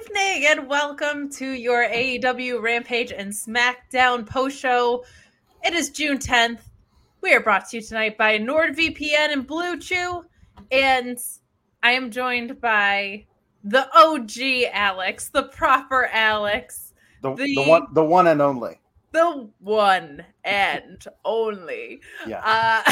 evening and welcome to your AEW Rampage and SmackDown post-show. It is June 10th. We are brought to you tonight by NordVPN and BlueChew, and I am joined by the OG Alex, the proper Alex. The one and only. The one and only. Yeah.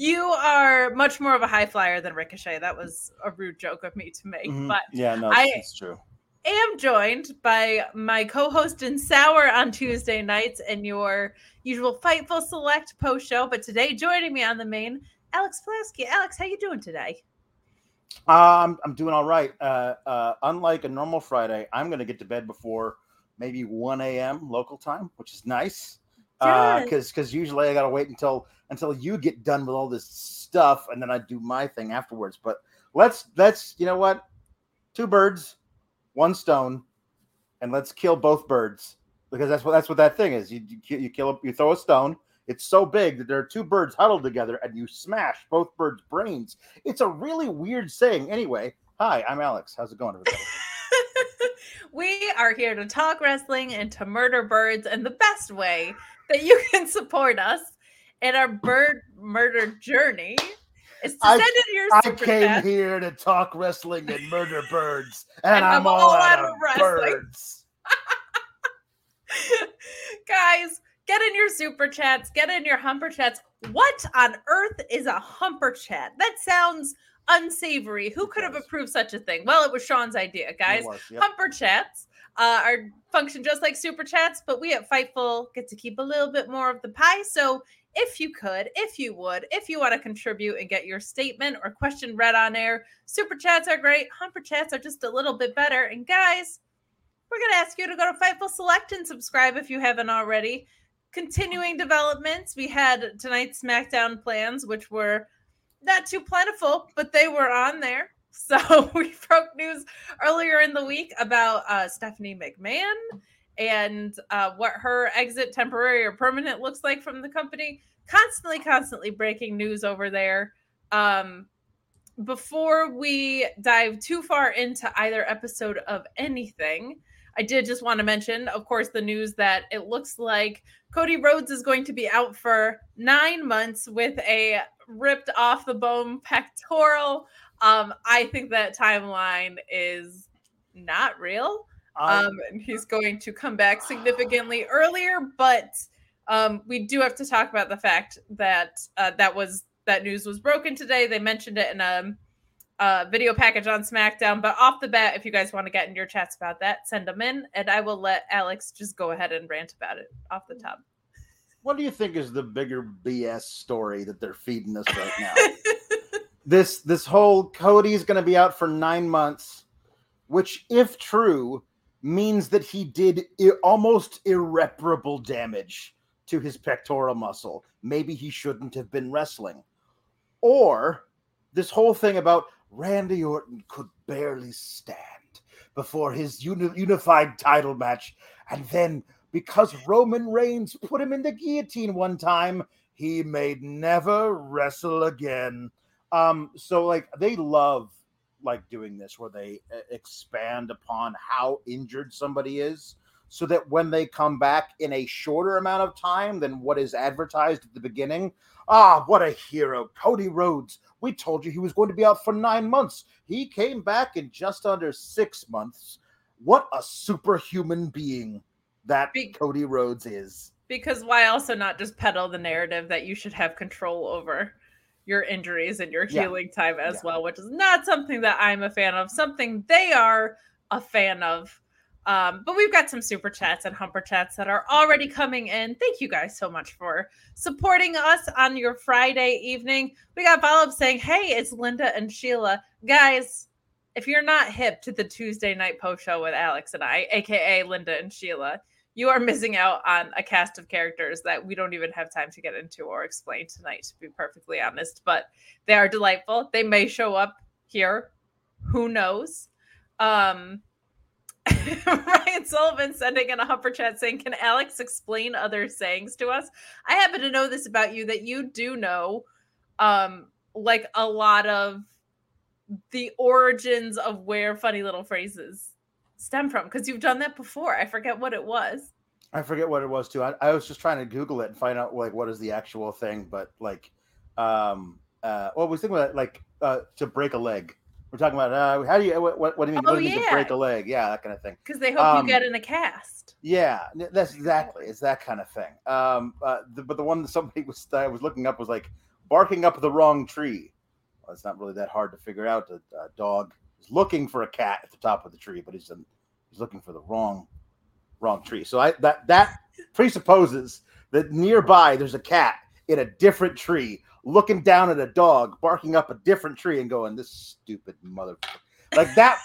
You are much more of a high flyer than Ricochet. That was a rude joke of me to make. Mm-hmm. But yeah, no, that's true. I am joined by my co-host in Sour on Tuesday nights and your usual Fightful Select post-show. But today, joining me on the main, Alex Pulaski. Alex, how you doing today? I'm doing all right. Unlike a normal Friday, I'm going to get to bed before maybe 1 a.m. local time, which is nice. Because usually I got to wait until you get done with all this stuff, and then I do my thing afterwards. But let's you know what? Two birds, one stone, and let's kill both birds, because that's what that thing is. You throw a stone. It's so big that there are two birds huddled together, and you smash both birds' brains. It's a really weird saying. Anyway, hi, I'm Alex. How's it going, everybody? We are here to talk wrestling and to murder birds, and the best way that you can support us in our bird murder journey is to send in your super chat. I came here to talk wrestling and murder birds, and I'm all out of birds. Guys, get in your super chats, get in your humper chats. What on earth is a humper chat? That sounds unsavory. Who could have approved such a thing? Well, it was Sean's idea, guys. Yep. Humper chats are function just like super chats, but we at Fightful get to keep a little bit more of the pie. So if you could, if you would, if you want to contribute and get your statement or question read on air, super chats are great. Humper chats are just a little bit better. And guys, we're going to ask you to go to Fightful Select and subscribe if you haven't already. Continuing developments, we had tonight's SmackDown plans, which were not too plentiful, but they were on there. So we broke news earlier in the week about Stephanie McMahon and what her exit, temporary or permanent, looks like from the company. Constantly breaking news over there. Before we dive too far into either episode of anything, I did just want to mention, of course, the news that it looks like Cody Rhodes is going to be out for 9 months with a ripped off the bone pectoral. I think that timeline is not real. And he's going to come back significantly earlier, but we do have to talk about the fact that that news was broken today. They mentioned it in a video package on SmackDown, but off the bat, if you guys want to get in your chats about that, send them in, and I will let Alex just go ahead and rant about it off the top. What do you think is the bigger BS story that they're feeding us right now? This whole Cody's going to be out for 9 months, which, if true, means that he did almost irreparable damage to his pectoral muscle. Maybe he shouldn't have been wrestling. Or this whole thing about Randy Orton could barely stand before his unified title match, and then because Roman Reigns put him in the guillotine one time, he may never wrestle again. So, they love, doing this where they expand upon how injured somebody is so that when they come back in a shorter amount of time than what is advertised at the beginning, what a hero, Cody Rhodes. We told you he was going to be out for 9 months. He came back in just under 6 months. What a superhuman being that Cody Rhodes is. Because why also not just peddle the narrative that you should have control over your injuries and your healing time as well, which is not something that I'm a fan of, something they are a fan of. But we've got some super chats and humper chats that are already coming in. Thank you guys so much for supporting us on your Friday evening. We got follow-up saying, hey, it's Linda and Sheila. Guys, if you're not hip to the Tuesday night post show with Alex and I, a.k.a. Linda and Sheila, you are missing out on a cast of characters that we don't even have time to get into or explain tonight, to be perfectly honest. But they are delightful. They may show up here. Who knows? Ryan Sullivan sending in a humper chat saying, can Alex explain other sayings to us? I happen to know this about you, that you do know, a lot of the origins of where funny little phrases stem from, because you've done that before. I forget what it was. I forget what it was too. I was just trying to Google it and find out like what is the actual thing, but like, what was thinking about like to break a leg. We're talking about how do you what do you mean? Oh, what do you mean to break a leg? Yeah, that kind of thing. Because they hope you get in a cast. Yeah, that's exactly. It's that kind of thing. But the one that somebody was that I was looking up was like barking up the wrong tree. Well, it's not really that hard to figure out. A dog is looking for a cat at the top of the tree, but he's looking for the wrong tree. So that presupposes that nearby there's a cat in a different tree looking down at a dog barking up a different tree and going, this stupid motherfucker. Like that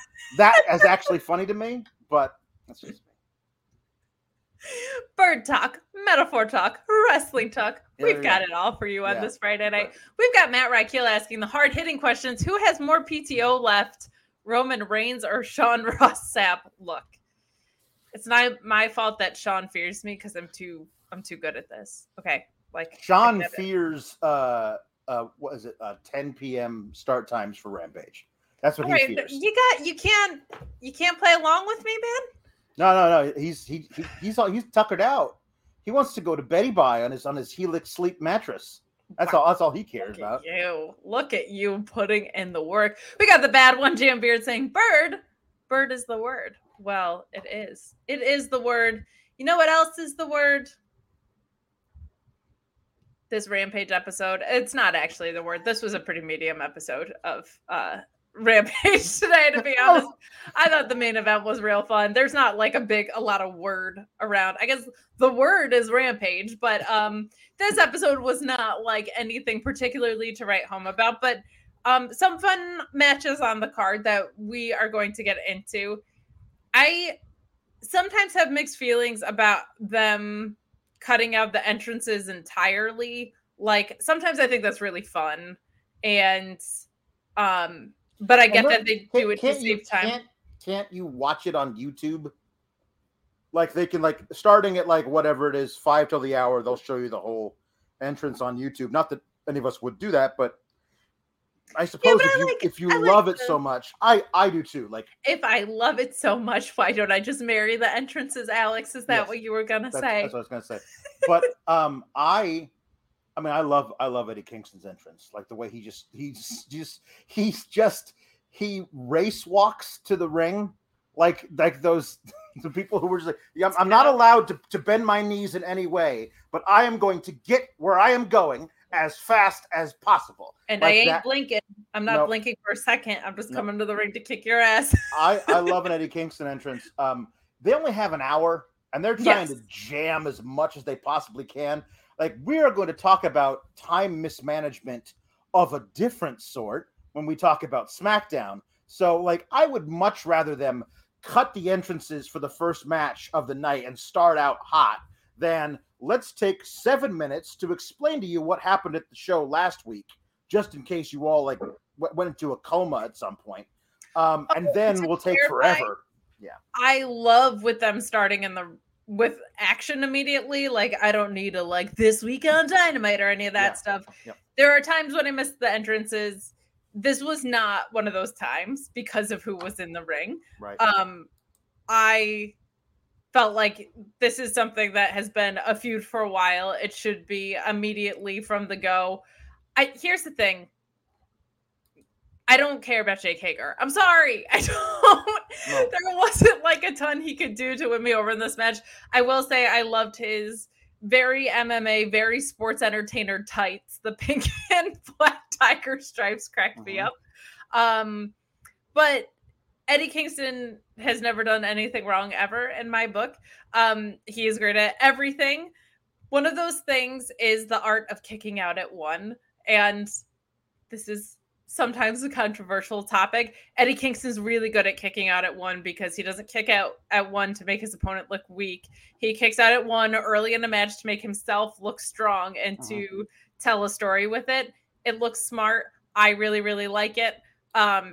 is actually funny to me, but that's just me. Bird talk, metaphor talk, wrestling talk. We've got it all for you on this Friday night. We've got Matt Rakiel asking the hard-hitting questions. Who has more PTO left, Roman Reigns or Sean Ross Sapp? Look, it's not my fault that Sean fears me because I'm too good at this. Okay. Like Sean fears, what is it? 10 p.m. start times for Rampage. That's what he fears. You can't play along with me, man. No. He's tuckered out. He wants to go to Betty Buy on his Helix sleep mattress. That's all he cares about. Look at you putting in the work. We got the bad one, Jam Beard, saying bird is the word. Well, it is. It is the word. You know what else is the word? This Rampage episode. It's not actually the word. This was a pretty medium episode of Rampage today, to be honest. I thought the main event was real fun. There's not like a lot of word around. I guess the word is Rampage, but this episode was not like anything particularly to write home about, but some fun matches on the card that we are going to get into. I sometimes have mixed feelings about them cutting out the entrances entirely. Like sometimes I think that's really fun. And, but I get that they do it to save time. Can't you watch it on YouTube? Like they can like starting at like whatever it is, 5 till the hour, they'll show you the whole entrance on YouTube. Not that any of us would do that, but I suppose if you love it so much, I do too. Like if I love it so much, why don't I just marry the entrances, Alex? Is that what you were gonna say? That's what I was gonna say. But I mean, I love Eddie Kingston's entrance, like the way he race walks to the ring, like those the people who were just like, I'm not allowed to bend my knees in any way, but I am going to get where I am going as fast as possible. And like I ain't blinking. I'm not blinking for a second. I'm just coming to the ring to kick your ass. I love an Eddie Kingston entrance. They only have an hour and they're trying to jam as much as they possibly can. Like we are going to talk about time mismanagement of a different sort when we talk about SmackDown. So like I would much rather them cut the entrances for the first match of the night and start out hot than let's take 7 minutes to explain to you what happened at the show last week, just in case you all like went into a coma at some point. And then we'll take forever. Yeah. I love with them starting with action immediately. Like I don't need to like this week on Dynamite or any of that stuff. Yeah. There are times when I miss the entrances. This was not one of those times because of who was in the ring. Right. I felt like this is something that has been a feud for a while. It should be immediately from the go. Here's the thing. I don't care about Jake Hager. I'm sorry. I don't. No. There wasn't like a ton he could do to win me over in this match. I will say I loved his very MMA, very sports entertainer tights. The pink and black tiger stripes cracked me up. But Eddie Kingston has never done anything wrong ever in my book. He is great at everything. One of those things is the art of kicking out at one. And this is sometimes a controversial topic. Eddie Kingston's really good at kicking out at one because he doesn't kick out at one to make his opponent look weak. He kicks out at one early in the match to make himself look strong and to tell a story with it. It looks smart. I really, really like it.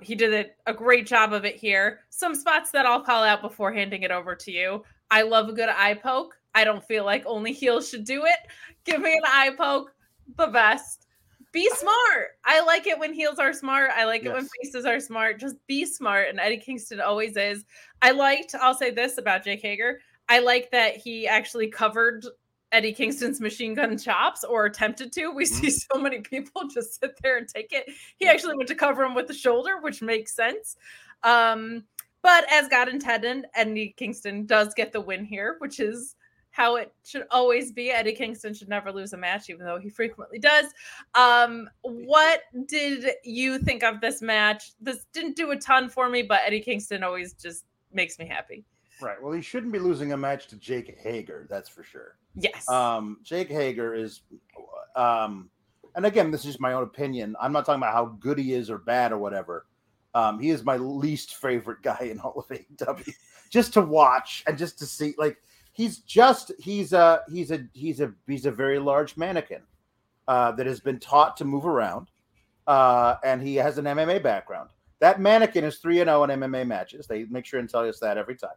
He did a great job of it here. Some spots that I'll call out before handing it over to you. I love a good eye poke. I don't feel like only heels should do it. Give me an eye poke. The best. Be smart. I like it when heels are smart. I like it when faces are smart. Just be smart. And Eddie Kingston always is. I'll say this about Jake Hager. I like that he actually covered Eddie Kingston's machine gun chops, or attempted to. We see so many people just sit there and take it. He actually went to cover him with the shoulder, which makes sense. But as God intended, Eddie Kingston does get the win here, which is how it should always be. Eddie Kingston should never lose a match, even though he frequently does. What did you think of this match? This didn't do a ton for me, but Eddie Kingston always just makes me happy. Right. Well, he shouldn't be losing a match to Jake Hager. That's for sure. Yes. Jake Hager is, and again, this is just my own opinion. I'm not talking about how good he is or bad or whatever. He is my least favorite guy in all of AEW, just to watch and just to see. Like, he's a very large mannequin that has been taught to move around, and he has an MMA background. That mannequin is 3-0 in MMA matches. They make sure and tell us that every time.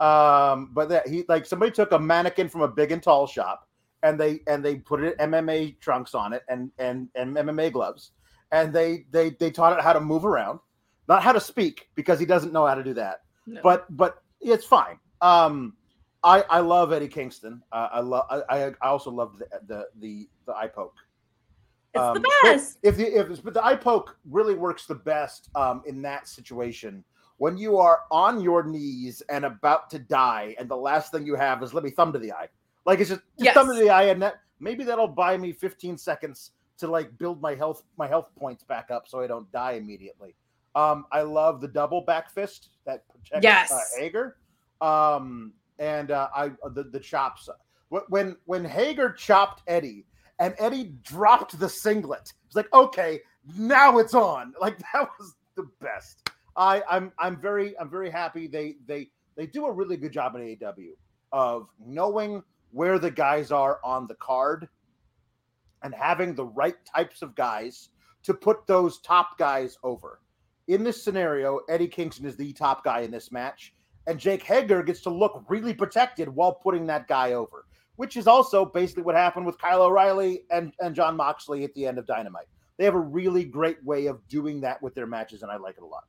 But that he, like, somebody took a mannequin from a big and tall shop, and they put it MMA trunks on it and MMA gloves, and they taught it how to move around, not how to speak, because he doesn't know how to do that. No. But it's fine. I love Eddie Kingston. I also loved the eye poke. It's the best. But the eye poke really works the best in that situation. When you are on your knees and about to die, and the last thing you have is, let me thumb to the eye. Like, it's just thumb to the eye, and that maybe that'll buy me 15 seconds to, like, build my health points back up so I don't die immediately. I love the double back fist that protects Hager, and the chops. When Hager chopped Eddie, and Eddie dropped the singlet, it's like, okay, now it's on. Like, that was the best. I'm very happy they do a really good job in AEW of knowing where the guys are on the card and having the right types of guys to put those top guys over. In this scenario, Eddie Kingston is the top guy in this match, and Jake Hager gets to look really protected while putting that guy over, which is also basically what happened with Kyle O'Reilly and Jon Moxley at the end of Dynamite. They have a really great way of doing that with their matches, and I like it a lot.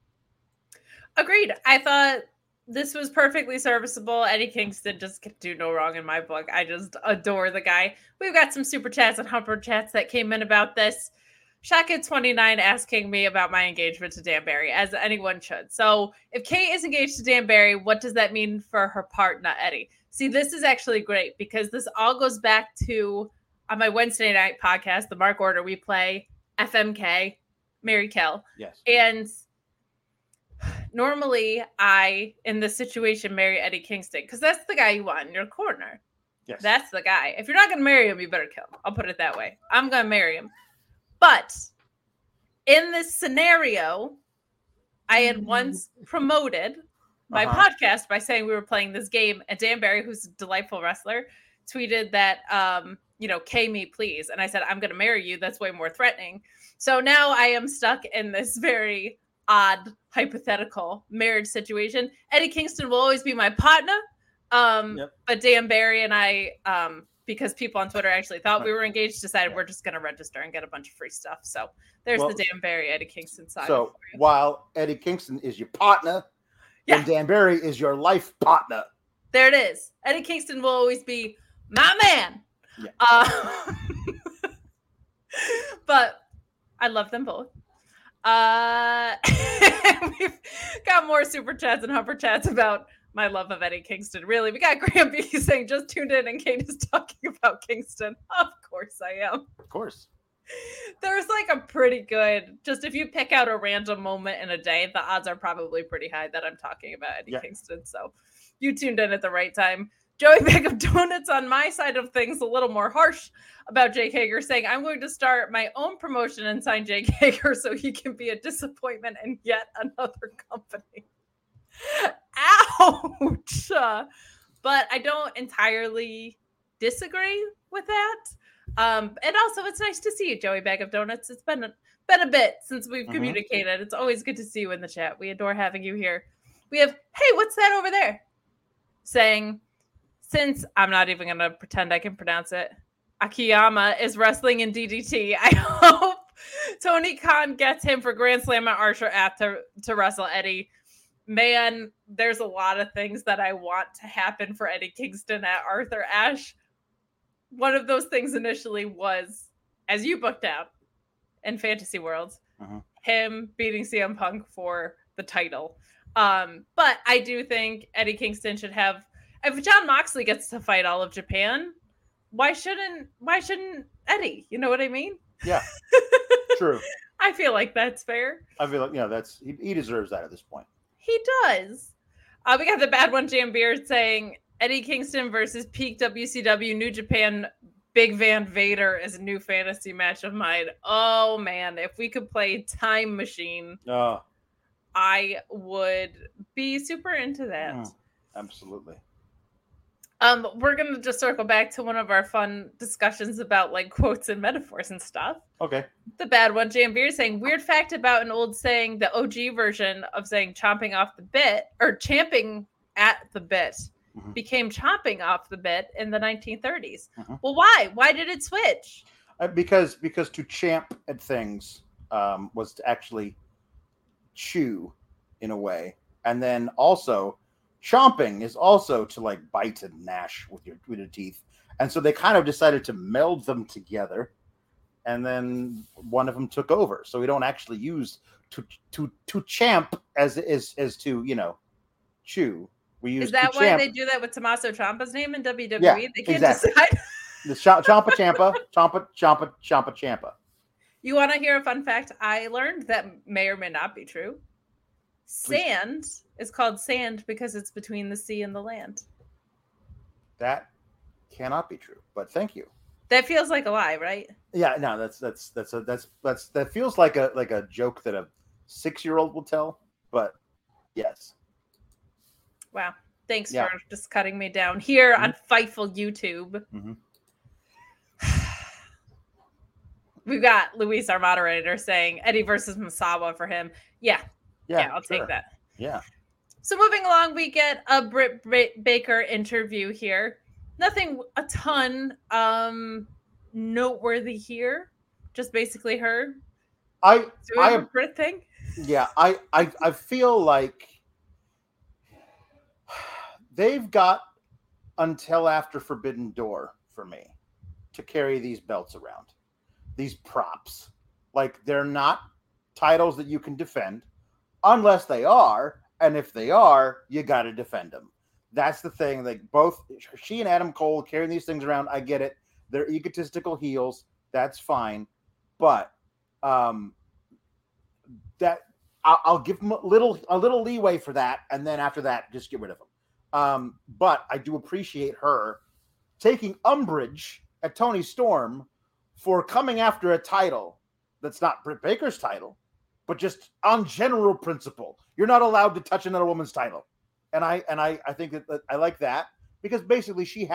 Agreed. I thought this was perfectly serviceable. Eddie Kingston just could do no wrong in my book. I just adore the guy. We've got some super chats and humper chats that came in about this. Shotgun29 asking me about my engagement to Dan Barry, as anyone should. So if Kate is engaged to Dan Barry, what does that mean for her partner, Eddie? See, this is actually great, because this all goes back to, on my Wednesday night podcast, The Mark Order, we play FMK, Mary Kell. Yes. And normally, I, in this situation, marry Eddie Kingston, because that's the guy you want in your corner. Yes. That's the guy. If you're not going to marry him, you better kill him. I'll put it that way. I'm going to marry him. But in this scenario, I had once promoted my podcast by saying we were playing this game, and Dan Barry, who's a delightful wrestler, tweeted that, K me, please. And I said, I'm going to marry you. That's way more threatening. So now I am stuck in this very odd hypothetical marriage situation. Eddie Kingston will always be my partner, but Dan Barry and I, because people on Twitter actually thought we were engaged, decided we're just going to register and get a bunch of free stuff. So there's the Dan Barry, Eddie Kingston side. So while Eddie Kingston is your partner, and Dan Barry is your life partner. There it is. Eddie Kingston will always be my man. Yeah. But I love them both. We've got more super chats and humper chats about my love of Eddie Kingston. Really, we got Graham B saying, just tuned in and Kate is talking about Kingston. Of course I am. Of course. There's like a pretty good, just if you pick out a random moment in a day, the odds are probably pretty high that I'm talking about Eddie Kingston. So you tuned in at the right time. Joey Bag of Donuts on my side of things, a little more harsh about Jake Hager, saying, I'm going to start my own promotion and sign Jake Hager so he can be a disappointment in yet another company. Ouch! But I don't entirely disagree with that. And also, it's nice to see you, Joey Bag of Donuts. It's been a bit since we've communicated. It's always good to see you in the chat. We adore having you here. We have, hey, what's that over there? Saying, since I'm not even going to pretend I can pronounce it, Akiyama is wrestling in DDT. I hope Tony Khan gets him for Grand Slam at Archer at to wrestle Eddie. Man, there's a lot of things that I want to happen for Eddie Kingston at Arthur Ashe. One of those things initially was, as you booked out in Fantasy Worlds, him beating CM Punk for the title. But I do think Eddie Kingston should have, if Jon Moxley gets to fight all of Japan, why shouldn't Eddie? You know what I mean? Yeah, true. I feel like that's fair. I feel like, that's he deserves that at this point. He does. We got the bad one, Jam Beard, saying Eddie Kingston versus peak WCW New Japan Big Van Vader is a new fantasy match of mine. Oh, man. If we could play Time Machine, I would be super into that. Absolutely. We're going to just circle back to one of our fun discussions about like quotes and metaphors and stuff. Okay. The bad one, Jam Beard, saying weird fact about an old saying, the OG version of saying chomping off the bit or champing at the bit became chomping off the bit in the 1930s. Well, why? Why did it switch? Because to champ at things was to actually chew in a way. And then also, chomping is also to like bite and gnash with your teeth. And so they kind of decided to meld them together. And then one of them took over. So we don't actually use to champ as to, chew. We use. Is that why they do that with Tommaso Ciampa's name in WWE? Yeah, they can't decide. The Ciampa Ciampa. You want to hear a fun fact I learned that may or may not be true? Sand is called sand because it's between the sea and the land. That cannot be true, but thank you. That feels like a lie, right? Yeah, no, that feels like a joke that a 6-year-old will tell, but yes. Wow. Thanks for just cutting me down here on Fightful YouTube. We've got Luis, our moderator, saying Eddie versus Misawa for him. Yeah, I'll take that. Yeah. So moving along, we get a Britt Baker interview here. Nothing a ton noteworthy here. Just basically her. Do we have a Britt thing? Yeah, I feel like they've got until after Forbidden Door for me to carry these belts around. These props. Like, they're not titles that you can defend. Unless they are, and if they are, you got to defend them. That's the thing. Like, both she and Adam Cole carrying these things around, I get it. They're egotistical heels. That's fine. But that I'll give them a little leeway for that, and then after that, just get rid of them. But I do appreciate her taking umbrage at Toni Storm for coming after a title that's not Britt Baker's title. But just on general principle, you're not allowed to touch another woman's title. And I think that I like that because basically she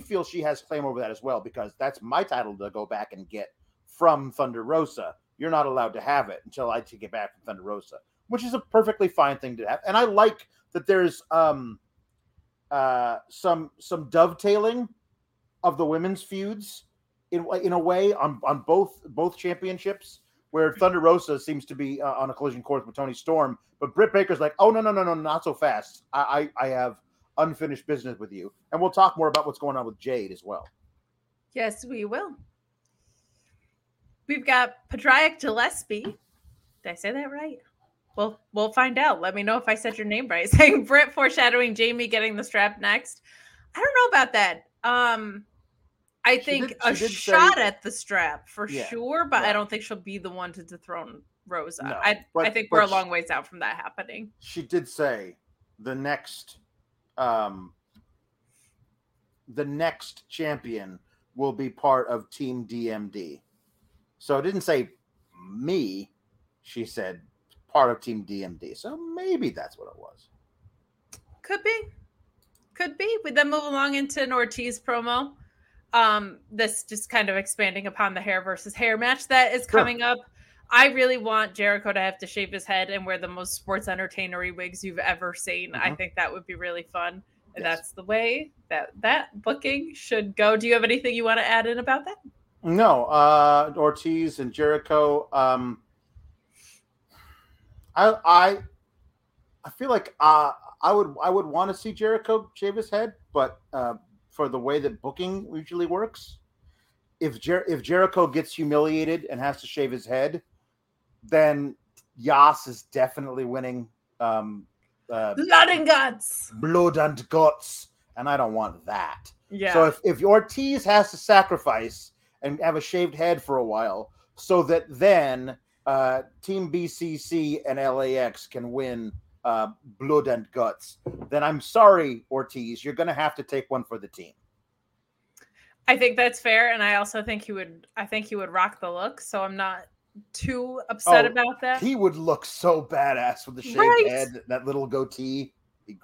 feels she has claim over that as well, because that's my title to go back and get from Thunder Rosa. You're not allowed to have it until I take it back from Thunder Rosa, which is a perfectly fine thing to have. And I like that there's some dovetailing of the women's feuds in a way on both championships. Where Thunder Rosa seems to be on a collision course with Toni Storm, but Britt Baker's like, oh, no, not so fast. I have unfinished business with you. And we'll talk more about what's going on with Jade as well. Yes, we will. We've got Padraic Gillespie. Did I say that right? Well, we'll find out. Let me know if I said your name right. Saying Britt foreshadowing Jamie getting the strap next. I don't know about that. I think she did shot say, at the strap for sure, but I don't think she'll be the one to dethrone Rosa. No, I think we're a long ways out from that happening. She did say the next champion will be part of Team DMD. So it didn't say me. She said part of Team DMD. So maybe that's what it was. Could be. We then move along into an Ortiz promo. This just kind of expanding upon the hair versus hair match that is coming up. I really want Jericho to have to shave his head and wear the most sports entertainery wigs you've ever seen. I think that would be really fun. Yes. That's the way that booking should go. Do you have anything you want to add in about that? No. Ortiz and Jericho. I feel like I would want to see Jericho shave his head, but for the way that booking usually works, if Jericho gets humiliated and has to shave his head, then Yas is definitely winning. Blood and guts. Blood and guts, and I don't want that. Yeah. So if Ortiz has to sacrifice and have a shaved head for a while, so that then Team BCC and LAX can win blood and guts, then I'm sorry, Ortiz, you're going to have to take one for the team. I think that's fair, and I also think he would rock the look. So I'm not too upset about that. He would look so badass with the shaved head, that little goatee.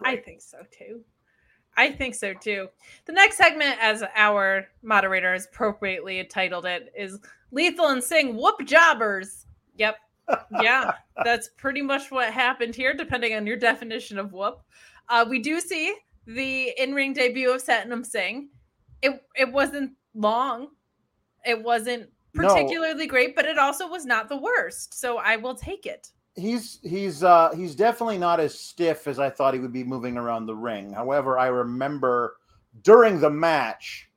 I think so too. The next segment, as our moderator has appropriately titled it, is Lethal and Singh Whoop Jobbers. Yep. Yeah. That's pretty much what happened here, depending on your definition of whoop. We do see the in-ring debut of Satnam Singh. It wasn't long. It wasn't particularly great, but it also was not the worst. So I will take it. He's definitely not as stiff as I thought he would be moving around the ring. However, I remember during the match,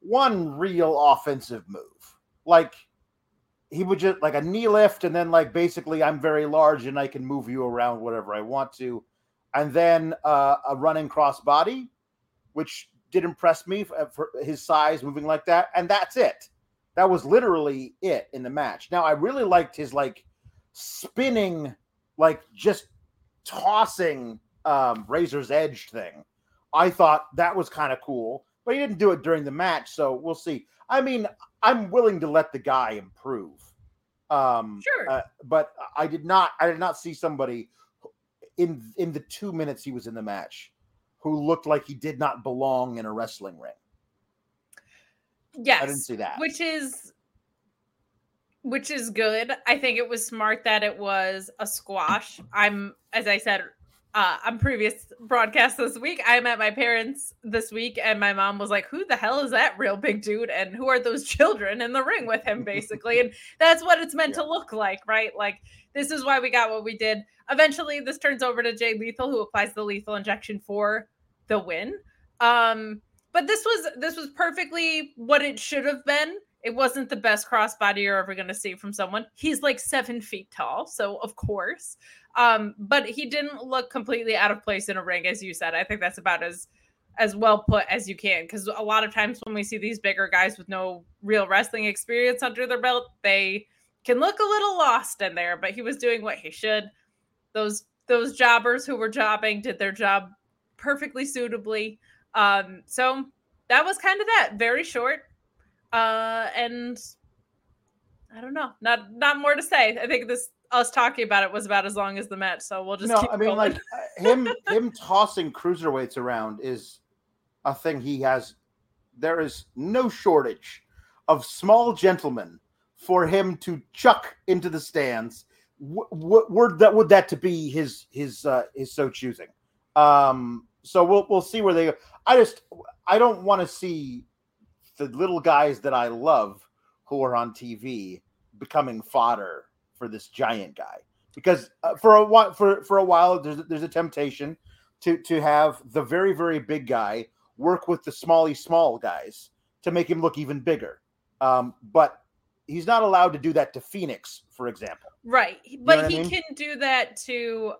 one real offensive move. Like, he would just, like, a knee lift, and then, like, basically, I'm very large and I can move you around whatever I want to. And then a running crossbody, which did impress me for his size, moving like that. And that's it. That was literally it in the match. Now, I really liked his, like, spinning, like, just tossing Razor's Edge thing. I thought that was kind of cool, but he didn't do it during the match, so we'll see. I mean, I'm willing to let the guy improve. Sure. But I did not see somebody in the 2 minutes he was in the match who looked like he did not belong in a wrestling ring. Yes. I didn't see that. Which is good. I think it was smart that it was a squash. As I said, on previous broadcasts this week, I'm at my parents' this week, and my mom was like, who the hell is that real big dude? And who are those children in the ring with him, basically? And that's what it's meant to look like, right? Like, this is why we got what we did. Eventually, this turns over to Jay Lethal, who applies the lethal injection for the win. But this was perfectly what it should have been. It wasn't the best crossbody you're ever going to see from someone. He's like 7 feet tall, so of course. But he didn't look completely out of place in a ring, as you said. I think that's about as well put as you can, because a lot of times when we see these bigger guys with no real wrestling experience under their belt, they can look a little lost in there, but he was doing what he should. Those jobbers who were jobbing did their job perfectly suitably. So that was kind of that. Very short. And I don't know, not more to say. I think us talking about it was about as long as the match. So we'll just keep going. I mean, like, him tossing cruiserweights around is a thing he has. There is no shortage of small gentlemen for him to chuck into the stands. Would that to be his so choosing. So we'll see where they go. I don't want to see the little guys that I love who are on TV becoming fodder for this giant guy, because for a while there's a temptation to have the very, very big guy work with the small guys to make him look even bigger. But he's not allowed to do that to Phoenix, for example. Right. But he can do that to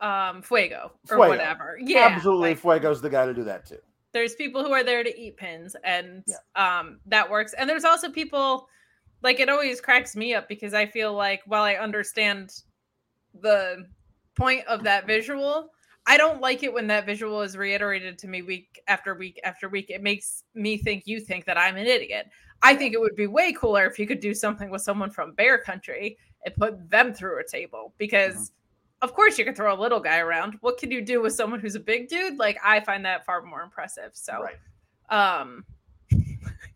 Fuego or whatever. Yeah. Absolutely. Like, Fuego's the guy to do that too. There's people who are there to eat pins, and that works. And there's also people, like, it always cracks me up, because I feel like while I understand the point of that visual, I don't like it when that visual is reiterated to me week after week after week. It makes me think you think that I'm an idiot. I think it would be way cooler if you could do something with someone from Bear Country and put them through a table, because of course you can throw a little guy around. What can you do with someone who's a big dude? Like, I find that far more impressive. So,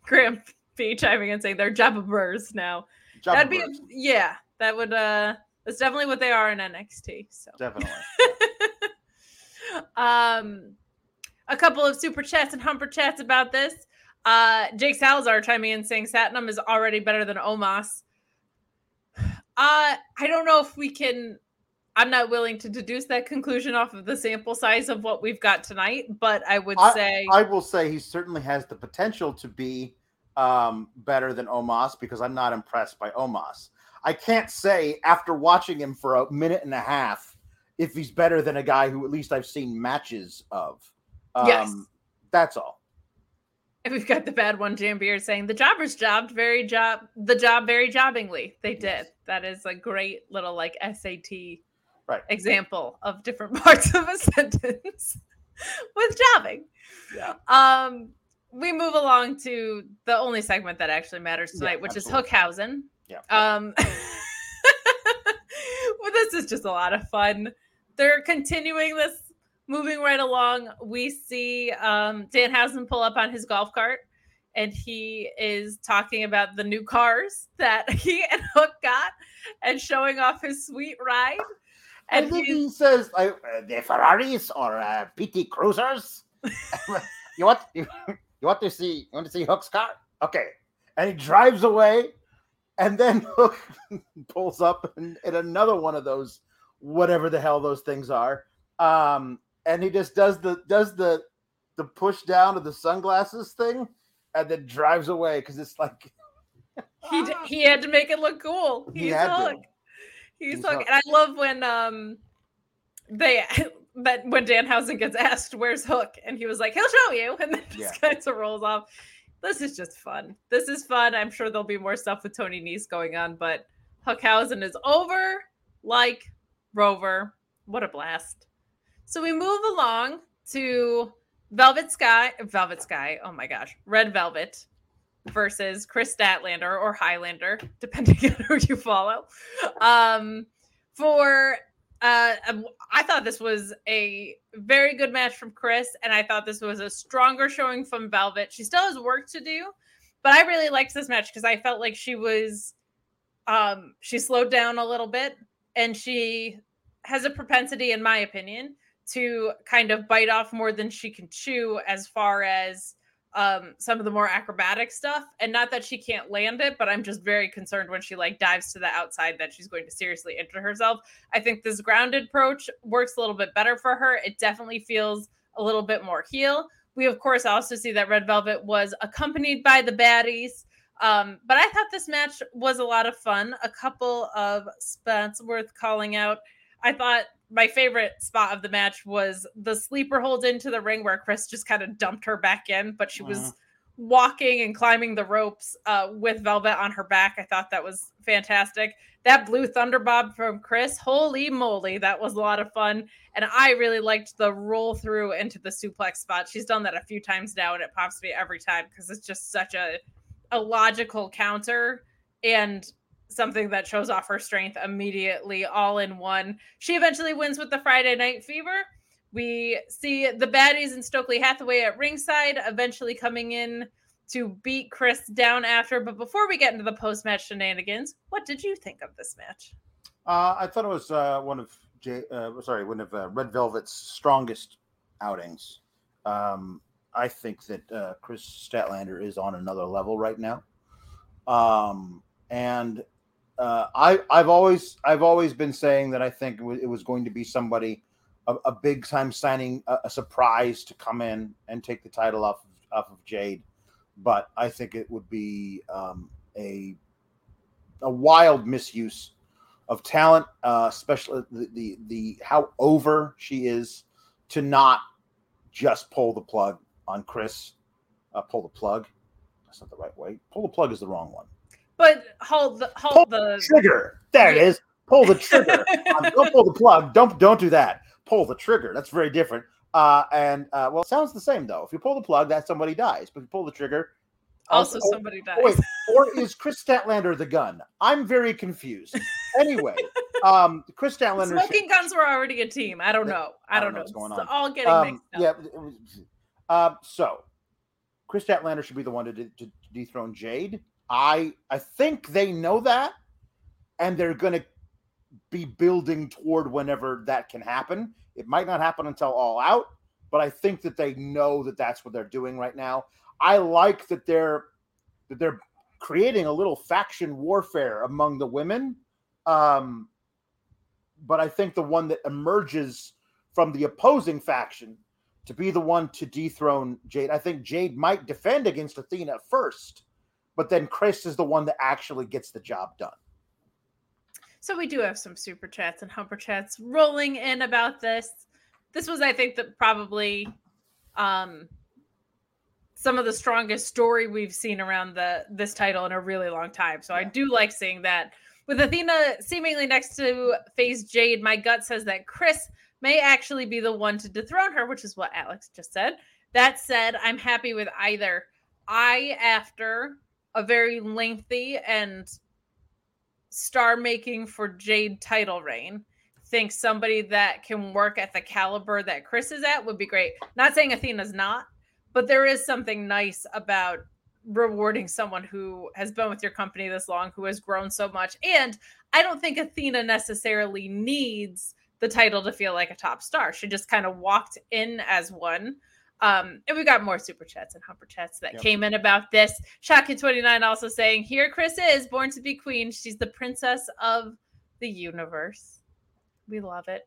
Graham P chiming and saying they're jobbers now. Jabba That'd be, birds. Yeah, that would, that's definitely what they are in NXT. So definitely. a couple of super chats and humper chats about this. Jake Salazar chiming in saying Satnam is already better than Omos. I don't know if we can... I'm not willing to deduce that conclusion off of the sample size of what we've got tonight, but I would say... I will say he certainly has the potential to be better than Omos, because I'm not impressed by Omos. I can't say after watching him for a minute and a half if he's better than a guy who at least I've seen matches of. Yes. That's all. And we've got the bad one, Jambier, saying the jobbers jobbed very jobbingly. They did. Yes. That is a great little like SAT... Right. Example of different parts of a sentence with jobbing. Yeah. We move along to the only segment that actually matters tonight, which is Hookhausen. Yeah. Well, this is just a lot of fun. They're continuing this, moving right along. We see Danhausen pull up on his golf cart, and he is talking about the new cars that he and Hook got and showing off his sweet ride. And then he says, the Ferraris or PT Cruisers? You want to see Hook's car? Okay. And he drives away, and then Hook pulls up in another one of those, whatever the hell those things are. And he just does the push down of the sunglasses thing and then drives away because it's like he had to make it look cool. He's Hook. And I love when when Danhausen gets asked, "Where's Hook?" and he was like, "He'll show you," and then just kind of rolls off. This is just fun. This is fun. I'm sure there'll be more stuff with Tony Nese going on, but Hookhausen is over like Rover. What a blast. So we move along to Velvet Sky. Oh my gosh. Red Velvet versus Kris Statlander or Highlander, depending on who you follow. I thought this was a very good match from Kris, and I thought this was a stronger showing from Velvet. She still has work to do, but I really liked this match because I felt like she was, she slowed down a little bit, and she has a propensity, in my opinion, to kind of bite off more than she can chew as far as some of the more acrobatic stuff, and not that she can't land it, but I'm just very concerned when she like dives to the outside that she's going to seriously injure herself. I think this grounded approach works a little bit better for her. It definitely feels a little bit more heel. We of course also see that Red Velvet was accompanied by the baddies, but I thought this match was a lot of fun. A couple of spots worth calling out. I thought my favorite spot of the match was the sleeper hold into the ring where Kris just kind of dumped her back in, but she was walking and climbing the ropes with Velvet on her back. I thought that was fantastic. That blue thunderbob from Kris, holy moly, that was a lot of fun. And I really liked the roll through into the suplex spot. She's done that a few times now, and it pops me every time because it's just such a logical counter and something that shows off her strength immediately, all in one. She eventually wins with the Friday Night Fever. We see the baddies and Stokely Hathaway at ringside, eventually coming in to beat Kris down after. But before we get into the post-match shenanigans, what did you think of this match? I thought it was one of Red Velvet's strongest outings. I think that Kris Statlander is on another level right now. I've always been saying that I think it was going to be somebody, a big time signing, a surprise to come in and take the title off of Jade, but I think it would be a wild misuse of talent, especially the how over she is, to not just pull the plug on Kris. Pull the plug. That's not the right way. Pull the plug is the wrong one. But hold the trigger. There it is. Pull the trigger. Don't pull the plug. Don't do that. Pull the trigger. That's very different. Well, it sounds the same though. If you pull the plug, that somebody dies. But if you pull the trigger, also somebody dies. Wait, or is Kris Statlander the gun? I'm very confused. Anyway, Kris Statlander. Smoking guns were already a team. I don't know. What's going on. It's all getting mixed up. Yeah. So Kris Statlander should be the one to dethrone Jade. I think they know that, and they're going to be building toward whenever that can happen. It might not happen until All Out, but I think that they know that that's what they're doing right now. I like that they're creating a little faction warfare among the women. But I think the one that emerges from the opposing faction to be the one to dethrone Jade. I think Jade might defend against Athena first, but then Kris is the one that actually gets the job done. So we do have some super chats and humper chats rolling in about this. This was, I think, that probably some of the strongest story we've seen around this title in a really long time. So yeah. I do like seeing that. With Athena seemingly next to face Jade, my gut says that Kris may actually be the one to dethrone her, which is what Alex just said. That said, I'm happy with either. After a very lengthy and star-making for Jade title reign, think somebody that can work at the caliber that Kris is at would be great. Not saying Athena's not, but there is something nice about rewarding someone who has been with your company this long, who has grown so much. And I don't think Athena necessarily needs the title to feel like a top star. She just kind of walked in as one. And we got more super chats and humper chats that came in about this. Shockit29 also saying, here Kris is, born to be queen. She's the princess of the universe. We love it.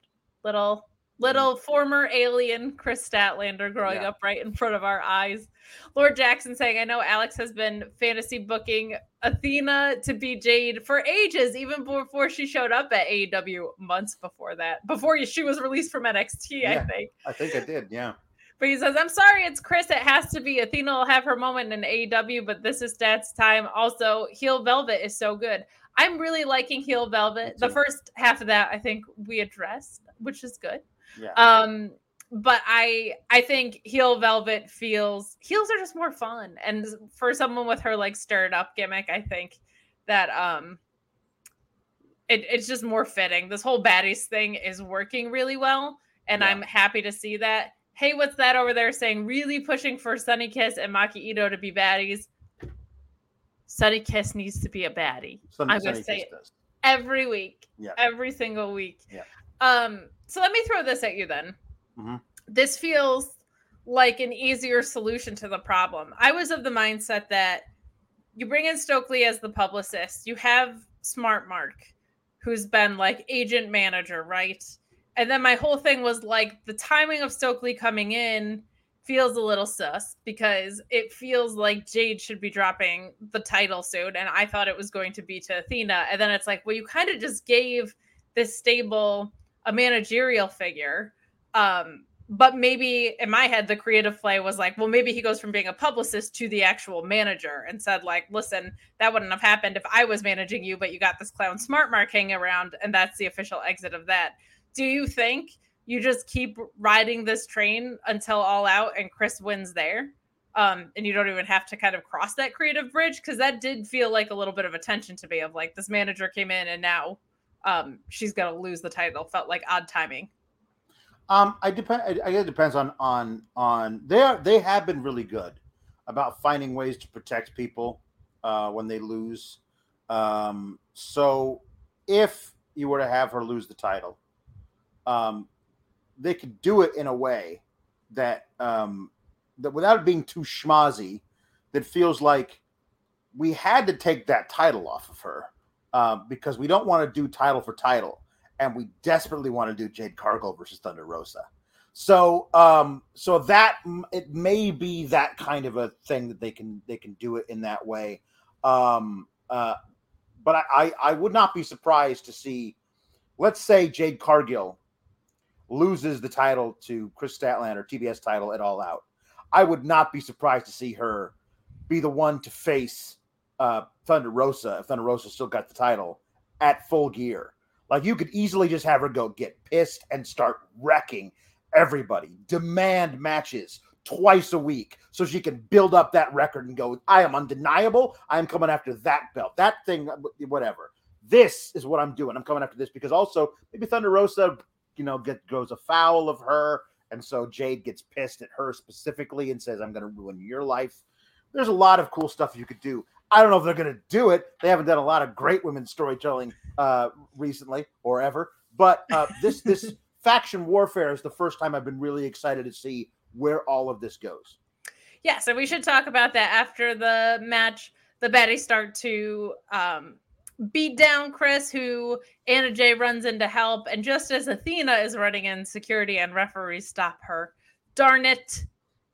Little former alien Kris Statlander growing up right in front of our eyes. Lord Jackson saying, I know Alex has been fantasy booking Athena to be Jade for ages, even before she showed up at AEW months before that, before she was released from NXT, yeah, I think I did, yeah. But he says, I'm sorry, it's Kris. It has to be. Athena will have her moment in AEW, but this is Stat's time. Also, Heel Velvet is so good. I'm really liking Heel Velvet. The first half of that, I think we addressed, which is good. Yeah. But I think Heel Velvet heels are just more fun. And for someone with her like stirred up gimmick, I think that it's just more fitting. This whole baddies thing is working really well. And I'm happy to see that. Hey, what's that over there saying? Really pushing for Sunny Kiss and Maki Ito to be baddies. Sunny Kiss needs to be a baddie. I'm going to say it every week, every single week. Yeah. So let me throw this at you then. Mm-hmm. This feels like an easier solution to the problem. I was of the mindset that you bring in Stokely as the publicist. You have Smart Mark, who's been like agent manager, right? And then my whole thing was like the timing of Stokely coming in feels a little sus because it feels like Jade should be dropping the title soon. And I thought it was going to be to Athena. And then it's like, well, you kind of just gave this stable a managerial figure. But maybe in my head, the creative play was like, well, maybe he goes from being a publicist to the actual manager and said like, listen, that wouldn't have happened if I was managing you, but you got this clown Smart Mark hanging around and that's the official exit of that. Do you think you just keep riding this train until All Out and Kris wins there? And you don't even have to kind of cross that creative bridge? Because that did feel like a little bit of a tension to me of like this manager came in and now she's going to lose the title. Felt like odd timing. I guess it depends on they have been really good about finding ways to protect people when they lose. So if you were to have her lose the title, they could do it in a way that that without it being too schmozzy, that feels like we had to take that title off of her because we don't want to do title for title, and we desperately want to do Jade Cargill versus Thunder Rosa. So that it may be that kind of a thing that they can do it in that way. But I would not be surprised to see. Let's say Jade Cargill loses the title to Kris Statlander, TBS title at All Out. I would not be surprised to see her be the one to face Thunder Rosa if Thunder Rosa still got the title at Full Gear. Like you could easily just have her go get pissed and start wrecking everybody, demand matches twice a week so she can build up that record and go, I am undeniable. I am coming after that belt, that thing, whatever. This is what I'm doing. I'm coming after this because also maybe Thunder Rosa goes afoul of her. And so Jade gets pissed at her specifically and says, I'm going to ruin your life. There's a lot of cool stuff you could do. I don't know if they're going to do it. They haven't done a lot of great women's storytelling recently or ever. But this faction warfare is the first time I've been really excited to see where all of this goes. Yeah, so we should talk about that after the match. The baddies start to beat down Kris, who Anna Jay runs in to help. And just as Athena is running in, security and referees stop her. Darn it.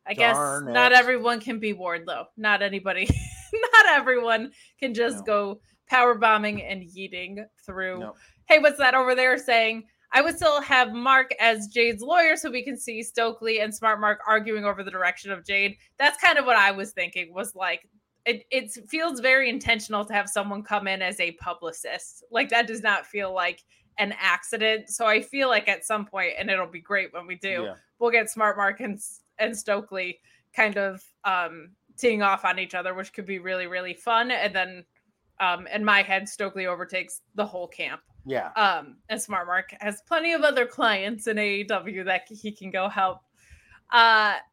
I guess not everyone can be Wardlow. Not anybody. Not everyone can just go power bombing and yeeting through. No. Hey, what's that over there saying? I would still have Mark as Jade's lawyer so we can see Stokely and Smart Mark arguing over the direction of Jade. That's kind of what I was thinking, was like, it feels very intentional to have someone come in as a publicist. Like, that does not feel like an accident. So I feel like at some point, and it'll be great when we do, we'll get Smart Mark and Stokely kind of teeing off on each other, which could be really, really fun. And then in my head, Stokely overtakes the whole camp. Yeah. And Smart Mark has plenty of other clients in AEW that he can go help.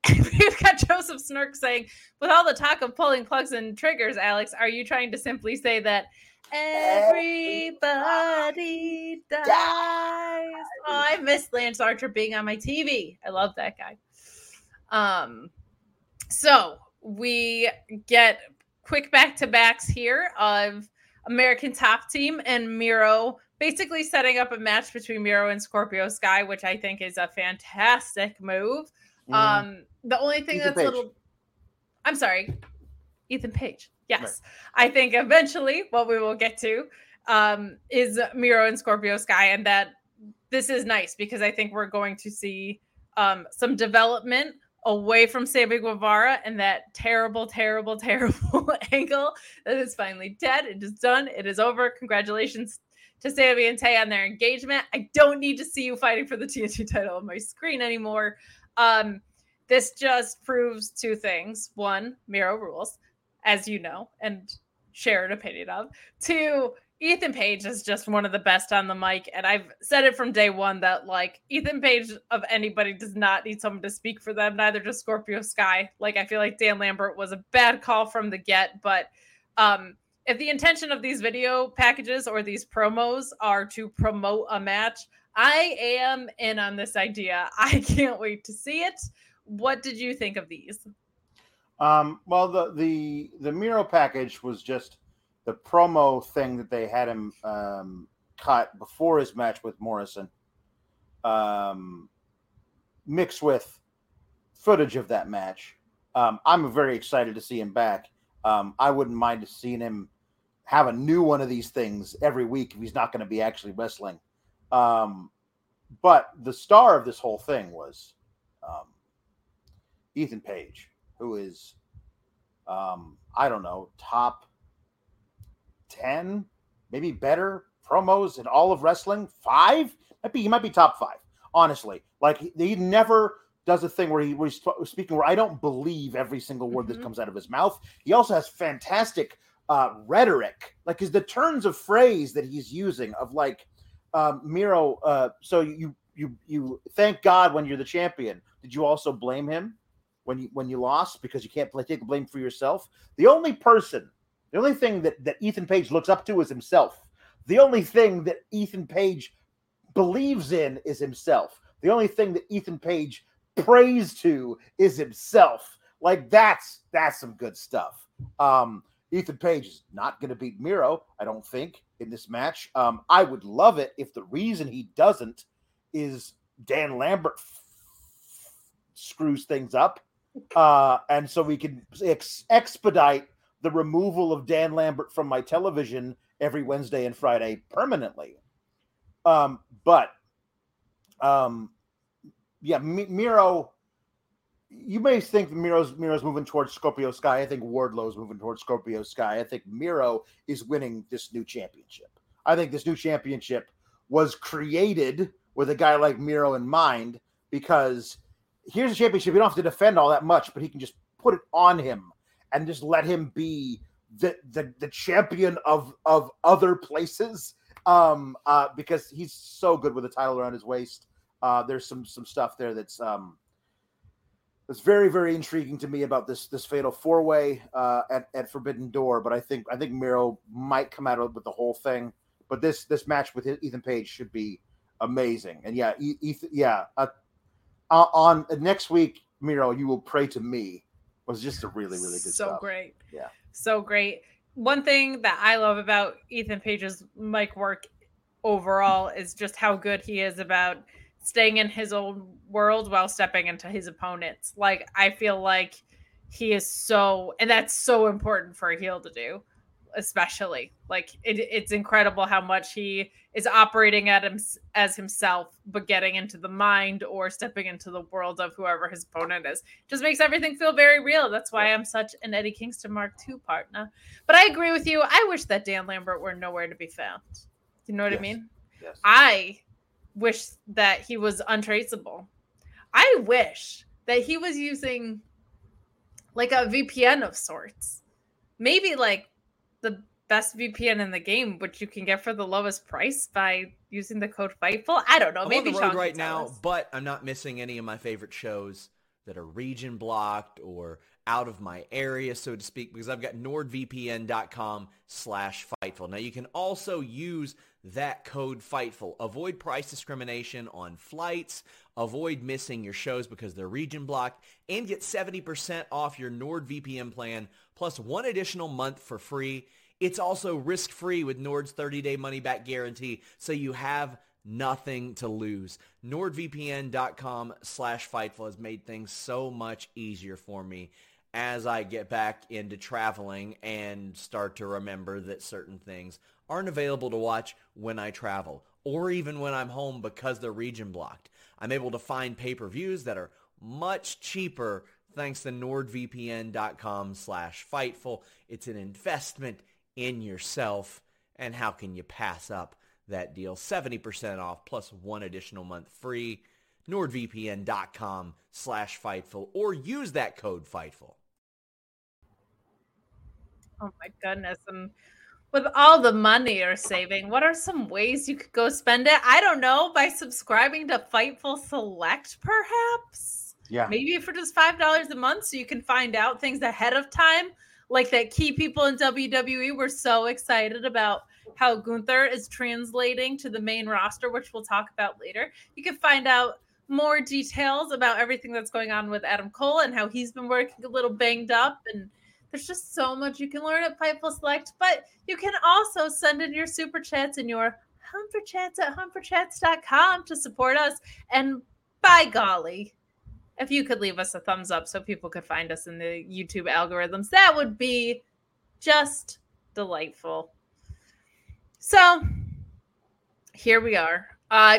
We've got Joseph Snirk saying, with all the talk of pulling plugs and triggers, Alex, are you trying to simply say that everybody dies? Oh, I miss Lance Archer being on my TV. I love that guy. So we get quick back-to-backs here of American Top Team and Miro, basically setting up a match between Miro and Scorpio Sky, which I think is a fantastic move. The only thing Ethan Page. Yes. Right. I think eventually what we will get to is Miro and Scorpio Sky, and that this is nice because I think we're going to see some development away from Sammy Guevara and that terrible, terrible, terrible angle that is finally dead. It is done. It is over. Congratulations to Sammy and Tay on their engagement. I don't need to see you fighting for the TNT title on my screen anymore. This just proves two things. One, Miro rules, as you know, and shared opinion of. Two, Ethan Page is just one of the best on the mic. And I've said it from day one that, like, Ethan Page of anybody does not need someone to speak for them. Neither does Scorpio Sky. Like, I feel like Dan Lambert was a bad call from the get. But if the intention of these video packages or these promos are to promote a match, I am in on this idea. I can't wait to see it. What did you think of these? Well, the Miro package was just the promo thing that they had him cut before his match with Morrison, mixed with footage of that match. I'm very excited to see him back. I wouldn't mind seeing him have a new one of these things every week if he's not going to be actually wrestling. But the star of this whole thing was Ethan Page, who is, top 10, maybe better promos in all of wrestling. 5? He might be top 5, honestly. Like, he never does a thing where he's speaking where I don't believe every single word that comes out of his mouth. He also has fantastic rhetoric. Like, is the turns of phrase that he's using of, like, Miro, so you thank God when you're the champion. Did you also blame him when you lost? Because you can't take the blame for yourself. The only thing that Ethan Page looks up to is himself. The only thing that Ethan Page believes in is himself. The only thing that Ethan Page prays to is himself. Like, that's some good stuff. Ethan Page is not going to beat Miro, I don't think, in this match. I would love it if the reason he doesn't is Dan Lambert screws things up. And so we can expedite the removal of Dan Lambert from my television every Wednesday and Friday permanently. Miro, you may think Miro's moving towards Scorpio Sky. I think Wardlow's moving towards Scorpio Sky. I think Miro is winning this new championship. I think this new championship was created with a guy like Miro in mind, because here's a championship. You don't have to defend all that much, but he can just put it on him and just let him be the champion of other places, because he's so good with a title around his waist. There's some stuff there that's very, very intriguing to me about this fatal four-way at Forbidden Door. But I think Miro might come out with the whole thing. But this match with Ethan Page should be amazing. And yeah, on next week, Miro, you will pray to me. Was just a really, really good stuff. So great. Yeah. So great. One thing that I love about Ethan Page's mic work overall is just how good he is about staying in his own world while stepping into his opponents. Like, I feel like he is so, and that's so important for a heel to do, especially. Like, it's incredible how much he is operating as himself, but getting into the mind or stepping into the world of whoever his opponent is. Just makes everything feel very real. That's why I'm such an Eddie Kingston Mark II partner. But I agree with you. I wish that Dan Lambert were nowhere to be found. You know what I mean? Yes. I wish that he was untraceable. I wish that he was using like a VPN of sorts. Maybe like the best VPN in the game, which you can get for the lowest price by using the code Fightful. I don't know. I'm maybe on the road right now, but I'm not missing any of my favorite shows that are region blocked or out of my area, so to speak, because I've got NordVPN.com/Fightful. Now you can also use that code Fightful. Avoid price discrimination on flights. Avoid missing your shows because they're region blocked, and get 70% off your NordVPN plan plus one additional month for free. It's also risk-free with Nord's 30-day money-back guarantee, so you have nothing to lose. NordVPN.com/Fightful has made things so much easier for me as I get back into traveling and start to remember that certain things aren't available to watch when I travel or even when I'm home because they're region blocked. I'm able to find pay-per-views that are much cheaper thanks to NordVPN.com/Fightful. It's an investment in yourself, and how can you pass up that deal? 70% off plus one additional month free. NordVPN.com/Fightful, or use that code Fightful. Oh my goodness. And with all the money you're saving, what are some ways you could go spend it? I don't know, by subscribing to Fightful Select, perhaps? Yeah. Maybe for just $5 a month, so you can find out things ahead of time, like that key people in WWE were so excited about how Gunther is translating to the main roster, which we'll talk about later. You can find out more details about everything that's going on with Adam Cole and how he's been working a little banged up. And there's just so much you can learn at Fightful Select, but you can also send in your super chats and your humperchats at humperchats.com to support us. And by golly, if you could leave us a thumbs up so people could find us in the YouTube algorithms, that would be just delightful. So here we are.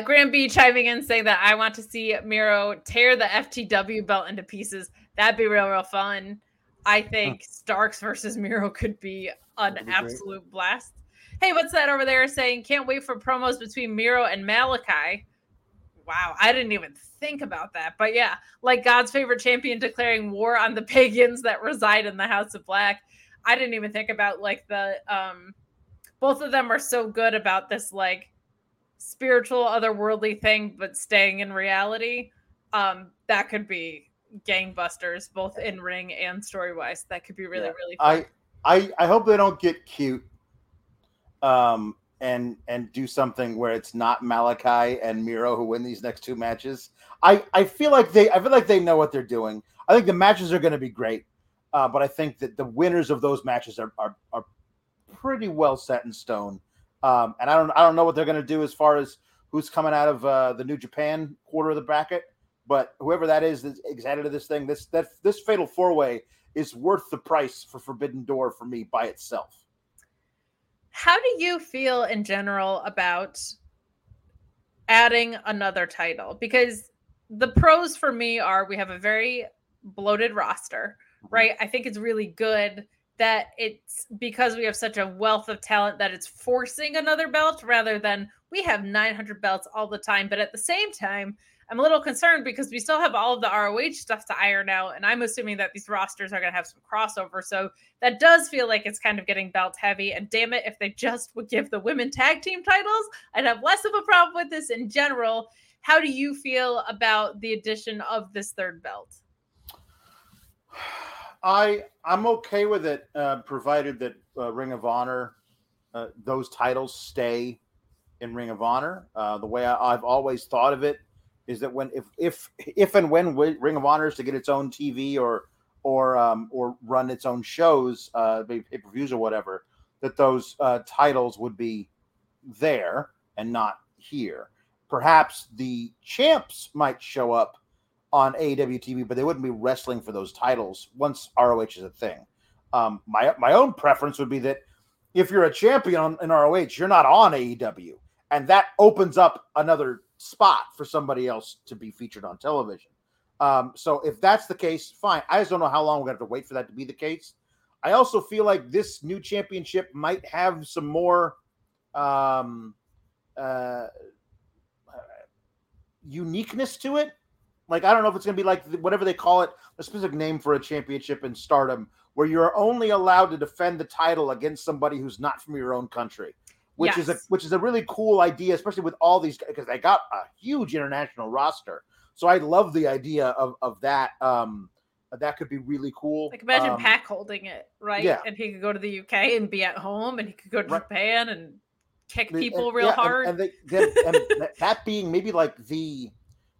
Graham B chiming in saying that I want to see Miro tear the FTW belt into pieces. That'd be real, real fun. I think Starks versus Miro could be an absolute blast. Hey, what's that over there saying? Can't wait for promos between Miro and Malachi. Wow, I didn't even think about that. But yeah, like God's favorite champion declaring war on the pagans that reside in the House of Black. I didn't even think about like the both of them are so good about this, like, spiritual, otherworldly thing, but staying in reality. That could be gangbusters, both in ring and story-wise. That could be really, really fun. I hope they don't get cute and do something where it's not Malachi and Miro who win these next two matches. I feel like they know what they're doing. I think the matches are going to be great, but I think that the winners of those matches are pretty well set in stone, and I don't know what they're going to do as far as who's coming out of the New Japan quarter of the bracket, but whoever that is that's excited to this thing, this fatal four way is worth the price for Forbidden Door for me by itself. How do you feel in general about adding another title? Because the pros for me are we have a very bloated roster, right? I think it's really good that it's because we have such a wealth of talent that it's forcing another belt rather than we have 900 belts all the time. But at the same time, I'm a little concerned because we still have all of the ROH stuff to iron out. And I'm assuming that these rosters are going to have some crossover. So that does feel like it's kind of getting belt heavy. And damn it, if they just would give the women tag team titles, I'd have less of a problem with this in general. How do you feel about the addition of this third belt? I'm okay with it, provided that Ring of Honor, those titles stay in Ring of Honor. The way I've always thought of it is that when if and when Ring of Honor is to get its own TV or run its own shows, pay-per-views or whatever, that those titles would be there and not here. Perhaps the champs might show up on AEW TV, but they wouldn't be wrestling for those titles once ROH is a thing. My own preference would be that if you're a champion in ROH, you're not on AEW, and that opens up another spot for somebody else to be featured on television. So if that's the case, fine. I just don't know how long we're going to have to wait for that to be the case. I also feel like this new championship might have some more uniqueness to it. Like, I don't know if it's going to be like whatever they call it, a specific name for a championship in Stardom, where you're only allowed to defend the title against somebody who's not from your own country, which is a really cool idea, especially with all these, because they got a huge international roster. So I love the idea of that. That could be really cool. Like, imagine Pac holding it, right? Yeah. And he could go to the UK and be at home, and he could go to Japan and kick people real hard. And that being maybe like the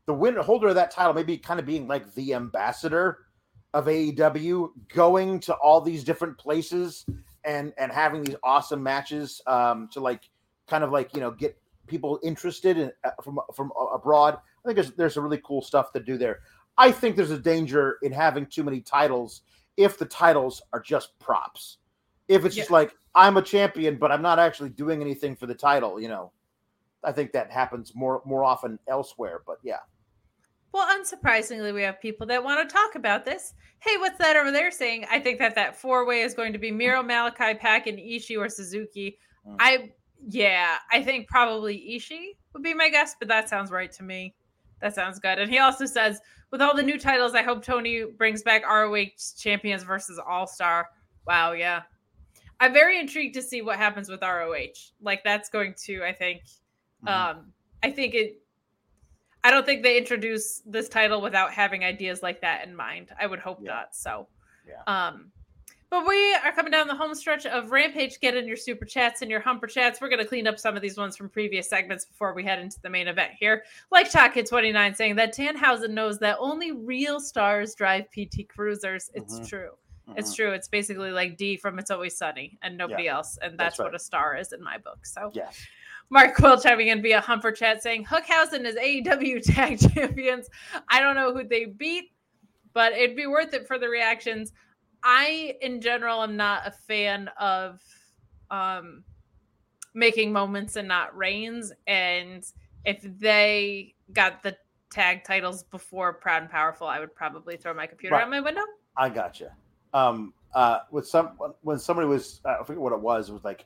winner, holder of that title, maybe kind of being like the ambassador of AEW, going to all these different places and having these awesome matches to get people interested in, from abroad. I think there's some really cool stuff to do there. I think there's a danger in having too many titles if the titles are just props. If it's just like, I'm a champion, but I'm not actually doing anything for the title, I think that happens more often elsewhere, but yeah. Well, unsurprisingly, we have people that want to talk about this. Hey, what's that over there saying? I think that four-way is going to be Miro, Malachi, Pac, and Ishii or Suzuki. Mm. I think probably Ishii would be my guess, but that sounds right to me. That sounds good. And he also says, with all the new titles, I hope Tony brings back ROH Champions versus All-Star. Wow, yeah. I'm very intrigued to see what happens with ROH. Like, that's going to, I think... Mm-hmm. I don't think they introduce this title without having ideas like that in mind. I would hope not. So, but we are coming down the home stretch of Rampage. Get in your super chats and your humper chats. We're going to clean up some of these ones from previous segments before we head into the main event here. Like Chalk29 saying that Danhausen knows that only real stars drive PT Cruisers. It's true. Mm-hmm. It's true. It's basically like D from It's Always Sunny and nobody else. And that's what a star is in my book. So, yeah. Mark Quill chiming in via Humper Chat saying, Hookhausen is AEW tag champions. I don't know who they beat, but it'd be worth it for the reactions. I, in general, am not a fan of making moments and not reigns. And if they got the tag titles before Proud and Powerful, I would probably throw my computer out my window. I gotcha. When somebody was, I forget what it was like...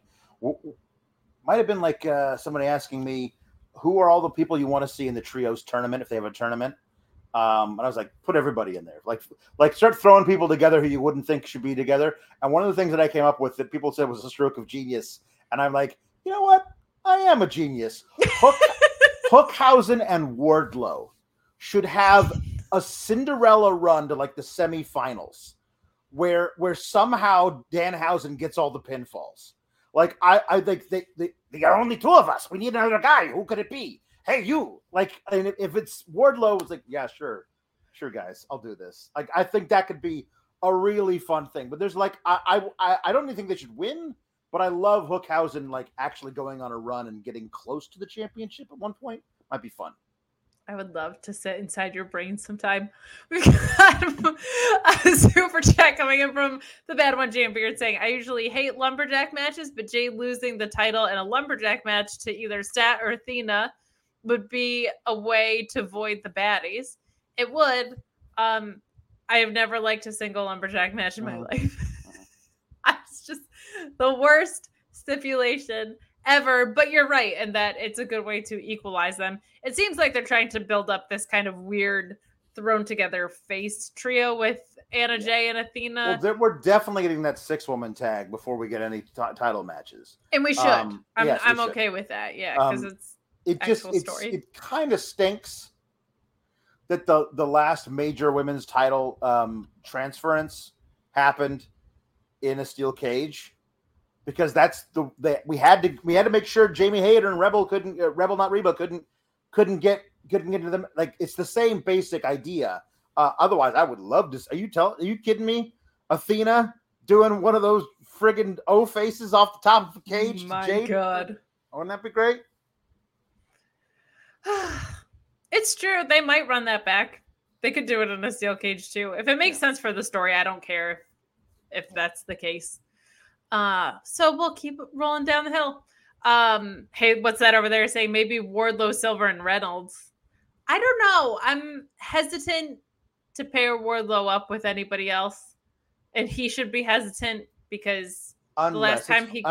Might have been like somebody asking me, who are all the people you want to see in the trios tournament if they have a tournament? And I was like, put everybody in there. Like start throwing people together who you wouldn't think should be together. And one of the things that I came up with that people said was a stroke of genius. And I'm like, you know what? I am a genius. Hookhausen and Wardlow should have a Cinderella run to like the semifinals where somehow Danhausen gets all the pinfalls. Like, I think they are only two of us. We need another guy. Who could it be? Hey, you. Like, and if it's Wardlow, it's like, yeah, sure. Sure, guys. I'll do this. Like, I think that could be a really fun thing. But there's, like, I don't even think they should win, but I love Hookhausen, like, actually going on a run and getting close to the championship at one point. Might be fun. I would love to sit inside your brain sometime. We've got a super chat coming in from the bad one, Jam Beard, saying, I usually hate lumberjack matches, but Jay losing the title in a lumberjack match to either Stat or Athena would be a way to void the baddies. It would. I have never liked a single lumberjack match in my life. It's just the worst stipulation ever, but you're right in that it's a good way to equalize them. It seems like they're trying to build up this kind of weird thrown together face trio with Anna Jay and Athena. Well, we're definitely getting that 6-woman tag before we get any title matches, and we should. I'm okay with that, because it kind of stinks that the last major women's title transference happened in a steel cage. because that's we had to make sure Jamie Hayter and Rebel couldn't Rebel, not Reba, couldn't get into them. Like, it's the same basic idea. Otherwise, I would love to. Are you kidding me? Athena doing one of those friggin' O faces off the top of the cage. My Jade? God, wouldn't that be great? It's true. They might run that back. They could do it in a steel cage too, if it makes sense for the story. I don't care if that's the case. So we'll keep rolling down the hill. Hey, what's that over there saying? Maybe Wardlow, Silver, and Reynolds. I don't know. I'm hesitant to pair Wardlow up with anybody else, and he should be hesitant because unless it's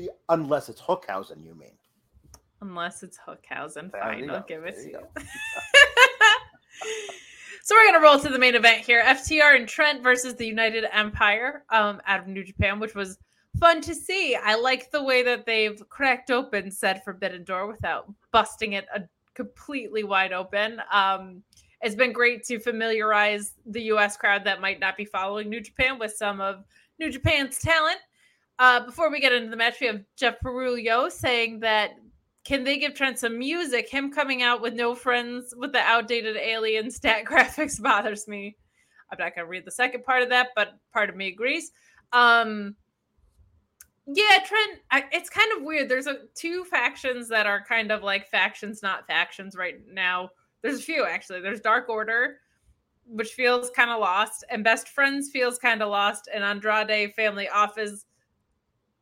Hookhausen, you mean? Unless it's Hookhausen, fine. I'll give it to you. So we're going to roll to the main event here. FTR and Trent versus the United Empire out of New Japan, which was fun to see. I like the way that they've cracked open said Forbidden Door without busting it completely wide open. It's been great to familiarize the U.S. crowd that might not be following New Japan with some of New Japan's talent. Before we get into the match, we have Jeff Perullo saying that, can they give Trent some music? Him coming out with no friends with the outdated alien stat graphics bothers me. I'm not going to read the second part of that, but part of me agrees. Yeah, Trent, it's kind of weird. There's two factions that are kind of like factions, not factions right now. There's a few, actually. There's Dark Order, which feels kind of lost, and Best Friends feels kind of lost, and Andrade Family Office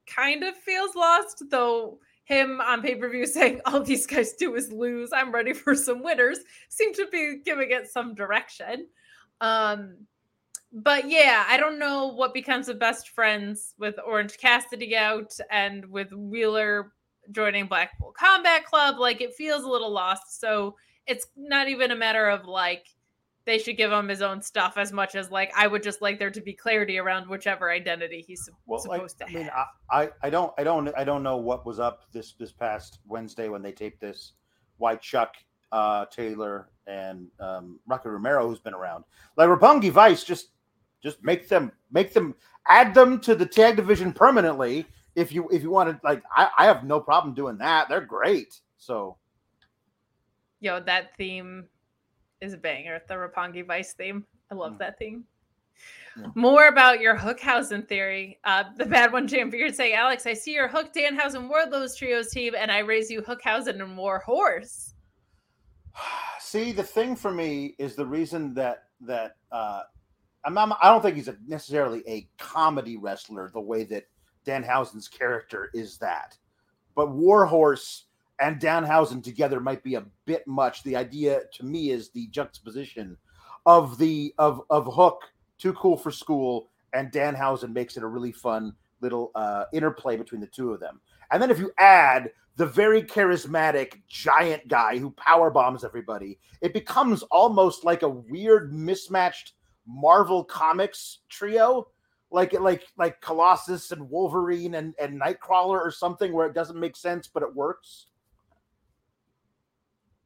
kind of feels lost, though. Him on pay-per-view saying, all these guys do is lose, I'm ready for some winners, seem to be giving it some direction. But yeah, I don't know what becomes of Best Friends with Orange Cassidy out and with Wheeler joining Blackpool Combat Club. Like, it feels a little lost. So it's not even a matter of like, they should give him his own stuff as much as like, I would just like there to be clarity around whichever identity he's supposed to have. I don't know what was up this past Wednesday when they taped this, why Chuck Taylor and Rocky Romero, who's been around, like Roppongi Vice, just make them add them to the tag division permanently. If you want to, like, I have no problem doing that. They're great. So. Yo, that theme is a banger. The Roppongi Vice theme. I love that theme. Yeah. More about your Hookhausen theory. The bad one, Jambeard, saying, Alex, I see your Hook, Danhausen, Wardlow's trios team, and I raise you Hookhausen and War Horse. See, the thing for me is the reason that I don't think he's necessarily a comedy wrestler the way that Danhausen's character is that. But War Horse and Danhausen together might be a bit much. The idea to me is the juxtaposition of Hook, Too Cool for School, and Danhausen makes it a really fun little interplay between the two of them. And then if you add the very charismatic giant guy who power bombs everybody, it becomes almost like a weird mismatched Marvel Comics trio, like Colossus and Wolverine and Nightcrawler or something, where it doesn't make sense but it works.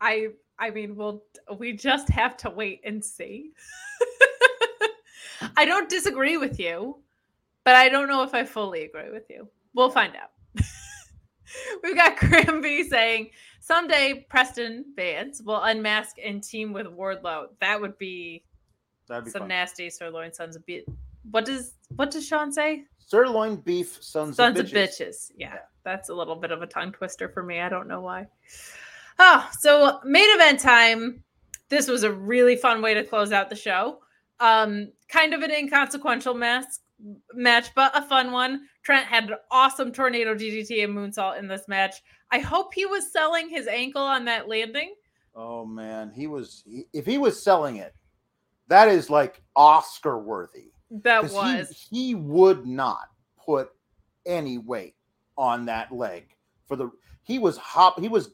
I mean, we just have to wait and see. I don't disagree with you, but I don't know if I fully agree with you. We'll find out. We've got Gramby saying, someday Preston Vance will unmask and team with Wardlow. That would be, some fun. Nasty sirloin sons of beef. What does Sean say? Sirloin beef sons of bitches. Yeah, that's a little bit of a tongue twister for me. I don't know why. Oh, so main event time. This was a really fun way to close out the show. Kind of an inconsequential match, but a fun one. Trent had an awesome tornado DDT and moonsault in this match. I hope he was selling his ankle on that landing. Oh, man. If he was selling it, that is like Oscar worthy. That was. He would not put any weight on that leg for the... He was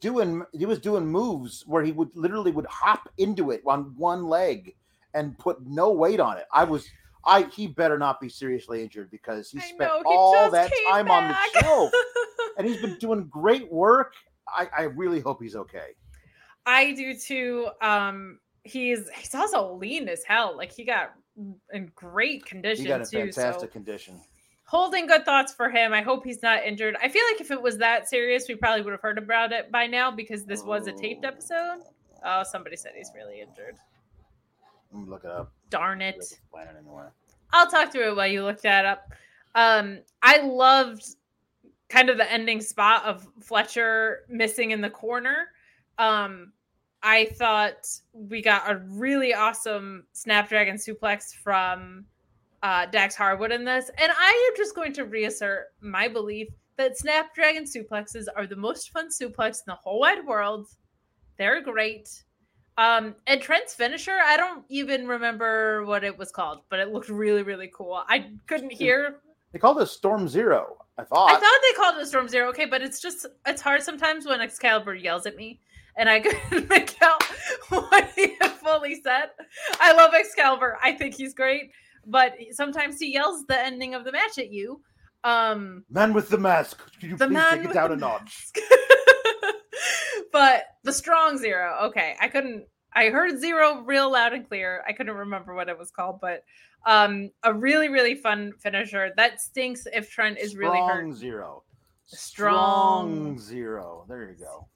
doing moves where he would literally hop into it on one leg and put no weight on it. He better not be seriously injured, because he spent all that time on the show and he's been doing great work. I really hope he's okay. I do too. He's also lean as hell. Like, he got in great condition. He got a fantastic condition. holding good thoughts for him. I hope he's not injured. I feel like if it was that serious, we probably would have heard about it by now because this was a taped episode. Oh, somebody said he's really injured. Let me look it up. Darn it. I'll talk through it while you look that up. I loved kind of the ending spot of Fletcher missing in the corner. I thought we got a really awesome Snapdragon suplex from Dax Harwood in this. And I am just going to reassert my belief that Snapdragon suplexes are the most fun suplex in the whole wide world. They're great. And Trent's finisher, I don't even remember what it was called, but it looked really, really cool. I couldn't hear. They called it Storm Zero, I thought. I thought they called it Storm Zero. Okay, but it's just, it's hard sometimes when Excalibur yells at me. And I couldn't make out what he fully said. I love Excalibur. I think he's great. But sometimes he yells the ending of the match at you. Man with the mask. Could you please take it down a notch? But the Strong Zero. Okay. I heard zero real loud and clear. I couldn't remember what it was called. But a really, really fun finisher. That stinks if Trent is really hurt. Strong Zero. Strong Zero. There you go.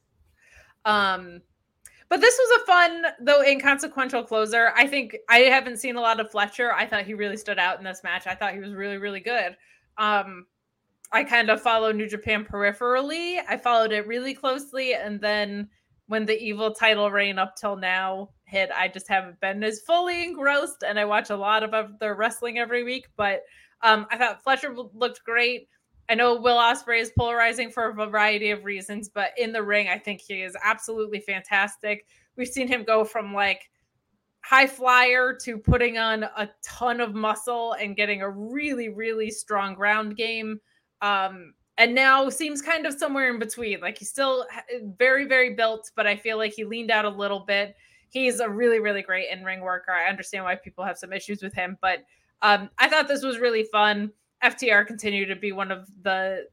But this was a fun, though inconsequential closer. I think I haven't seen a lot of Fletcher. I thought he really stood out in this match. I thought he was really, really good. I kind of follow New Japan peripherally. I followed it really closely. And then when the evil title reign up till now hit, I just haven't been as fully engrossed. And I watch a lot of their wrestling every week, but, I thought Fletcher looked great. I know Will Ospreay is polarizing for a variety of reasons, but in the ring, I think he is absolutely fantastic. We've seen him go from like high flyer to putting on a ton of muscle and getting a really, really strong ground game. And now seems kind of somewhere in between. Like he's still very, very built, but I feel like he leaned out a little bit. He's a really, really great in-ring worker. I understand why people have some issues with him, but I thought this was really fun. FTR continue to be one of the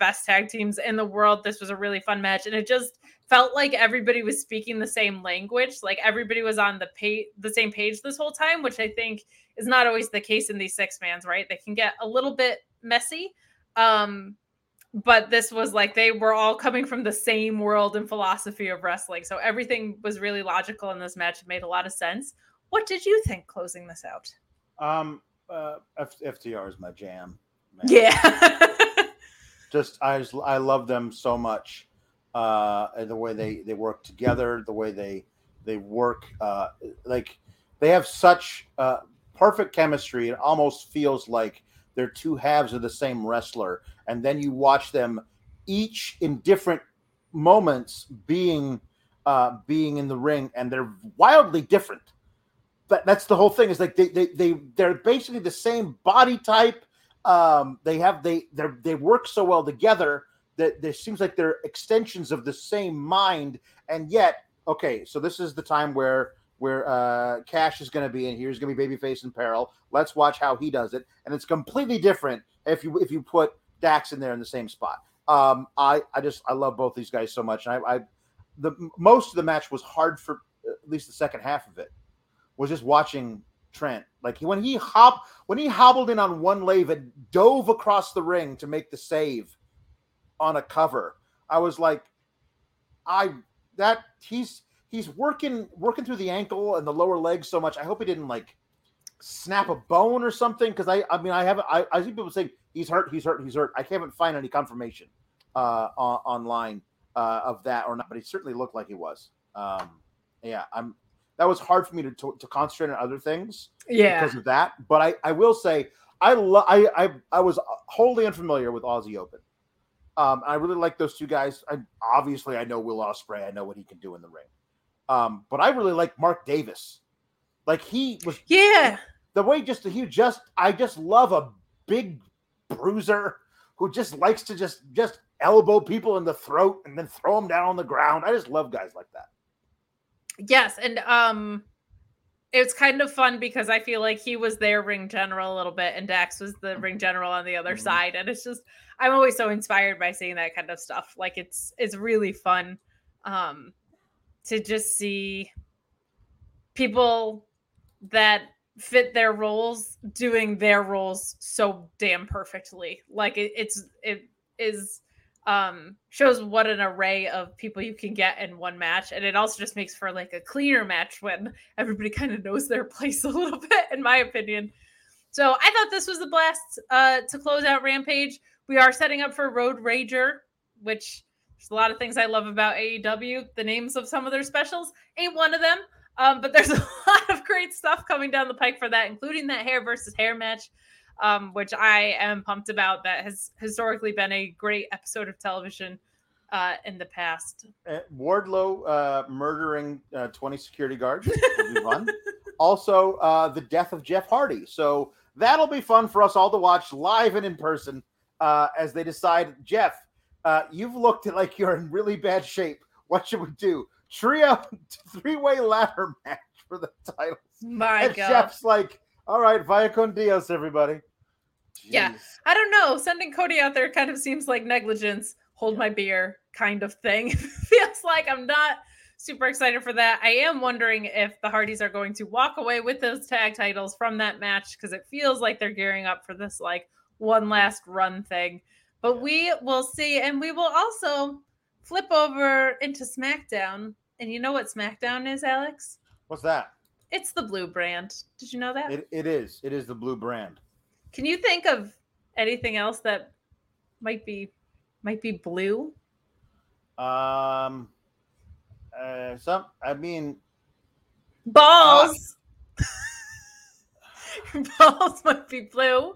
best tag teams in the world. This was a really fun match, and it just felt like everybody was speaking the same language. Like everybody was on the same page this whole time, which I think is not always the case in these six-mans, right? They can get a little bit messy, but this was like they were all coming from the same world and philosophy of wrestling. So everything was really logical in this match. It made a lot of sense. What did you think closing this out? FTR is my jam, man. Yeah. I love them so much. And the way they work together, the way they work, like they have such perfect chemistry. It almost feels like they're two halves of the same wrestler. And then you watch them each in different moments being in the ring, and they're wildly different. That's the whole thing. Is like they're basically the same body type. They work so well together that there seems like they're extensions of the same mind. And yet, okay, so this is the time where Cash is going to be in here. He's going to be babyface in peril. Let's watch how he does it. And it's completely different if you put Dax in there in the same spot. I love both these guys so much. And the most of the match was hard for at least the second half of it. Was just watching Trent. Like when he hobbled in on one leg and dove across the ring to make the save on a cover, I was like, he's working through the ankle and the lower leg so much. I hope he didn't like snap a bone or something. Cause I see people saying he's hurt. I can't find any confirmation online of that or not, but he certainly looked like he was. That was hard for me to concentrate on other things because of that. But I will say I was wholly unfamiliar with Aussie Open. I really like those two guys. I know Will Ospreay. I know what he can do in the ring. But I really like Mark Davis. Like he was I just love a big bruiser who just likes to just elbow people in the throat and then throw them down on the ground. I just love guys like that. Yes, and it's kind of fun because I feel like he was their ring general a little bit, and Dax was the ring general on the other side. And it's just, I'm always so inspired by seeing that kind of stuff. Like it's really fun to just see people that fit their roles doing their roles so damn perfectly. Like it shows what an array of people you can get in one match. And it also just makes for like a cleaner match when everybody kind of knows their place a little bit, in my opinion. So I thought this was a blast to close out Rampage. We are setting up for Road Rager, which there's a lot of things I love about AEW. The names of some of their specials ain't one of them. But there's a lot of great stuff coming down the pike for that, including that hair versus hair match, which I am pumped about. That has historically been a great episode of television in the past. Wardlow murdering 20 security guards would be fun. Also, the death of Jeff Hardy. So that'll be fun for us all to watch live and in person as they decide, Jeff, you've looked like you're in really bad shape. What should we do? Three-way ladder match for the titles. My God. Jeff's like, all right, vaya con Dios, everybody. Jeez. Yeah. I don't know. Sending Cody out there kind of seems like negligence. Hold my beer kind of thing. Feels like I'm not super excited for that. I am wondering if the Hardys are going to walk away with those tag titles from that match, because it feels like they're gearing up for this, like, one last run thing. But we will see. And we will also flip over into SmackDown. And you know what SmackDown is, Alex? What's that? It's the blue brand. Did you know that? It is. It is the blue brand. Can you think of anything else that might be blue? Balls. Balls might be blue.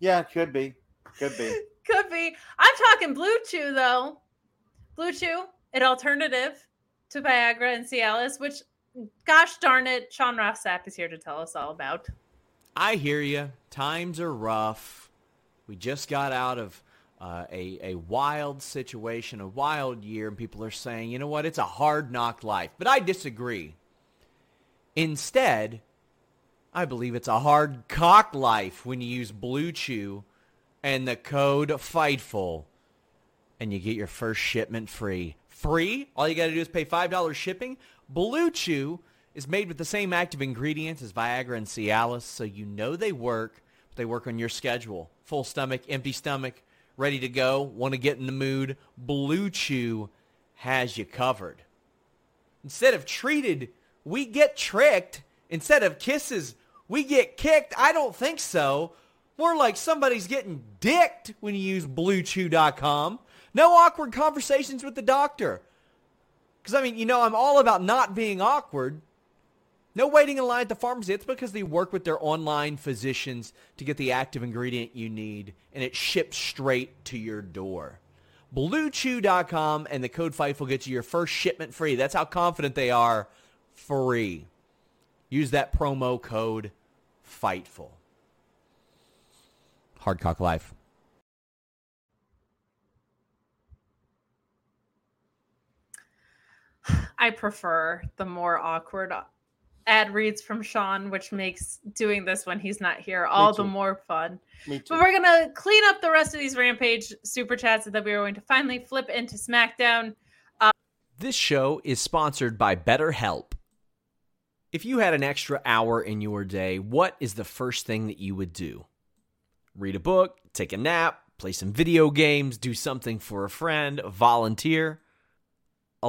Yeah, could be. I'm talking BlueChew though. BlueChew, an alternative to Viagra and Cialis, which, gosh darn it, Sean Ross Sapp is here to tell us all about. I hear you. Times are rough. We just got out of a wild situation, a wild year, and people are saying, you know what, it's a hard knock life. But I disagree. Instead, I believe it's a hard cock life when you use BlueChew and the code FIGHTFUL, and you get your first shipment free. Free? All you got to do is pay $5 shipping. BlueChew is made with the same active ingredients as Viagra and Cialis, so you know they work, but they work on your schedule. Full stomach, empty stomach, ready to go, want to get in the mood. BlueChew has you covered. Instead of treated, we get tricked. Instead of kisses, we get kicked. I don't think so. More like somebody's getting dicked when you use BlueChew.com. No awkward conversations with the doctor. Because, I mean, you know, I'm all about not being awkward. No waiting in line at the pharmacy. It's because they work with their online physicians to get the active ingredient you need, and it ships straight to your door. BlueChew.com and the code FIGHTFUL will get you your first shipment free. That's how confident they are. Free. Use that promo code FIGHTFUL. Hardcock life. I prefer the more awkward ad reads from Sean, which makes doing this when he's not here all the more fun. But we're going to clean up the rest of these Rampage Super Chats, and then we're going to finally flip into SmackDown. This show is sponsored by BetterHelp. If you had an extra hour in your day, what is the first thing that you would do? Read a book, take a nap, play some video games, do something for a friend, volunteer. A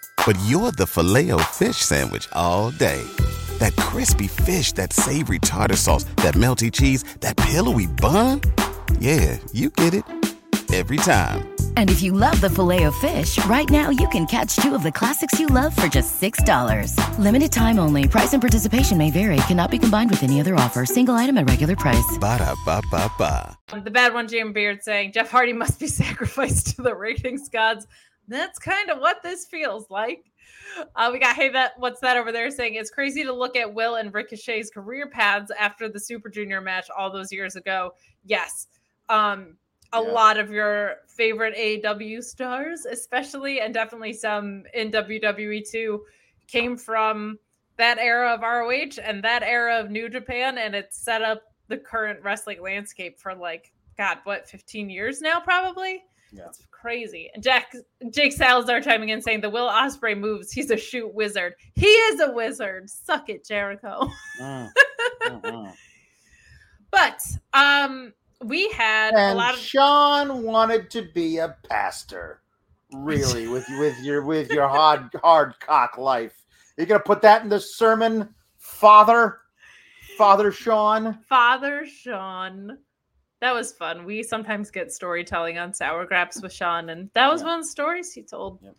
But you're the Filet-O-Fish Sandwich all day. That crispy fish, that savory tartar sauce, that melty cheese, that pillowy bun. Yeah, you get it. Every time. And if you love the Filet-O-Fish, right now you can catch two of the classics you love for just $6. Limited time only. Price and participation may vary. Cannot be combined with any other offer. Single item at regular price. Ba-da-ba-ba-ba. The bad one, Jim Beard, saying, Jeff Hardy must be sacrificed to the ratings gods. That's kind of what this feels like. We got, hey, that what's that over there saying? It's crazy to look at Will and Ricochet's career paths after the Super Junior match all those years ago. Yes. A lot of your favorite AEW stars, especially, and definitely some in WWE too, came from that era of ROH and that era of New Japan, and it set up the current wrestling landscape for, like, God, what, 15 years now, probably? Yeah. That's crazy. And Jake Salazar chiming in saying the Will Ospreay moves. He's a shoot wizard. He is a wizard. Suck it, Jericho. But we had and a lot of Sean wanted to be a pastor. Really, with your hard cock life. You're gonna put that in the sermon, Father Sean. That was fun. We sometimes get storytelling on Sour Graps with Sean, and that was one of the stories he told. Yep.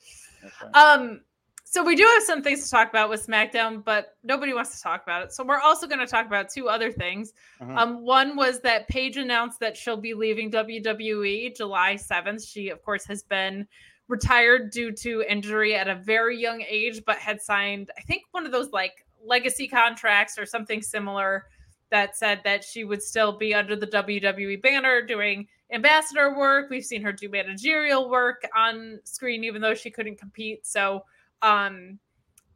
Right. So we do have some things to talk about with SmackDown, but nobody wants to talk about it. So we're also going to talk about two other things. Uh-huh. One was that Paige announced that she'll be leaving WWE July 7th. She, of course, has been retired due to injury at a very young age, but had signed, I think, one of those like legacy contracts or something similar that said that she would still be under the WWE banner doing ambassador work. We've seen her do managerial work on screen, even though she couldn't compete. So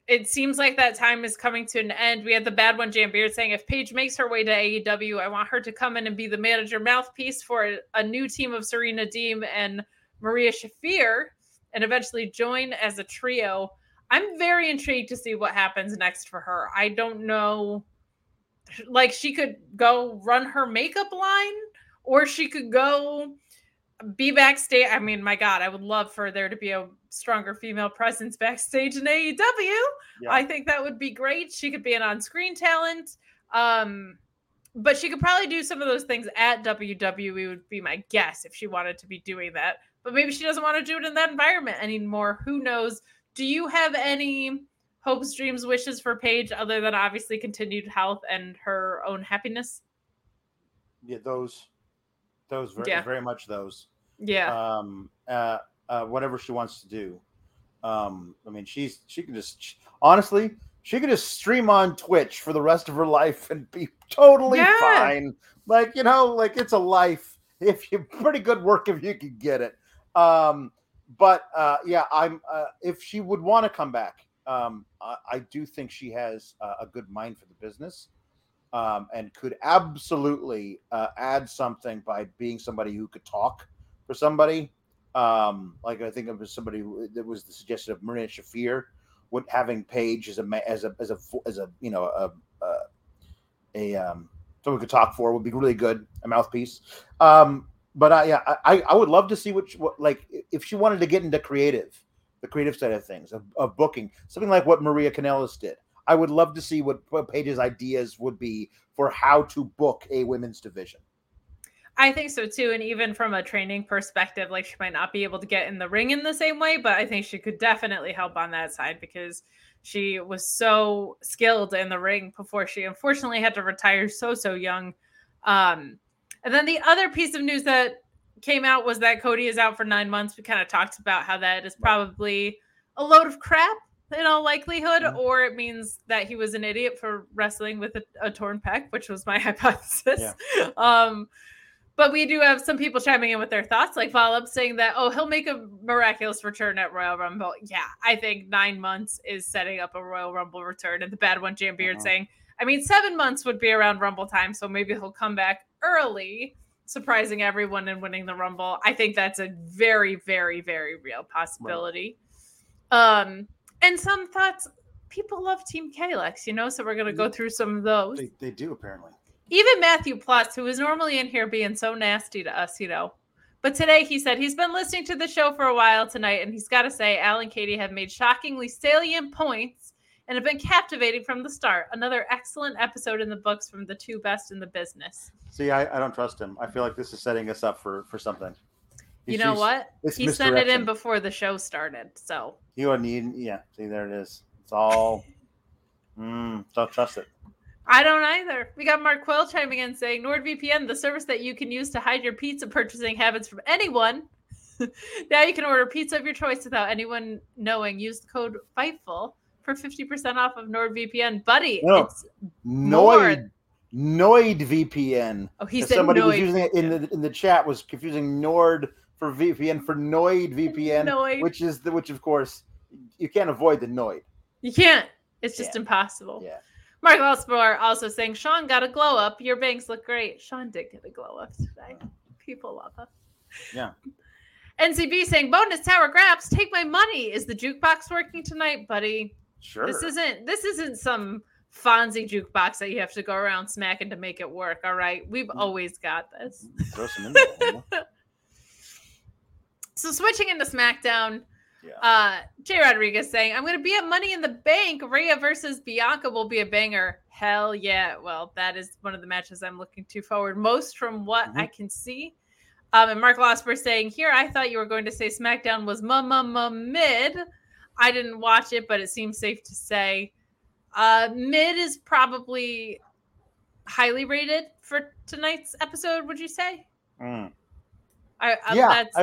it seems like that time is coming to an end. We had the bad one, Jan Beard, saying, if Paige makes her way to AEW, I want her to come in and be the manager mouthpiece for a new team of Serena Deem and Maria Shafir, and eventually join as a trio. I'm very intrigued to see what happens next for her. I don't know. Like, she could go run her makeup line, or she could go be backstage. I mean, my God, I would love for there to be a stronger female presence backstage in AEW. Yeah. I think that would be great. She could be an on-screen talent. But she could probably do some of those things at WWE would be my guess if she wanted to be doing that. But maybe she doesn't want to do it in that environment anymore. Who knows? Do you have any hopes, dreams, wishes for Paige, other than obviously continued health and her own happiness? Yeah, those very much those. Yeah. Whatever she wants to do. I mean, she can just honestly, she could just stream on Twitch for the rest of her life and be totally fine. Like, you know, like, it's a life if you pretty good work if you could get it. But if she would want to come back. I do think she has a good mind for the business, and could absolutely add something by being somebody who could talk for somebody. Like, I think it was somebody that was the suggestion of Maria Shafir, with having Paige as someone could talk for would be really good, a mouthpiece. But I would love to see what like if she wanted to get into the creative side of things, of booking, something like what Maria Kanellis did. I would love to see what Paige's ideas would be for how to book a women's division. I think so too. And even from a training perspective, like, she might not be able to get in the ring in the same way, but I think she could definitely help on that side because she was so skilled in the ring before she unfortunately had to retire so young. And then the other piece of news that came out was that Cody is out for 9 months. We kind of talked about how that is probably a load of crap in all likelihood, or it means that he was an idiot for wrestling with a torn pec, which was my hypothesis. Yeah. But we do have some people chiming in with their thoughts, like Follow Up saying that, oh, he'll make a miraculous return at Royal Rumble. Yeah, I think 9 months is setting up a Royal Rumble return. And the bad one, Jam Beard, saying, I mean, 7 months would be around Rumble time, so maybe he'll come back early, surprising everyone and winning the Rumble. I think that's a very, very, very real possibility. Right. And some thoughts, people love Team Kalex, you know, so we're going to go through some of those. They do, apparently. Even Matthew Plus, who is normally in here being so nasty to us, you know. But today he said he's been listening to the show for a while tonight, and he's got to say Al and Katie have made shockingly salient points and have been captivating from the start. Another excellent episode in the books from the two best in the business. See, I don't trust him. I feel like this is setting us up for something. You know what? He sent it in before the show started, so. See, there it is. It's all, don't trust it. I don't either. We got Mark Quell chiming in saying, NordVPN, the service that you can use to hide your pizza purchasing habits from anyone. Now you can order pizza of your choice without anyone knowing. Use the code Fightful for 50% off of NordVPN. Buddy, it's NordVPN. Oh, he said somebody was using it in the chat was confusing Nord for VPN for NordVPN, which of course you can't avoid the Noid. You can't. It's just impossible. Yeah. Mark Elspore also saying, Sean got a glow up. Your bangs look great. Sean did get a glow up today. People love us. Yeah. NCB saying, bonus tower grabs. Take my money. Is the jukebox working tonight, buddy? Sure. This isn't some Fonzie jukebox that you have to go around smacking to make it work. All right. We've always got this. Throw some in there. So switching into SmackDown. Yeah. Jay Rodriguez saying, I'm going to be at Money in the Bank. Rhea versus Bianca will be a banger. Hell yeah. Well, that is one of the matches I'm looking to forward most from what I can see. And Mark Losper saying, here, I thought you were going to say SmackDown was mid. I didn't watch it, but it seems safe to say. Mid is probably highly rated for tonight's episode, would you say? I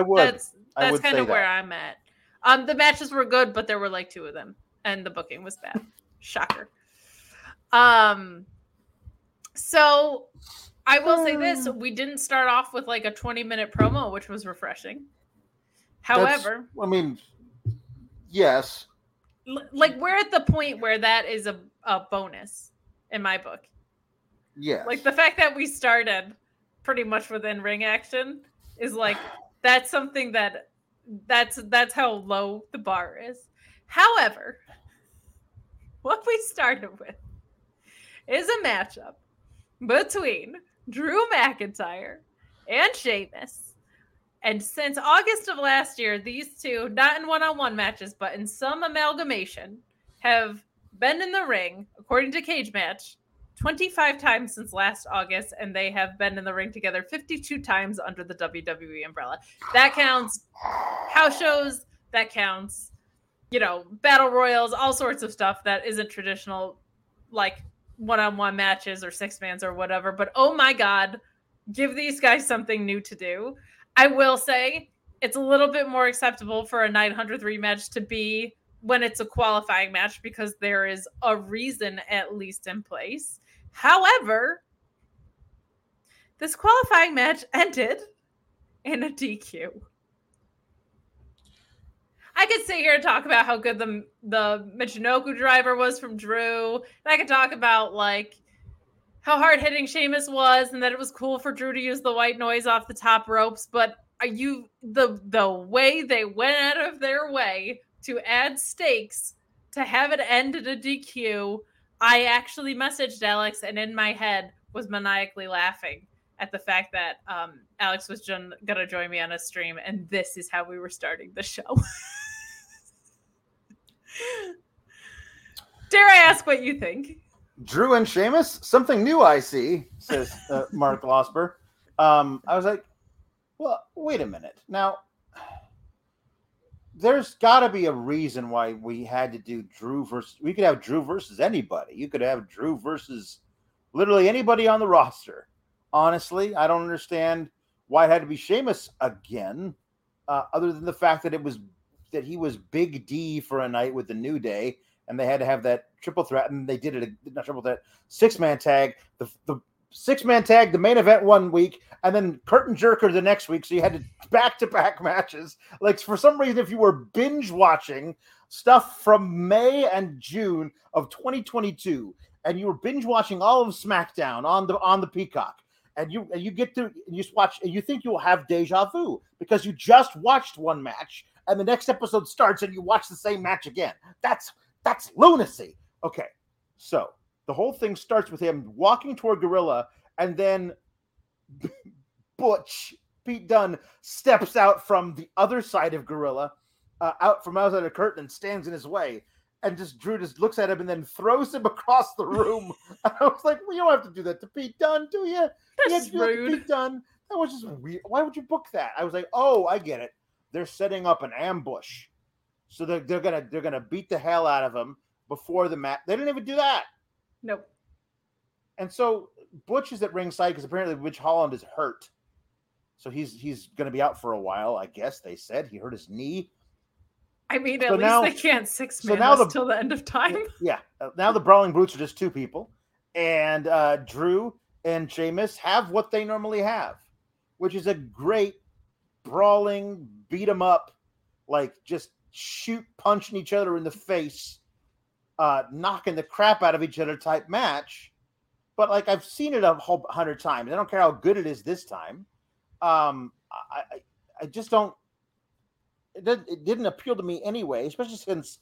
would. That's kind of where I'm at. The matches were good, but there were like two of them, and the booking was bad. Shocker. So I will say this. We didn't start off with like a 20-minute promo, which was refreshing. However, yes. Like we're at the point where that is a bonus in my book. Yeah. Like the fact that we started pretty much with in-ring action is like, that's something that... That's how low the bar is. However, what we started with is a matchup between Drew McIntyre and Sheamus. And since August of last year, these two, not in one-on-one matches, but in some amalgamation, have been in the ring, according to Cage Match, 25 times since last August, and they have been in the ring together 52 times under the WWE umbrella. That counts house shows, that counts, you know, battle royals, all sorts of stuff that isn't traditional, like one-on-one matches or six-mans or whatever. But oh my God, give these guys something new to do. I will say it's a little bit more acceptable for a 900 rematch to be when it's a qualifying match because there is a reason at least in place. However, this qualifying match ended in a DQ. I could sit here and talk about how good the Michinoku driver was from Drew. And I could talk about like how hard-hitting Sheamus was and that it was cool for Drew to use the white noise off the top ropes. But are you the way they went out of their way to add stakes, to have it end in a DQ... I actually messaged Alex and in my head was maniacally laughing at the fact that Alex was going to join me on a stream. And this is how we were starting the show. Dare I ask what you think? Drew and Sheamus, something new I see, says Mark Losper. I was like, well, wait a minute. Now, there's got to be a reason why we had to do we could have Drew versus anybody. You could have Drew versus literally anybody on the roster. Honestly, I don't understand why it had to be Sheamus again, other than the fact that he was Big D for a night with the New Day, and they had to have that triple threat, and they did it, not triple threat, six-man tag. The six-man tag, the main event one week, and then curtain jerker the next week. So you had back-to-back matches. Like, for some reason, if you were binge-watching stuff from May and June of 2022, and you were binge-watching all of SmackDown on the Peacock, and you get to – you watch – you think you'll have deja vu because you just watched one match, and the next episode starts, and you watch the same match again. That's lunacy. Okay, so – the whole thing starts with him walking toward Gorilla, and then Butch, Pete Dunne, steps out from the other side of Gorilla, out from outside the curtain, and stands in his way. And just Drew just looks at him and then throws him across the room. And I was like, well, you don't have to do that to Pete Dunne, do you? That's rude. Pete Dunne. That was just weird. Why would you book that? I was like, oh, I get it. They're setting up an ambush. So they're gonna beat the hell out of him before the match. They didn't even do that. Nope. And so Butch is at ringside because apparently Ridge Holland is hurt. So he's going to be out for a while, I guess they said. He hurt his knee. I mean, so at least they can't six-man us till the end of time. Yeah. Now the Brawling Brutes are just two people. And Drew and Sheamus have what they normally have, which is a great brawling, beat-em-up, like just shoot, punching each other in the face, knocking the crap out of each other type match. But like, I've seen it 100 times. I don't care how good it is this time. I just don't, it didn't appeal to me anyway, especially since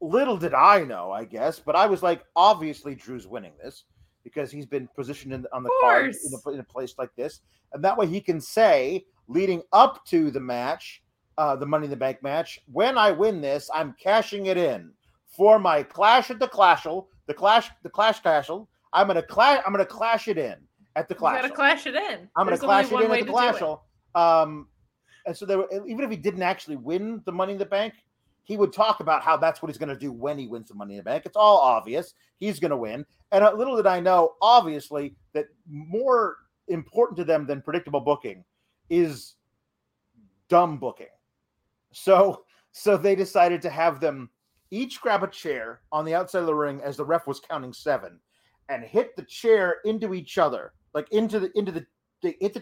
little did I know, I guess, but I was like, obviously Drew's winning this because he's been positioned on the card in a place like this. And that way he can say leading up to the match, the Money in the Bank match, when I win this, I'm cashing it in. For my clash at the Clash Castle, I'm gonna clash it in at the Clash. You gotta clash it in. I'm gonna clash it in at the Clash. And so even if he didn't actually win the Money in the Bank, he would talk about how that's what he's gonna do when he wins the Money in the Bank. It's all obvious he's gonna win. And little did I know, obviously, that more important to them than predictable booking is dumb booking. So they decided to have them each grab a chair on the outside of the ring as the ref was counting seven, and hit the chair into each other, like into the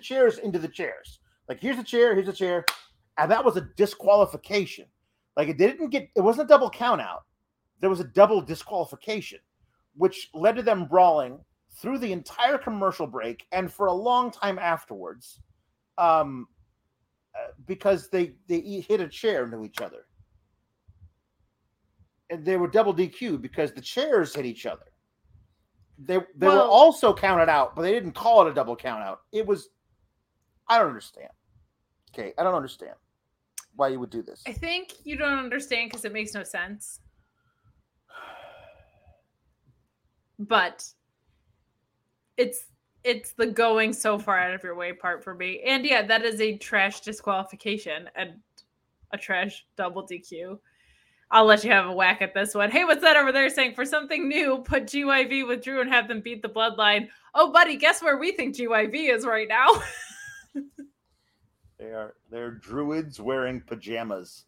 chairs. Like here's the chair, and that was a disqualification. Like it wasn't a double count out. There was a double disqualification, which led to them brawling through the entire commercial break and for a long time afterwards, because they hit a chair into each other. And they were double DQ'd because the chairs hit each other. They were also counted out, but they didn't call it a double count out. It was, I don't understand. Okay, I don't understand why you would do this. I think you don't understand because it makes no sense. But it's the going so far out of your way part for me. And yeah, that is a trash disqualification and a trash double DQ. I'll let you have a whack at this one. Hey, what's that over there saying? For something new, put GYV with Drew and have them beat the Bloodline. Oh, buddy, guess where we think GYV is right now? They're druids wearing pajamas.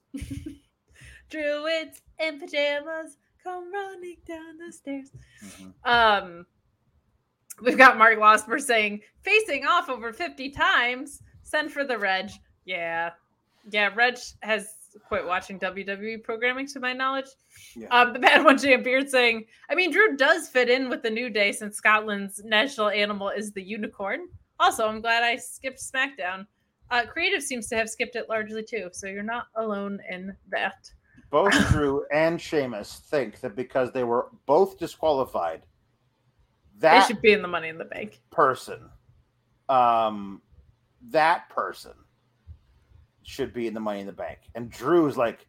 Druids in pajamas come running down the stairs. Mm-hmm. We've got Mark Losper saying, facing off over 50 times, send for the Reg. Yeah, Reg has quit watching WWE programming, to my knowledge. Yeah. The bad one, Jam Beard, saying, I mean, Drew does fit in with the New Day since Scotland's national animal is the unicorn. Also, I'm glad I skipped SmackDown. Creative seems to have skipped it largely, too, so you're not alone in that. Both Drew and Sheamus think that because they were both disqualified, that they should be in the Money in the Bank. That person should be in the Money in the Bank. And Drew's like,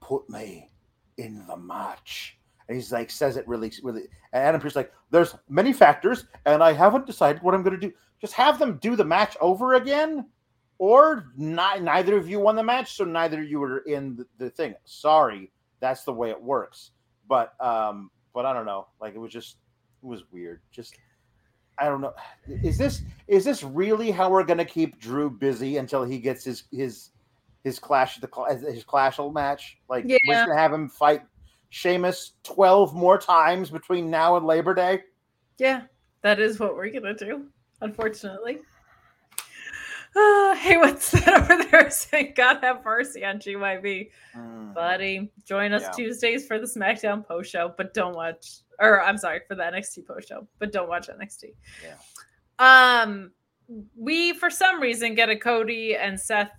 put me in the match. And he's like, says it really, really. And Adam Pearce's like, there's many factors, and I haven't decided what I'm going to do. Just have them do the match over again, or neither of you won the match, so neither of you were in the thing. Sorry, that's the way it works. But I don't know. Like, it was weird. Just... I don't know. Is this really how we're going to keep Drew busy until he gets his clash match? Like, yeah. We're going to have him fight Sheamus 12 more times between now and Labor Day. Yeah. That is what we're going to do, unfortunately. Hey, what's that over there saying? God have mercy on GYB. Buddy, join us Tuesdays for the SmackDown post show, but don't watch, or I'm sorry, for the NXT post show, but don't watch NXT. Yeah. We, for some reason, get a Cody and Seth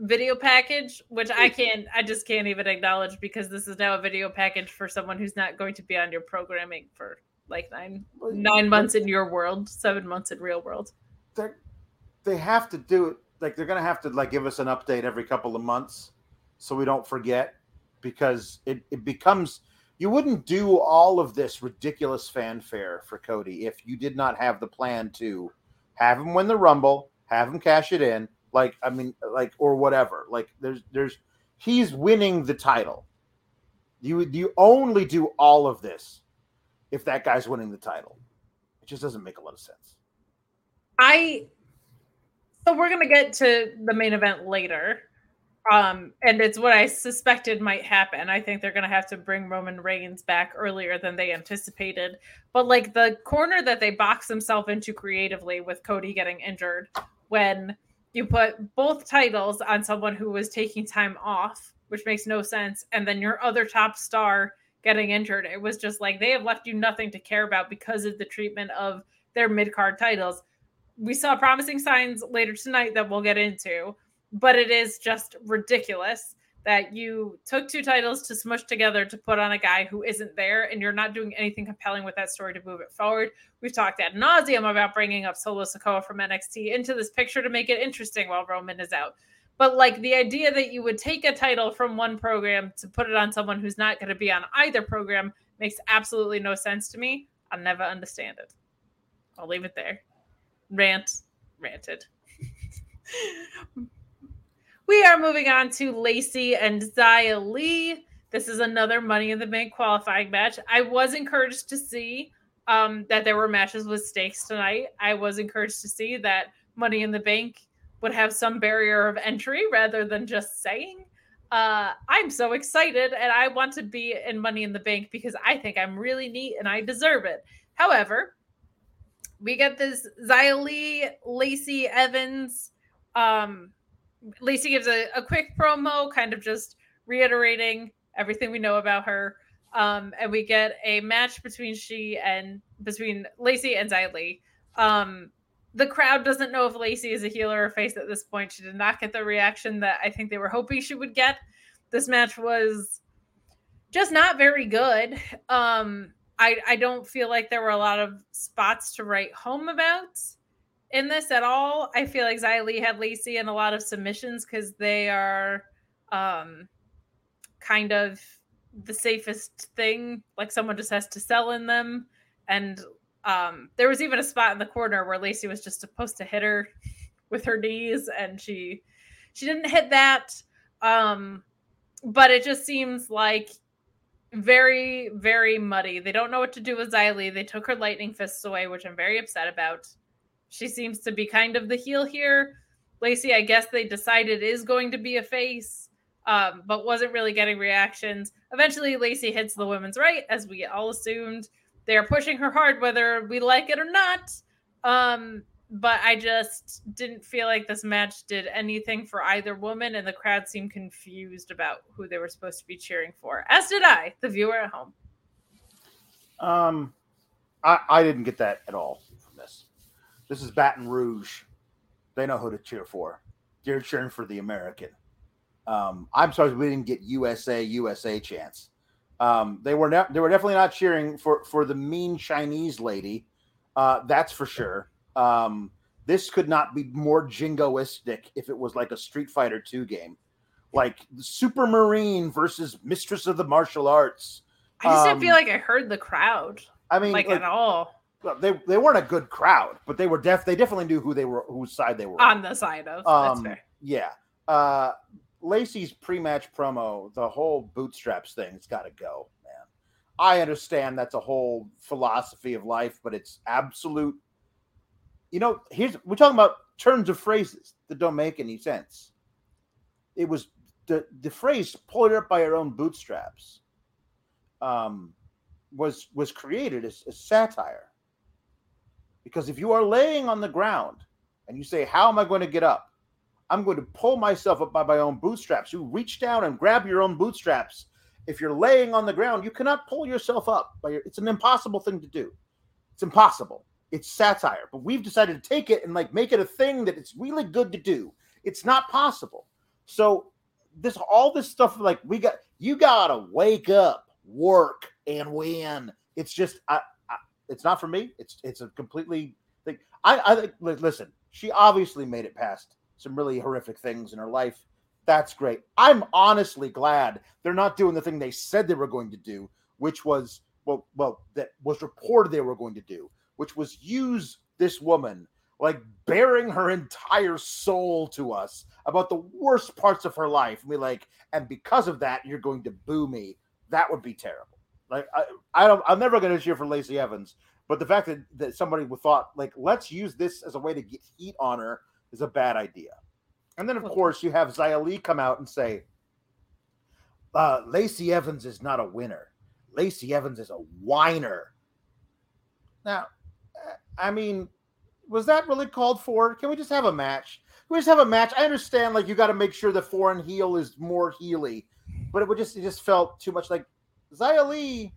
video package, which I just can't even acknowledge because this is now a video package for someone who's not going to be on your programming for like nine months in your world, 7 months in real world. They have to do it. Like they're going to have to like give us an update every couple of months so we don't forget, because it becomes, you wouldn't do all of this ridiculous fanfare for Cody if you did not have the plan to have him win the Rumble, have him cash it in. Like, I mean, like, or whatever, like he's winning the title. You only do all of this if that guy's winning the title. It just doesn't make a lot of sense. So we're going to get to the main event later. And it's what I suspected might happen. I think they're going to have to bring Roman Reigns back earlier than they anticipated. But like the corner that they boxed themselves into creatively with Cody getting injured, when you put both titles on someone who was taking time off, which makes no sense. And then your other top star getting injured. It was just like, they have left you nothing to care about because of the treatment of their mid-card titles. We saw promising signs later tonight that we'll get into, but it is just ridiculous that you took two titles to smush together to put on a guy who isn't there, and you're not doing anything compelling with that story to move it forward. We've talked ad nauseum about bringing up Solo Sikoa from NXT into this picture to make it interesting while Roman is out. But like the idea that you would take a title from one program to put it on someone who's not going to be on either program makes absolutely no sense to me. I'll never understand it. I'll leave it there. Ranted. We are moving on to Lacey and Xia Li. This is another Money in the Bank qualifying match. I was encouraged to see that there were matches with stakes tonight. I was encouraged to see that Money in the Bank would have some barrier of entry rather than just saying. I'm so excited, and I want to be in Money in the Bank because I think I'm really neat and I deserve it. However, we get this Xia Li, Lacey Evans, Lacey gives a quick promo, kind of just reiterating everything we know about her. And we get a match between Lacey and Xia Li. The crowd doesn't know if Lacey is a heel or a face at this point. She did not get the reaction that I think they were hoping she would get. This match was just not very good. I don't feel like there were a lot of spots to write home about in this at all. I feel like Xia Li had Lacey in a lot of submissions because they are kind of the safest thing. Like someone just has to sell in them. And there was even a spot in the corner where Lacey was just supposed to hit her with her knees, and she didn't hit that. But it just seems like very, very muddy. They don't know what to do with Xia Li. They took her lightning fists away, which I'm very upset about. She seems to be kind of the heel here. Lacey, I guess they decided, is going to be a face, but wasn't really getting reactions. Eventually, Lacey hits the women's right, as we all assumed. They are pushing her hard, whether we like it or not. But I just didn't feel like this match did anything for either woman, and the crowd seemed confused about who they were supposed to be cheering for, as did I, the viewer at home. I didn't get that at all from this. This is Baton Rouge. They know who to cheer for. They're cheering for the American. I'm sorry we didn't get USA chants. They were definitely not cheering for the mean Chinese lady. That's for sure. This could not be more jingoistic if it was like a Street Fighter 2 game, like Super Marine versus Mistress of the Martial Arts. I just didn't feel like I heard the crowd. I mean, like at all. Well, they weren't a good crowd, but they were they definitely knew who they were, whose side they were on. The side of. That's fair. Yeah. Lacey's pre-match promo, the whole bootstraps thing, it's got to go, man. I understand that's a whole philosophy of life, but it's absolute. You know, we're talking about turns of phrases that don't make any sense. It was the phrase "pull it up by your own bootstraps." was created is satire. Because if you are laying on the ground and you say, how am I going to get up? I'm going to pull myself up by my own bootstraps. You reach down and grab your own bootstraps. If you're laying on the ground, you cannot pull yourself up. It's an impossible thing to do. It's impossible. It's satire. But we've decided to take it and like make it a thing that it's really good to do. It's not possible. So all this stuff, like you gotta wake up, work, and win. It's just, it's not for me. It's a completely thing. Listen, she obviously made it past some really horrific things in her life. That's great. I'm honestly glad they're not doing the thing they said they were going to do, which was, well, that was reported they were going to do, which was use this woman, like bearing her entire soul to us about the worst parts of her life. And and because of that, you're going to boo me. That would be terrible. Like, I'm never going to cheer for Lacey Evans, but the fact that somebody thought, like, let's use this as a way to get heat on her is a bad idea. And then, of course, you have Xia Li come out and say, Lacey Evans is not a winner. Lacey Evans is a whiner. Now, I mean, was that really called for? Can we just have a match? Can we just have a match? I understand, like, you got to make sure the foreign heel is more heely, but it just felt too much like Xia Li.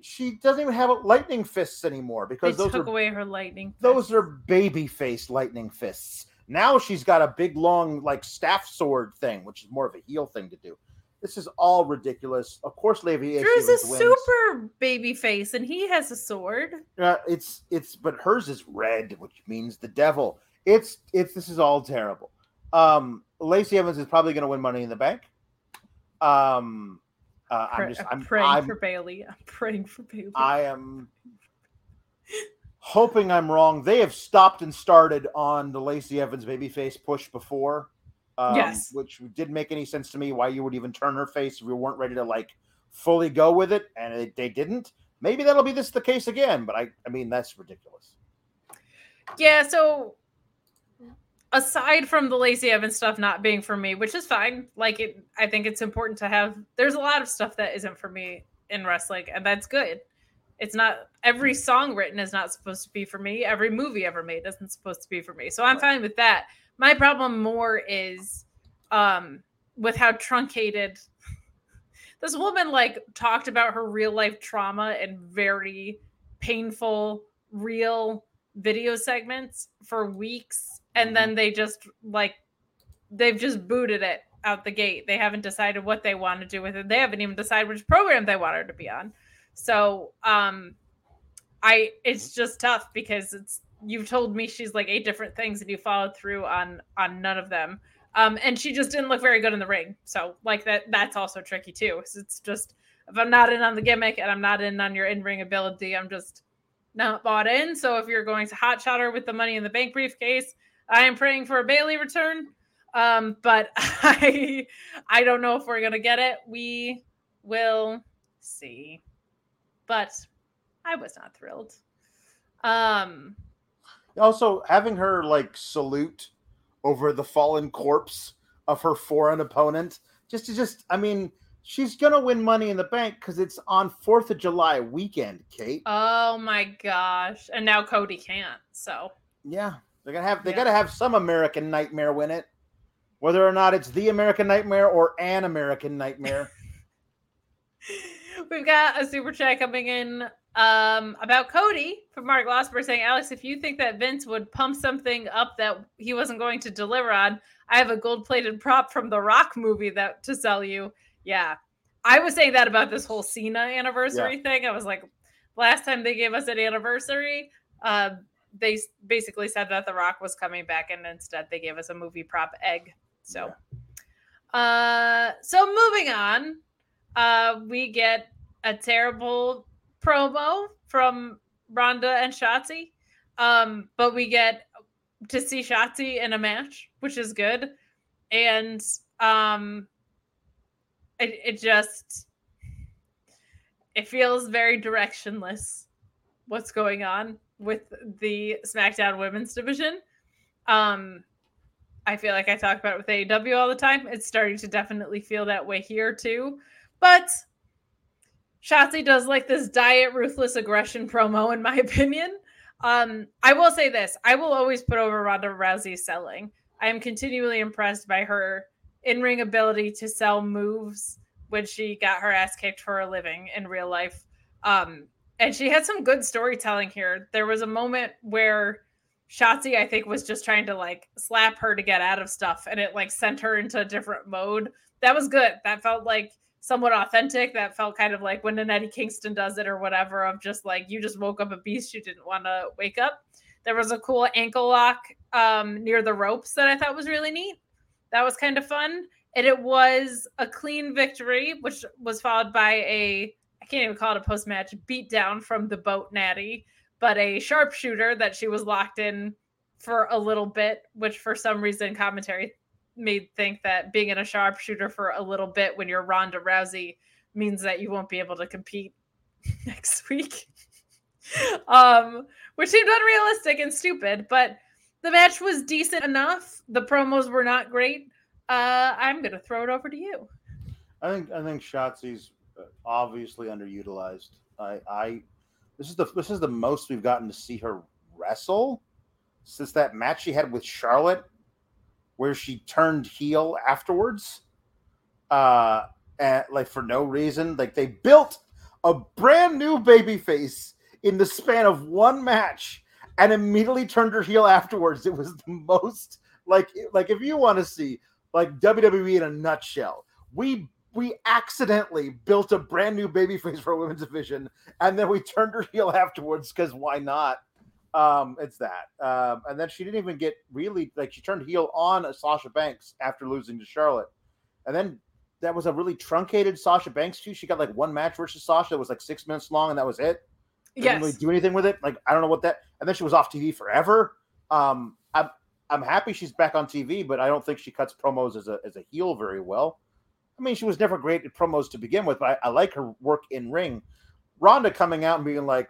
She doesn't even have lightning fists anymore because they took away her lightning fists. Those are baby face lightning fists. Now she's got a big long like staff sword thing, which is more of a heel thing to do. This is all ridiculous. Of course, Lacey Drew's a super baby face, and he has a sword. But hers is red, which means the devil. This is all terrible. Lacey Evans is probably going to win Money in the Bank. I'm praying for Bailey. I am hoping I'm wrong. They have stopped and started on the Lacey Evans babyface push before, yes, which didn't make any sense to me. Why you would even turn her face if we weren't ready to like fully go with it, and they didn't. Maybe that'll be the case again, but I mean that's ridiculous. Yeah. So aside from the Lacey Evans stuff not being for me, which is fine. Like I think it's important to have, there's a lot of stuff that isn't for me in wrestling, and that's good. It's not, every song written is not supposed to be for me. Every movie ever made isn't supposed to be for me. So I'm fine with that. My problem more is with how truncated this woman like talked about her real life trauma and very painful, real video segments for weeks. And then they just like, they've just booted it out the gate. They haven't decided what they want to do with it. They haven't even decided which program they want her to be on. So it's just tough because you've told me she's like 8 different things and you followed through on none of them. And she just didn't look very good in the ring. So like that's also tricky too. It's just, if I'm not in on the gimmick and I'm not in on your in-ring ability, I'm just not bought in. So if you're going to hotshot her with the Money in the Bank briefcase, I am praying for a Bailey return, but I don't know if we're going to get it. We will see. But I was not thrilled. Also, having her, like, salute over the fallen corpse of her foreign opponent, she's going to win Money in the Bank because it's on 4th of July weekend, Kate. Oh, my gosh. And now Cody can't, so. Yeah. They gotta have some American Nightmare win it, whether or not it's the American Nightmare or an American Nightmare. We've got a super chat coming in about Cody from Mark Losper saying, Alex, if you think that Vince would pump something up that he wasn't going to deliver on, I have a gold-plated prop from the Rock movie that to sell you. Yeah, I was saying that about this whole Cena anniversary thing. I was like, last time they gave us an anniversary, they basically said that The Rock was coming back, and instead they gave us a movie prop egg. So, so moving on, we get a terrible promo from Ronda and Shotzi, but we get to see Shotzi in a match, which is good. And it feels very directionless what's going on with the SmackDown women's division. I feel like I talk about it with AEW all the time. It's starting to definitely feel that way here too, but Shotzi does like this diet ruthless aggression promo, in my opinion. I will say this. I will always put over Ronda Rousey's selling. I am continually impressed by her in-ring ability to sell moves when she got her ass kicked for a living in real life. And she had some good storytelling here. There was a moment where Shotzi, I think, was just trying to like slap her to get out of stuff, and it like sent her into a different mode. That was good. That felt like somewhat authentic. That felt kind of like when an Eddie Kingston does it or whatever, of just like, you just woke up a beast you didn't want to wake up. There was a cool ankle lock near the ropes that I thought was really neat. That was kind of fun. And it was a clean victory, which was followed by a, I can't even call it a post-match beatdown from the boat natty, but a sharpshooter that she was locked in for a little bit, which for some reason commentary made think that being in a sharpshooter for a little bit when you're Ronda Rousey means that you won't be able to compete next week, which seemed unrealistic and stupid, but the match was decent enough. The promos were not great. I'm going to throw it over to you. I think Shotzi's obviously underutilized. This is the most we've gotten to see her wrestle since that match she had with Charlotte, where she turned heel afterwards, and like for no reason. Like they built a brand new babyface in the span of one match and immediately turned her heel afterwards. It was the most like if you want to see like WWE in a nutshell, we accidentally built a brand new babyface for a women's division, and then we turned her heel afterwards because why not? It's that. And then she didn't even get really, like, she turned heel on Sasha Banks after losing to Charlotte. And then that was a really truncated Sasha Banks too. She got like one match versus Sasha that was like 6 minutes long, and that was it. Didn't really do anything with it. Like, I don't know what that, and then she was off TV forever. I'm happy she's back on TV, but I don't think she cuts promos as a heel very well. I mean, she was never great at promos to begin with, but I like her work in ring. Ronda coming out and being like,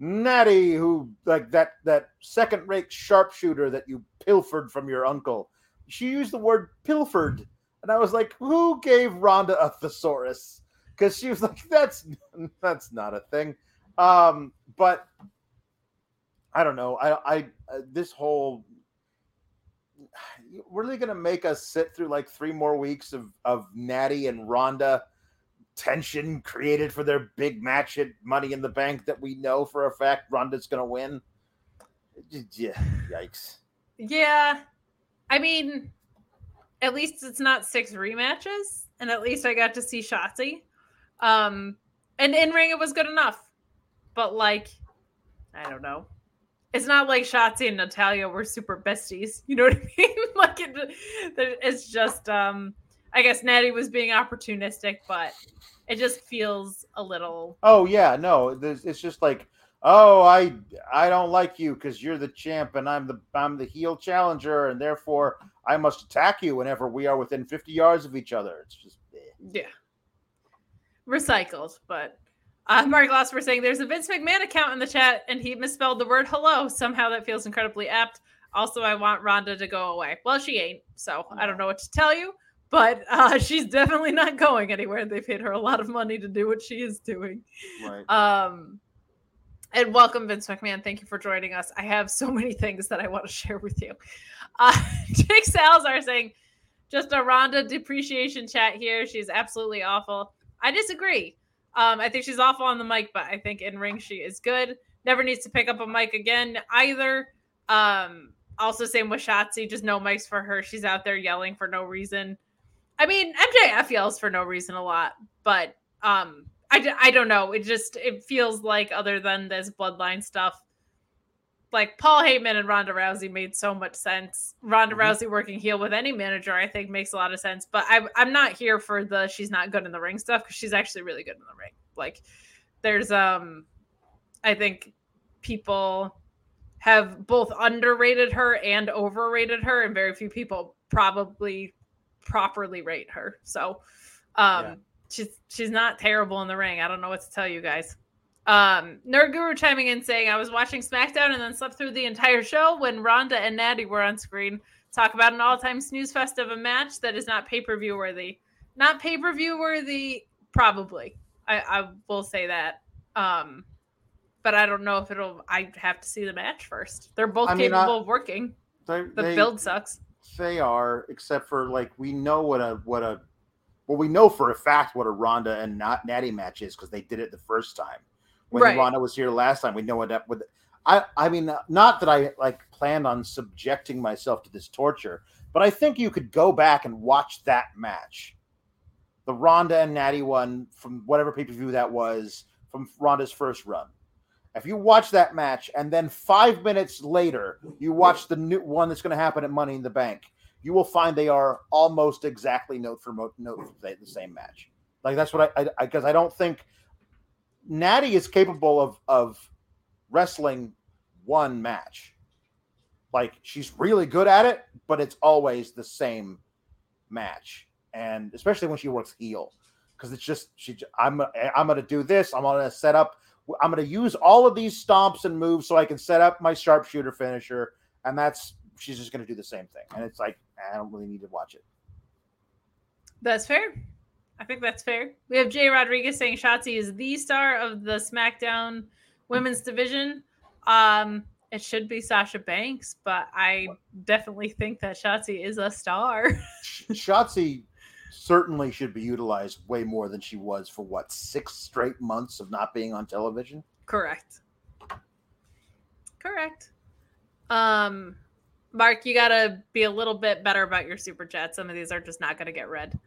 Natty, who like that second-rate sharpshooter that you pilfered from your uncle. She used the word pilfered, and I was like, who gave Ronda a thesaurus? Because she was like, that's not a thing. But I don't know. I this whole, really gonna make us sit through like 3 more weeks of Natty and Ronda tension created for their big match at Money in the Bank that we know for a fact Ronda's gonna win? Yeah, yikes. Yeah, I mean, at least it's not 6 rematches, and at least I got to see Shotzi. And in ring it was good enough, but like, I don't know. It's not like Shotzi and Natalya were super besties. You know what I mean? Like, it's just, I guess Natty was being opportunistic, but it just feels a little. Oh, yeah, no. It's just like, oh, I don't like you because you're the champ and I'm the heel challenger, and therefore I must attack you whenever we are within 50 yards of each other. It's just, yeah. Recycled, but. Mark Losper saying there's a Vince McMahon account in the chat and he misspelled the word hello. Somehow that feels incredibly apt. Also, I want Ronda to go away. Well, she ain't, so I don't know what to tell you, but she's definitely not going anywhere. They paid her a lot of money to do what she is doing. Right. And welcome, Vince McMahon. Thank you for joining us. I have so many things that I want to share with you. Jake Salazar saying just a Ronda depreciation chat here. She's absolutely awful. I disagree. I think she's awful on the mic, but I think in ring she is good. Never needs to pick up a mic again either. Also same with Shotzi, just no mics for her. She's out there yelling for no reason. I mean, MJF yells for no reason a lot, but I don't know. It feels like other than this bloodline stuff, like Paul Heyman and Ronda Rousey made so much sense. Ronda Rousey working heel with any manager, I think, makes a lot of sense. But I'm not here for the she's not good in the ring stuff, because she's actually really good in the ring. Like, there's, I think people have both underrated her and overrated her, and very few people probably properly rate her. So she's not terrible in the ring. I don't know what to tell you guys. Nerd Guru chiming in saying I was watching SmackDown and then slept through the entire show when Ronda and Natty were on screen. Talk about an all-time snooze fest of a match that is not pay-per-view worthy. Not pay-per-view worthy, probably. I will say that. But I don't know if it'll. I have to see the match first. They're both capable of working. The build sucks. They are, except for like we know we know for a fact what a Ronda and not Natty match is because they did it the first time when Ronda was here last time. We know what that would. I mean, not that I planned on subjecting myself to this torture, but I think you could go back and watch that match, the Ronda and Natty one from whatever pay-per-view that was from Ronda's first run. If you watch that match and then 5 minutes later, you watch the new one that's going to happen at Money in the Bank, you will find they are almost exactly note for note the same match. Like that's what I because I don't think Natty is capable of wrestling one match. Like she's really good at it, but it's always the same match, and especially when she works heel, because it's just I'm going to do this. I'm going to set up. I'm going to use all of these stomps and moves so I can set up my sharpshooter finisher, and she's just going to do the same thing. And it's like, I don't really need to watch it. That's fair. I think that's fair. We have Jay Rodriguez saying Shotzi is the star of the SmackDown women's division. It should be Sasha Banks, but I definitely think that Shotzi is a star. Shotzi certainly should be utilized way more than she was for 6 straight months of not being on television. Correct. Mark, you gotta be a little bit better about your super chats. Some of these are just not gonna get read.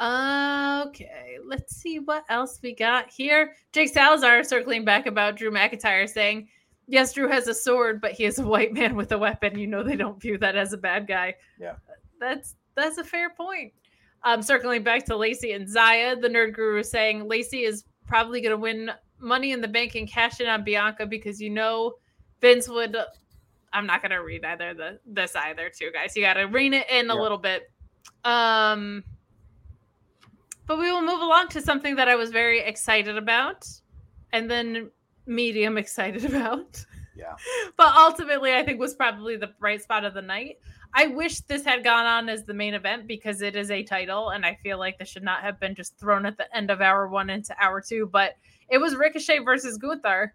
Okay, let's see what else we got here. Jake Salazar circling back about Drew McIntyre saying, yes, Drew has a sword, but he is a white man with a weapon. You know they don't view that as a bad guy. Yeah. That's a fair point. Circling back to Lacey and Zaya, the Nerd Guru is saying Lacey is probably going to win Money in the Bank and cash in on Bianca because Vince would. I'm not going to read either this either, too, guys. You got to rein it in a little bit. But we will move along to something that I was very excited about and then medium excited about. Yeah. But ultimately, I think was probably the bright spot of the night. I wish this had gone on as the main event because it is a title, and I feel like this should not have been just thrown at the end of hour one into hour two, but it was Ricochet versus Gunther,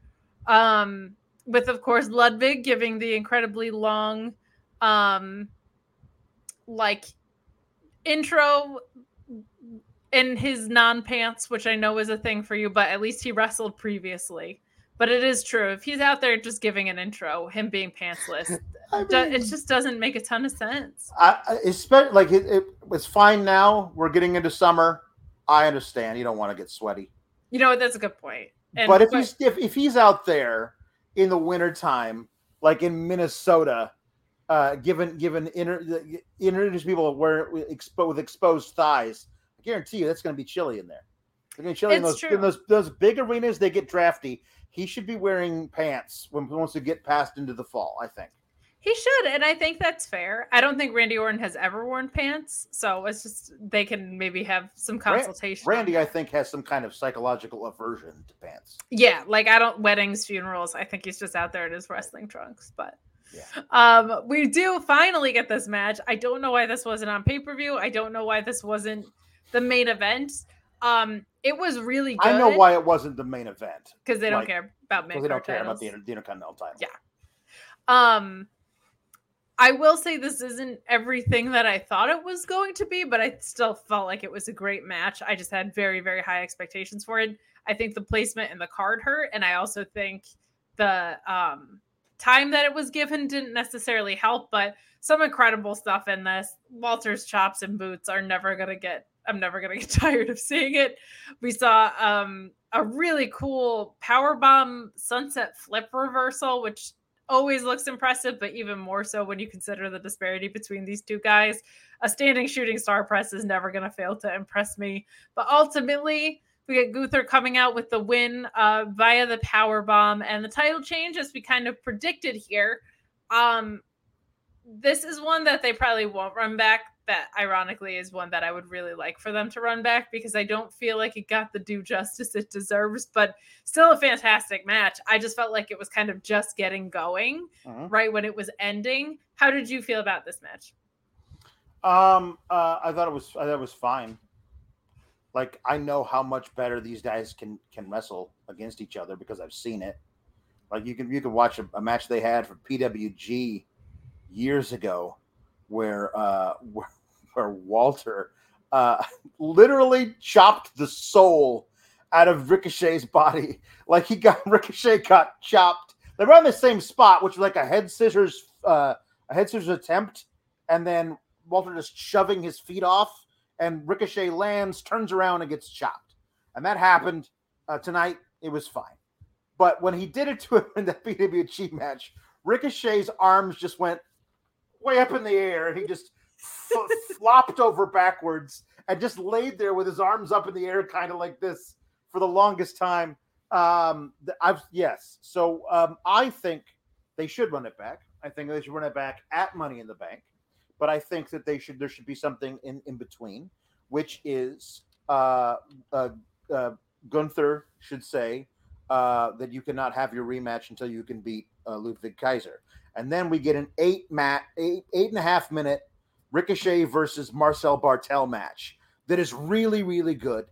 with, of course, Ludwig giving the incredibly long, intro in his non-pants, which I know is a thing for you, but at least he wrestled previously. But it is true. If he's out there just giving an intro, him being pantsless, it just doesn't make a ton of sense. It's fine now. We're getting into summer. I understand. You don't want to get sweaty. You know what? That's a good point. But if he's out there in the wintertime, like in Minnesota, introducing people with exposed thighs, I guarantee you that's going to be chilly in there. They're going to be chilly in those big arenas. They get drafty. He should be wearing pants when he wants to get past into the fall, I think. He should, and I think that's fair. I don't think Randy Orton has ever worn pants, so it's just they can maybe have some consultation. Randy, I think, has some kind of psychological aversion to pants. Yeah, weddings, funerals, I think he's just out there in his wrestling trunks, but... Yeah. We do finally get this match. I don't know why this wasn't on pay-per-view. I don't know why this wasn't the main event. It was really good. I know why it wasn't the main event. Because they don't care about main event. They don't care about the Intercontinental title. Yeah. I will say this isn't everything that I thought it was going to be, but I still felt like it was a great match. I just had very, very high expectations for it. I think the placement and the card hurt, and I also think the time that it was given didn't necessarily help, but some incredible stuff in this. Walter's chops and boots are never going to get... I'm never going to get tired of seeing it. We saw a really cool powerbomb sunset flip reversal, which always looks impressive, but even more so when you consider the disparity between these two guys. A standing shooting star press is never going to fail to impress me. But ultimately, we get Gunther coming out with the win via the powerbomb and the title change, as we kind of predicted here. This is one that they probably won't run back. That ironically is one that I would really like for them to run back because I don't feel like it got the due justice it deserves, but still a fantastic match. I just felt like it was kind of just getting going right when it was ending. How did you feel about this match? I thought it was fine. Like, I know how much better these guys can wrestle against each other because I've seen it. Like, you can watch a match they had for PWG years ago where Walter literally chopped the soul out of Ricochet's body. Like, Ricochet got chopped. They were on the same spot, which was like a head scissors attempt, and then Walter just shoving his feet off, and Ricochet lands, turns around, and gets chopped. And that happened tonight. It was fine. But when he did it to him in that PWG match, Ricochet's arms just went way up in the air, and he just flopped over backwards and just laid there with his arms up in the air, kind of like this, for the longest time. I think they should run it back. I think they should run it back at Money in the Bank. But I think that there should be something in between, which is Gunther should say that you cannot have your rematch until you can beat Ludwig Kaiser. And then we get an 8.5 minute Ricochet versus Marcel Bartel match that is really, really good.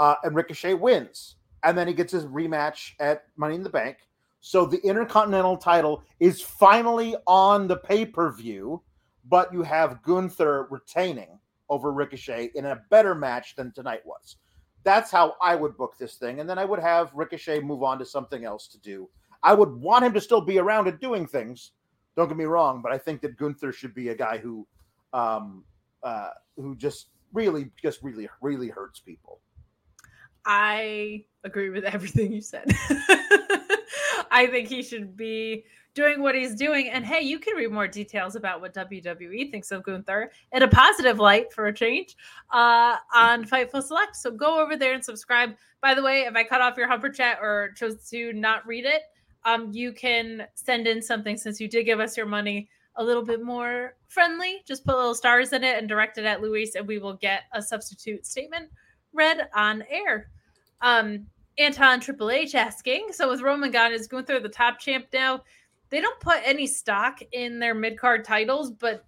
And Ricochet wins. And then he gets his rematch at Money in the Bank. So the Intercontinental title is finally on the pay-per-view, but you have Gunther retaining over Ricochet in a better match than tonight was. That's how I would book this thing. And then I would have Ricochet move on to something else to do. I would want him to still be around and doing things. Don't get me wrong, but I think that Gunther should be a guy who just really hurts people. I agree with everything you said. I think he should be doing what he's doing. And hey, you can read more details about what WWE thinks of Gunther in a positive light for a change on Fightful Select. So go over there and subscribe. By the way, if I cut off your Humper Chat or chose to not read it, you can send in something, since you did give us your money, a little bit more friendly. Just put little stars in it and direct it at Luis, and we will get a substitute statement read on air. Anton Triple H asking, so with Roman gone, is Gunther the top champ now? They don't put any stock in their mid-card titles, but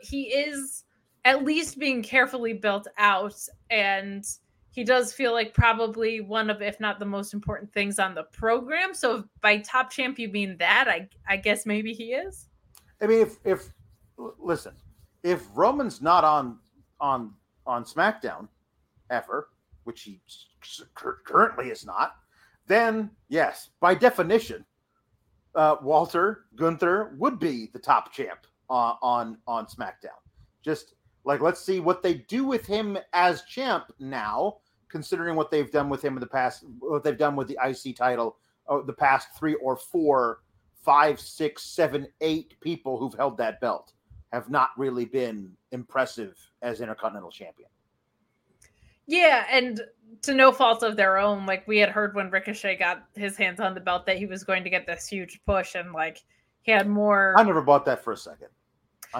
he is at least being carefully built out, and he does feel like probably one of, if not the most important things on the program. So if by top champ you mean that, I guess maybe he is. I mean, if Roman's not on SmackDown ever, which he currently is not, then yes, by definition, Walter Gunther would be the top champ on SmackDown. Just like, let's see what they do with him as champ now, considering what they've done with him in the past, what they've done with the IC title, the past 3 or 4, 5, 6, 7, 8 people who've held that belt have not really been impressive as Intercontinental Champion. Yeah, and to no fault of their own, like, we had heard when Ricochet got his hands on the belt that he was going to get this huge push, and like, he had more. I never bought that for a second.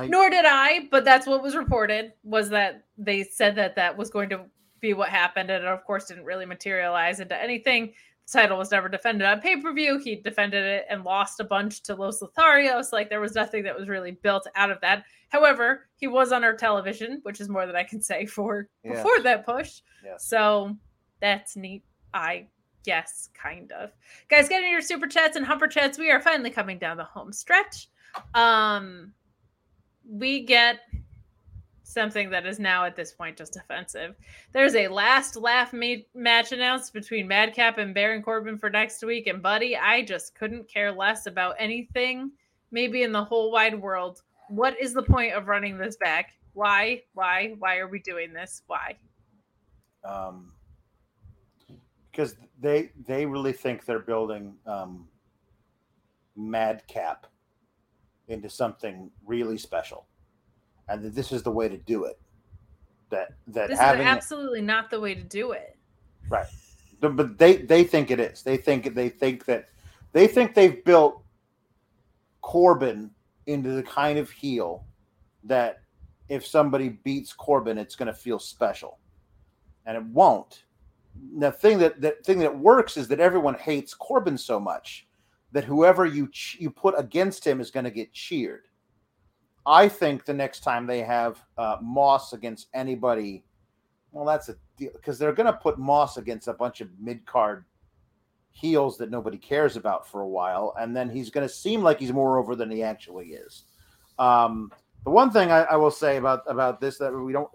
Nor did I, but that's what was reported, was that they said that was going to be what happened, and it of course didn't really materialize into anything. The title was never defended on pay-per-view. He defended it and lost a bunch to Los Lotharios. Like, there was nothing that was really built out of that. However, he was on our television, which is more than I can say for before that push. Yeah. So that's neat, I guess, kind of. Guys, get in your super chats and humper chats. We are finally coming down the home stretch. We get something that is now at this point just offensive. There's a last laugh match announced between Madcap and Baron Corbin for next week. And buddy, I just couldn't care less about anything, maybe in the whole wide world. What is the point of running this back? Why are we doing this? Why? Because they really think they're building Madcap into something really special, and that this is the way to do it. That this is absolutely not the way to do it. Right, but they think it is. They think they've built Corbin into the kind of heel that if somebody beats Corbin, it's going to feel special, and it won't. The thing that works is that everyone hates Corbin so much that whoever you put against him is going to get cheered. I think the next time they have Moss against anybody Well, that's a deal because they're going to put Moss against a bunch of mid-card heels that nobody cares about for a while, and then he's going to seem like he's more over than he actually is. The one thing I will say about this that we don't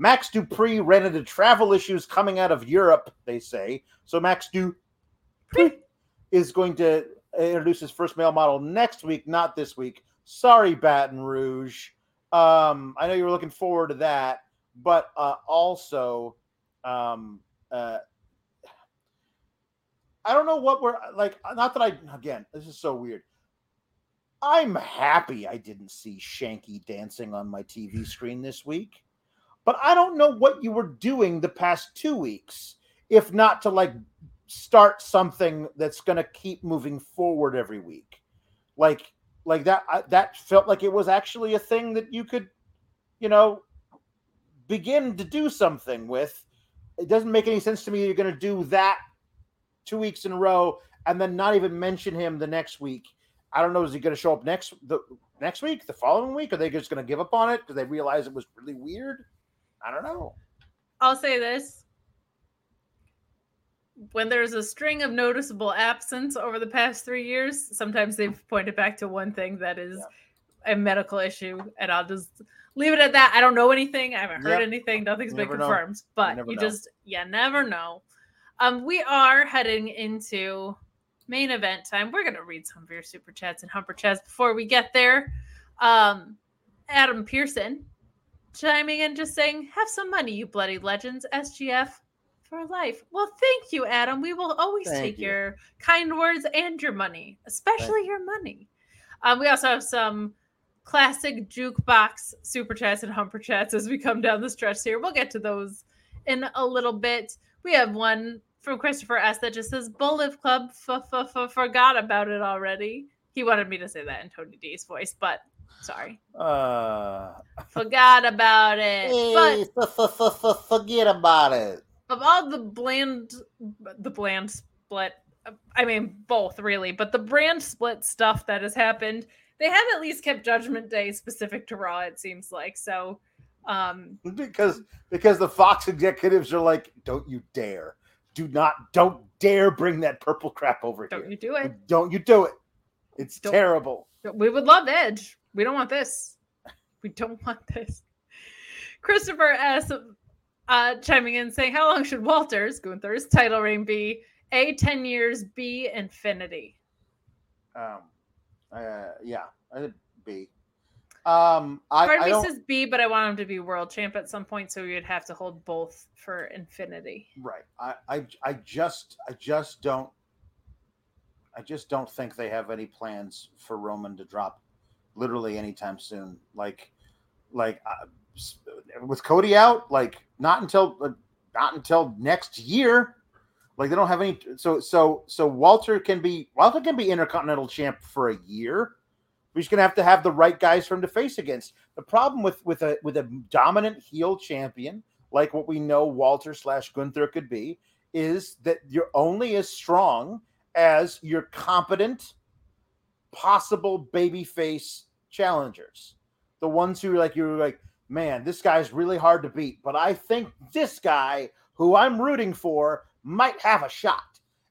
Max Dupree ran into travel issues coming out of Europe, they say. So Max Dupree is going to introduce his first male model next week, not this week. Sorry, Baton Rouge. I know you were looking forward to that, but also I don't know what we're like. Not that again, this is so weird. I'm happy I didn't see Shanky dancing on my TV screen this week, but I don't know what you were doing the past 2 weeks, if not to like start something that's going to keep moving forward every week. Like that, that felt like it was actually a thing that you could, you know, begin to do something with. It doesn't make any sense to me. You're going to do that 2 weeks in a row and then not even mention him the next week. I don't know. Is he going to show up next week, the following week? Are they just going to give up on it because they realize it was really weird? I don't know. I'll say this. When there's a string of noticeable absence over the past 3 years, sometimes they've pointed back to one thing that is a medical issue, and I'll just leave it at that. I don't know anything. I haven't heard anything. Nothing's been confirmed. Know. But you never know. We are heading into main event time. We're going to read some of your super chats and humper chats before we get there. Adam Pearson chiming in, just saying, "Have some money, you bloody legends. SGF for life." Well, thank you, Adam. We will always take your kind words and your money, especially your money. We also have some classic jukebox super chats and humper chats as we come down the stretch here. We'll get to those in a little bit. We have one from Christopher S. that just says, "Bull Live Club, forgot about it already." He wanted me to say that in Tony D's voice, but sorry. Forgot about it. Hey, but forget about it. Of all the brand split, I mean, both really, but the brand split stuff that has happened, they have at least kept Judgment Day specific to Raw, it seems like, so. Because the Fox executives are like, "Don't you dare. Don't dare bring that purple crap over here. Don't you do it. Don't you do it. It's terrible. We would love Edge. We don't want this. We don't want this." Christopher S. chiming in saying, "How long should Walter's, Gunther's, title reign be? A, 10 years. B, infinity." Yeah. B. Part of me says B, but I want him to be world champ at some point, so we would have to hold both for infinity. Right. I just don't think they have any plans for Roman to drop literally anytime soon. Like with Cody out, not until next year. Like they don't have any. So Walter can be Intercontinental champ for a year. We're just going to have the right guys for him to face against. The problem with a dominant heel champion, like what we know Walter/Gunther could be, is that you're only as strong as your competent, possible babyface challengers. The ones who you're like, "Man, this guy's really hard to beat, but I think this guy who I'm rooting for might have a shot."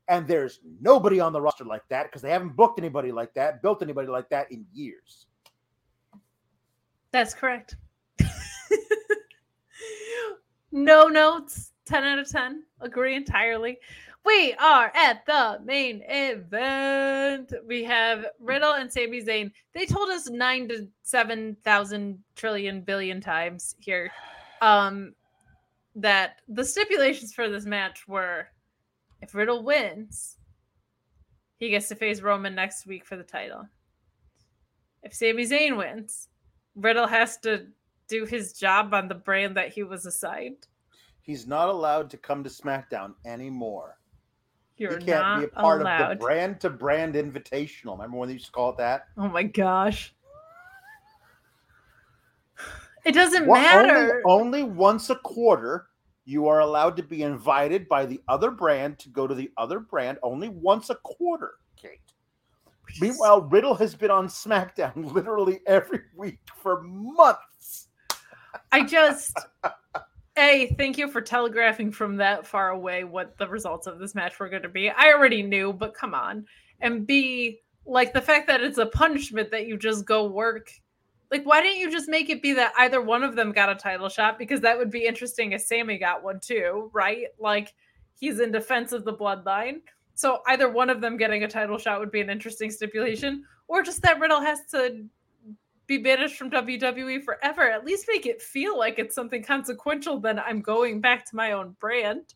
And there's nobody on the roster like that because they haven't booked anybody like that, built anybody like that in years. That's correct. No notes. 10 out of 10. Agree entirely. We are at the main event. We have Riddle and Sami Zayn. They told us 9 to 7,000 trillion billion times here that the stipulations for this match were, if Riddle wins, he gets to face Roman next week for the title. If Sami Zayn wins, Riddle has to do his job on the brand that he was assigned. He's not allowed to come to SmackDown anymore. He can't be a part of the brand-to-brand invitational. Remember when they used to call it that? Oh, my gosh. It doesn't matter. Only once a quarter, you are allowed to be invited by the other brand to go to the other brand only once a quarter, Kate. Meanwhile, Riddle has been on SmackDown literally every week for months. Hey, thank you for telegraphing from that far away what the results of this match were going to be. I already knew, but come on. And B, like, the fact that it's a punishment that you just go work. Like, why didn't you just make it be that either one of them got a title shot? Because that would be interesting if Sammy got one too, right? Like, he's in defense of the bloodline. So either one of them getting a title shot would be an interesting stipulation. Or just that Riddle has to be banished from WWE forever. At least make it feel like it's something consequential than I'm going back to my own brand.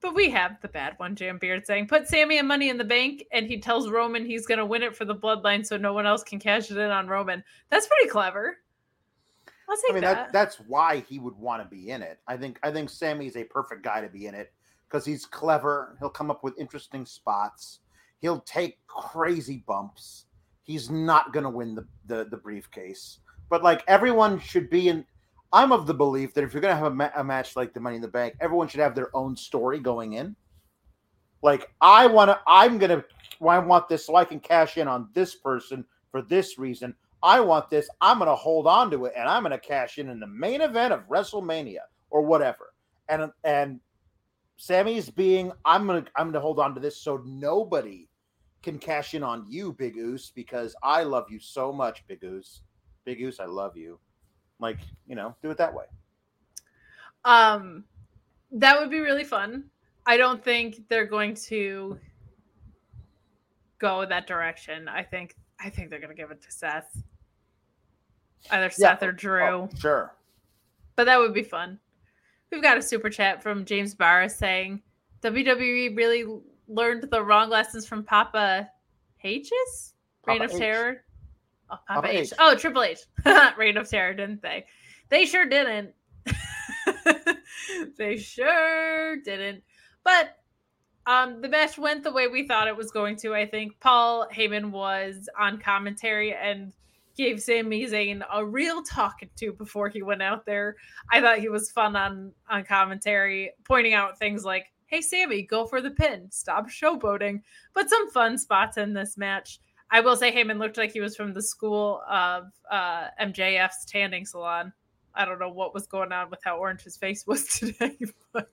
But we have the bad one, Jam Beard, saying, put Sammy and Money in the Bank, and he tells Roman he's going to win it for the bloodline so no one else can cash it in on Roman. That's pretty clever. I'll take that. That's why he would want to be in it. I think Sammy's a perfect guy to be in it because he's clever. He'll come up with interesting spots. He'll take crazy bumps. He's not going to win the briefcase. But, like, everyone should be in – I'm of the belief that if you're going to have a match like the Money in the Bank, everyone should have their own story going in. Like, I want this so I can cash in on this person for this reason. I want this. I'm going to hold on to it, and I'm going to cash in the main event of WrestleMania or whatever. And Sammy's being – I'm going to hold on to this so nobody – can cash in on you, Big Oos, because I love you so much, Big Oos. Big Oos, I love you. Like, you know, do it that way. That would be really fun. I don't think they're going to go that direction. I think they're going to give it to Seth. Either Seth or Drew. Oh, sure. But that would be fun. We've got a super chat from James Barra saying, WWE really learned the wrong lessons from Papa H's? Reign of Terror? Oh, Papa H. Oh, Triple H. Reign of Terror, didn't they? They sure didn't. They sure didn't. But the match went the way we thought it was going to, I think. Paul Heyman was on commentary and gave Sami Zayn a real talking to before he went out there. I thought he was fun on commentary, pointing out things like, hey, Sammy, go for the pin. Stop showboating. But some fun spots in this match. I will say Heyman looked like he was from the school of MJF's tanning salon. I don't know what was going on with how orange his face was today, but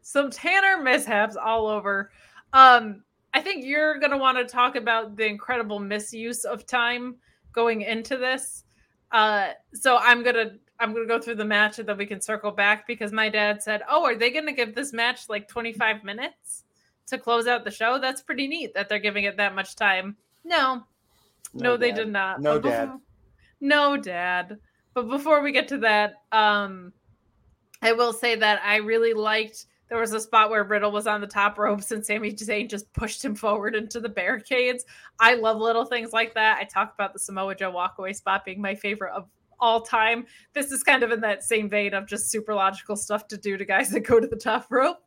some tanner mishaps all over. I think you're going to want to talk about the incredible misuse of time going into this. So I'm going to go through the match and then we can circle back because my dad said, oh, are they going to give this match like 25 minutes to close out the show? That's pretty neat that they're giving it that much time. No, they did not. No, dad. But before we get to that, I will say that I really liked, there was a spot where Riddle was on the top ropes and Sami Zayn just pushed him forward into the barricades. I love little things like that. I talk about the Samoa Joe walkaway spot being my favorite of all time. This is kind of in that same vein of just super logical stuff to do to guys that go to the top rope.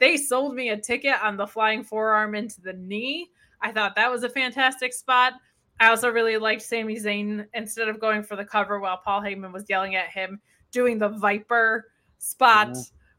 They sold me a ticket on the flying forearm into the knee. I thought that was a fantastic spot. I also really liked Sami Zayn, instead of going for the cover while Paul Heyman was yelling at him, doing the Viper spot.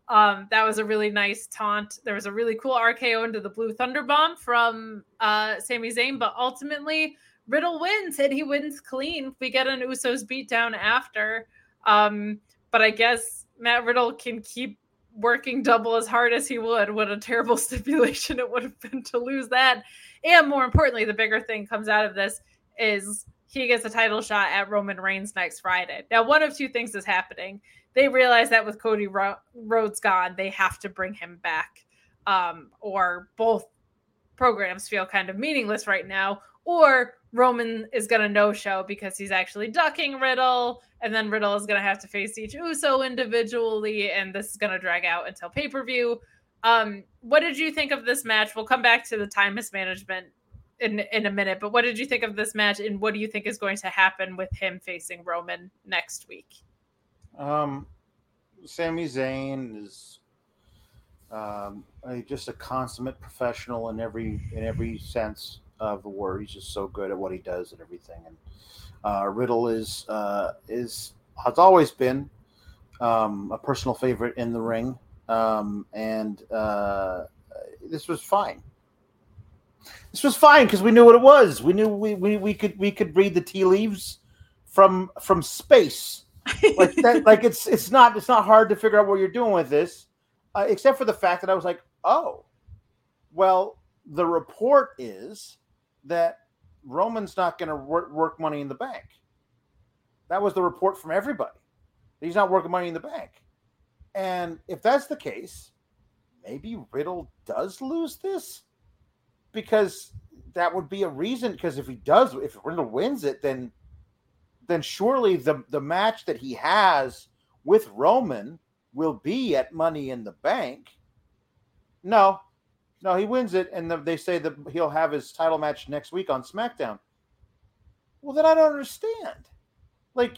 Mm-hmm. That was a really nice taunt. There was a really cool RKO into the Blue Thunder Bomb from Sami Zayn, but ultimately Riddle wins, and he wins clean. We get an Usos beatdown after. But I guess Matt Riddle can keep working double as hard as he would. What a terrible stipulation it would have been to lose that. And more importantly, the bigger thing comes out of this is he gets a title shot at Roman Reigns next Friday. Now, one of two things is happening. They realize that with Cody Rhodes gone, they have to bring him back. Or both programs feel kind of meaningless right now. Or Roman is going to no-show because he's actually ducking Riddle, and then Riddle is going to have to face each Uso individually, and this is going to drag out until pay-per-view. What did you think of this match? We'll come back to the time mismanagement in a minute, but what did you think of this match, and what do you think is going to happen with him facing Roman next week? Sami Zayn is just a consummate professional in every sense of the word. He's just so good at what he does and everything. And Riddle has always been a personal favorite in the ring, and this was fine. This was fine because we knew what it was. We knew we could read the tea leaves from space Like that, like it's not hard to figure out what you're doing with this, except for the fact that I was like, oh, well, the report is that Roman's not going to work Money in the Bank. That was the report from everybody. He's not working Money in the Bank. And if that's the case, maybe Riddle does lose this, because that would be a reason. Because if Riddle wins it, then surely the match that he has with Roman will be at Money in the Bank. No, he wins it, and they say that he'll have his title match next week on SmackDown. Well, then I don't understand. Like,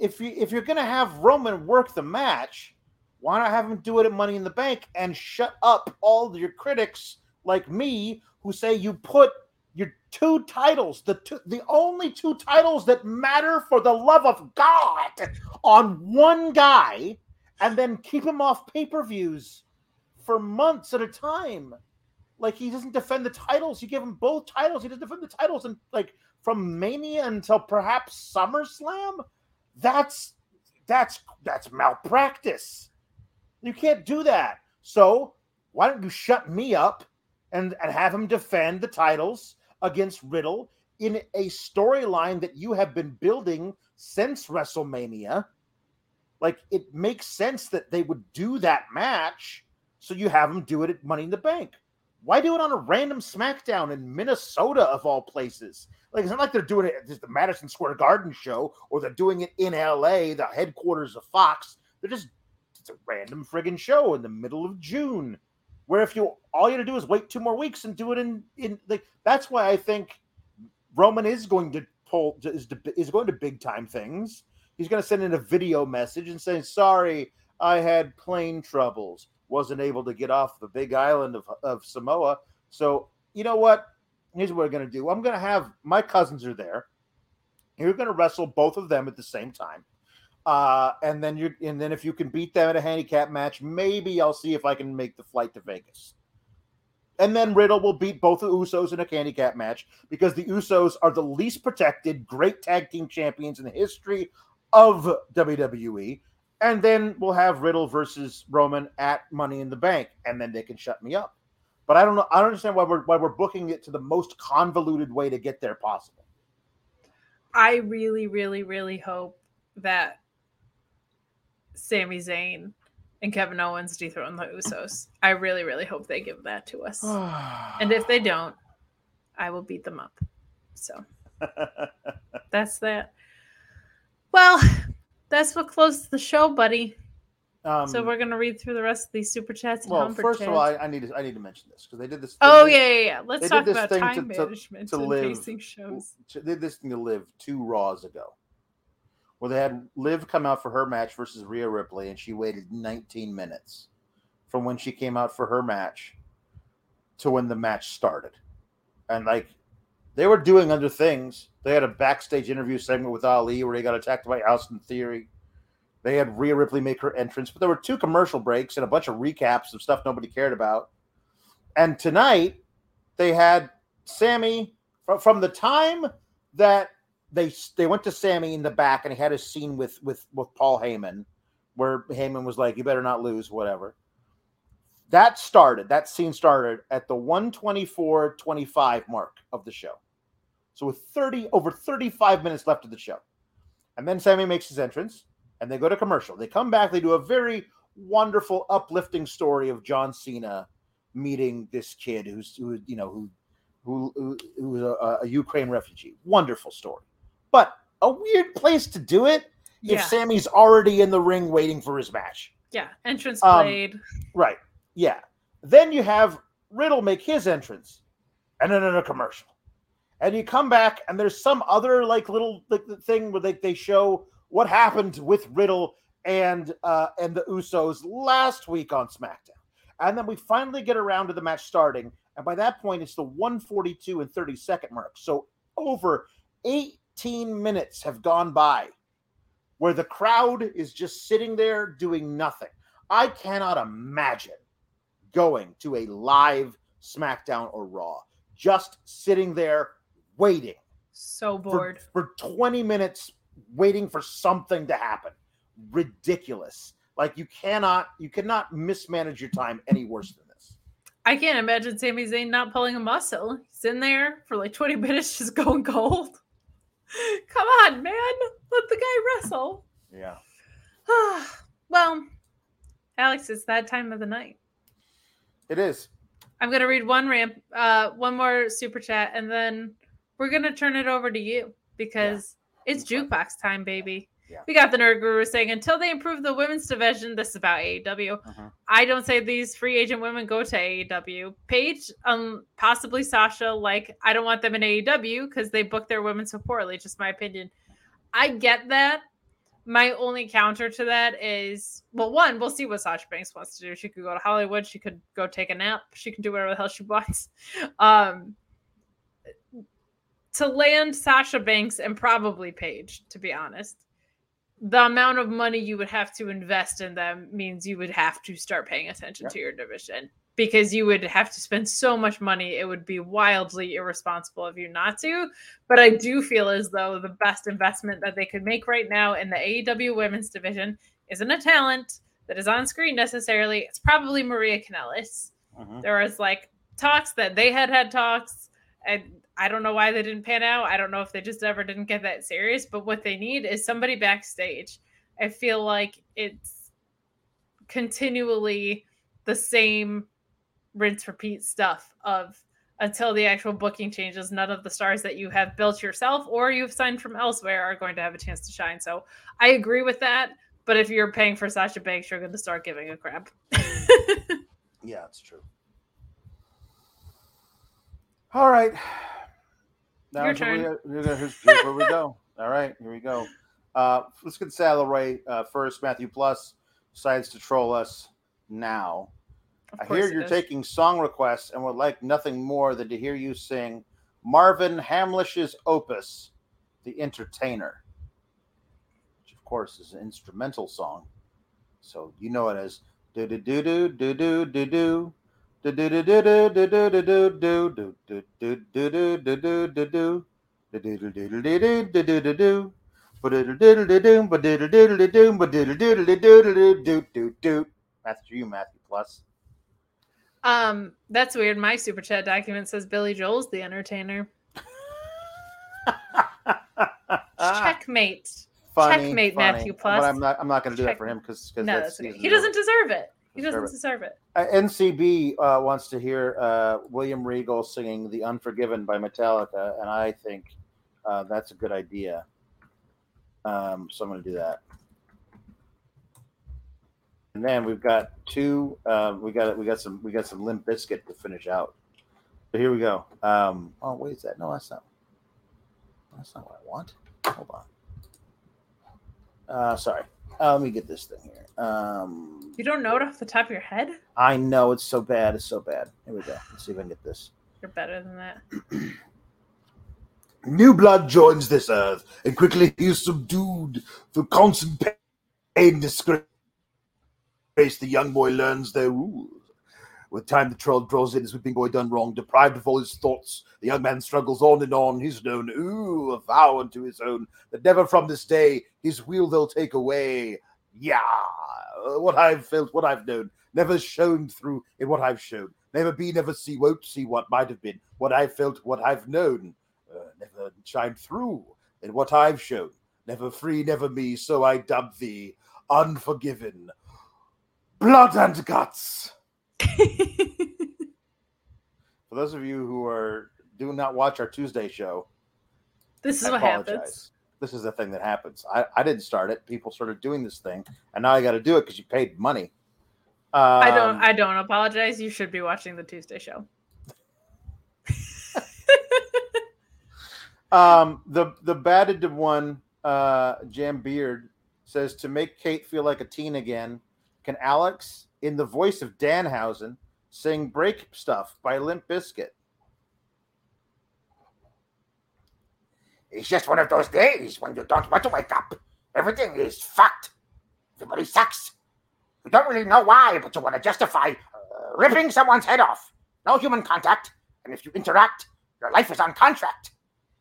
if you're going to have Roman work the match, why not have him do it at Money in the Bank and shut up all your critics like me who say you put your two titles, the only two titles that matter for the love of God, on one guy and then keep him off pay-per-views for months at a time. Like, he doesn't defend the titles. You give him both titles. He doesn't defend the titles. And like from Mania until perhaps SummerSlam, that's malpractice. You can't do that. So why don't you shut me up and have him defend the titles against Riddle in a storyline that you have been building since WrestleMania? Like, it makes sense that they would do that match. So you have him do it at Money in the Bank. Why do it on a random SmackDown in Minnesota, of all places? Like, it's not like they're doing it at the Madison Square Garden show, or they're doing it in LA, the headquarters of Fox. It's a random friggin' show in the middle of June, where if all you have to do is wait 2 more weeks and do it in like, that's why I think Roman is going to pull big time things. He's going to send in a video message and say, sorry, I had plane troubles. Wasn't able to get off the big island of Samoa. So, you know what? Here's what we're going to do. I'm going to have my cousins are there. You're going to wrestle both of them at the same time. And then if you can beat them at a handicap match, maybe I'll see if I can make the flight to Vegas. And then Riddle will beat both the Usos in a handicap match, because the Usos are the least protected great tag team champions in the history of WWE. And then we'll have Riddle versus Roman at Money in the Bank, and then they can shut me up. But I don't know. I don't understand why we're booking it to the most convoluted way to get there possible. I really, really, really hope that Sami Zayn and Kevin Owens dethrone the Usos. I really, really hope they give that to us. And if they don't, I will beat them up. So that's that. Well, that's what closed the show, buddy. So we're gonna read through the rest of these super chats. And well, first of all, I need to mention this, because they did this. Oh yeah. Let's talk about time management to live pacing shows. They did this thing to Liv 2 Raws ago, where they had Liv come out for her match versus Rhea Ripley, and she waited 19 minutes from when she came out for her match to when the match started, and like, they were doing other things. They had a backstage interview segment with Ali where he got attacked by Austin Theory. They had Rhea Ripley make her entrance, but there were 2 commercial breaks and a bunch of recaps of stuff nobody cared about. And tonight, they had Sammy. From the time that they went to Sammy in the back and he had a scene with Paul Heyman, where Heyman was like, you better not lose, whatever. That scene started at the 1:24:25 mark of the show. So with over 35 minutes left of the show. And then Sammy makes his entrance, and they go to commercial. They come back. They do a very wonderful, uplifting story of John Cena meeting this kid who's a Ukraine refugee. Wonderful story. But a weird place to do it if Sammy's already in the ring waiting for his match. Yeah, entrance played. Right, yeah. Then you have Riddle make his entrance, and then in a commercial. And you come back, and there's some other like little like thing where they show what happened with Riddle and the Usos last week on SmackDown. And then we finally get around to the match starting, and by that point, it's the 1:42:32 mark. So over 18 minutes have gone by where the crowd is just sitting there doing nothing. I cannot imagine going to a live SmackDown or Raw, just sitting there waiting. So bored. For 20 minutes waiting for something to happen. Ridiculous. Like, you cannot mismanage your time any worse than this. I can't imagine Sami Zayn not pulling a muscle. He's in there for like 20 minutes just going cold. Come on, man. Let the guy wrestle. Yeah. Well, Alex, it's that time of the night. It is. I'm going to read one more super chat, and then we're going to turn it over to you because it's jukebox time, baby. Yeah. We got the Nerd Guru saying, until they improve the women's division, this is about AEW. Uh-huh. I don't say these free agent women go to AEW. Paige, possibly Sasha, like, I don't want them in AEW because they book their women so poorly. Just my opinion. I get that. My only counter to that is, well, one, we'll see what Sasha Banks wants to do. She could go to Hollywood. She could go take a nap. She can do whatever the hell she wants. To land Sasha Banks and probably Paige, to be honest. The amount of money you would have to invest in them means you would have to start paying attention to your division because you would have to spend so much money. It would be wildly irresponsible of you not to. But I do feel as though the best investment that they could make right now in the AEW women's division isn't a talent that is on screen necessarily. It's probably Maria Kanellis. Uh-huh. There was like talks that they had talks, and I don't know why they didn't pan out. I don't know if they just ever didn't get that serious, but what they need is somebody backstage. I feel like it's continually the same rinse repeat stuff of until the actual booking changes, none of the stars that you have built yourself or you've signed from elsewhere are going to have a chance to shine. So I agree with that. But if you're paying for Sasha Banks, you're going to start giving a crap. Yeah, it's true. All right. Now, your turn. Here's where we go. All right, here we go. Let's get Saddle Ray first. Matthew Plus decides to troll us now. I hear you're taking song requests and would like nothing more than to hear you sing Marvin Hamlish's opus, The Entertainer, which, of course, is an instrumental song. So you know it as do do do do do do do do. Do do do do do do do do do do do do do do do do do do. That's you, Matthew Plus. That's weird. My super chat document says Billy Joel's The Entertainer. Checkmate. Checkmate, Matthew Plus. But I'm not going to do that for him because he doesn't deserve it. He doesn't deserve it. NCB wants to hear William Regal singing The Unforgiven by Metallica, and I think that's a good idea. So I'm going to do that. And then we've got two. We got some Limp Bizkit to finish out. So here we go. Oh, wait, is that? No, that's not what I want. Hold on. Sorry. Let me get this thing here. You don't know it off the top of your head? I know. It's so bad. Here we go. Let's see if I can get this. You're better than that. New blood joins this earth, and quickly he is subdued. The constant pain and disgrace, the young boy learns their rules. With time, the troll draws in, his whipping boy done wrong. Deprived of all his thoughts, the young man struggles on and on. He's known, ooh, a vow unto his own, that never from this day his wheel they'll take away. Yeah, what I've felt, what I've known, never shown through in what I've shown. Never be, never see, won't see what might have been. What I've felt, what I've known, never shine through in what I've shown. Never free, never me, so I dub thee unforgiven. Blood and guts. For those of you who do not watch our Tuesday show, this is what happens. This is the thing that happens. I didn't start it. People started doing this thing, and now I got to do it because you paid money. I don't apologize. You should be watching the Tuesday show. The batted one, Jam Beard, says to make Kate feel like a teen again. Can Alex, in the voice of Danhausen, sing Break Stuff by Limp Bizkit? It's just one of those days when you don't want to wake up. Everything is fucked. Everybody sucks. You don't really know why, but you want to justify ripping someone's head off. No human contact. And if you interact, your life is on contract.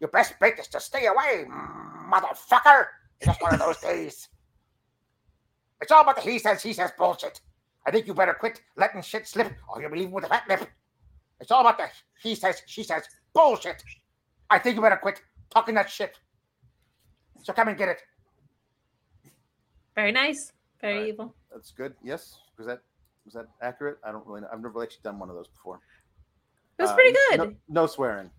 Your best bet is to stay away, motherfucker. Just one of those days. It's all about the he says bullshit. I think you better quit letting shit slip or you'll be leaving with a fat lip. It's all about the he says, she says bullshit. I think you better quit talking that shit. So come and get it. Very nice. Very right. Evil. That's good. Yes. Was that accurate? I don't really know. I've never actually done one of those before. It was pretty good. No swearing.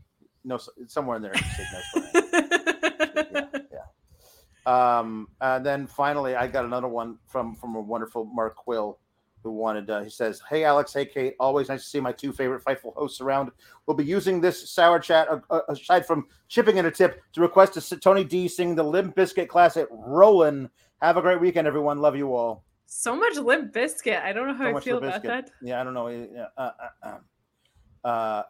No, somewhere in there. No swearing. Yeah. And then finally, I got another one from a wonderful Mark Quill, who wanted. He says, "Hey Alex, hey Kate, always nice to see my two favorite Fightful hosts around. We'll be using this sour chat aside from chipping in a tip to request to Tony D sing the Limp Bizkit classic Rollin'. Have a great weekend, everyone. Love you all." So much Limp Bizkit. I don't know how I feel about that. Yeah, I don't know.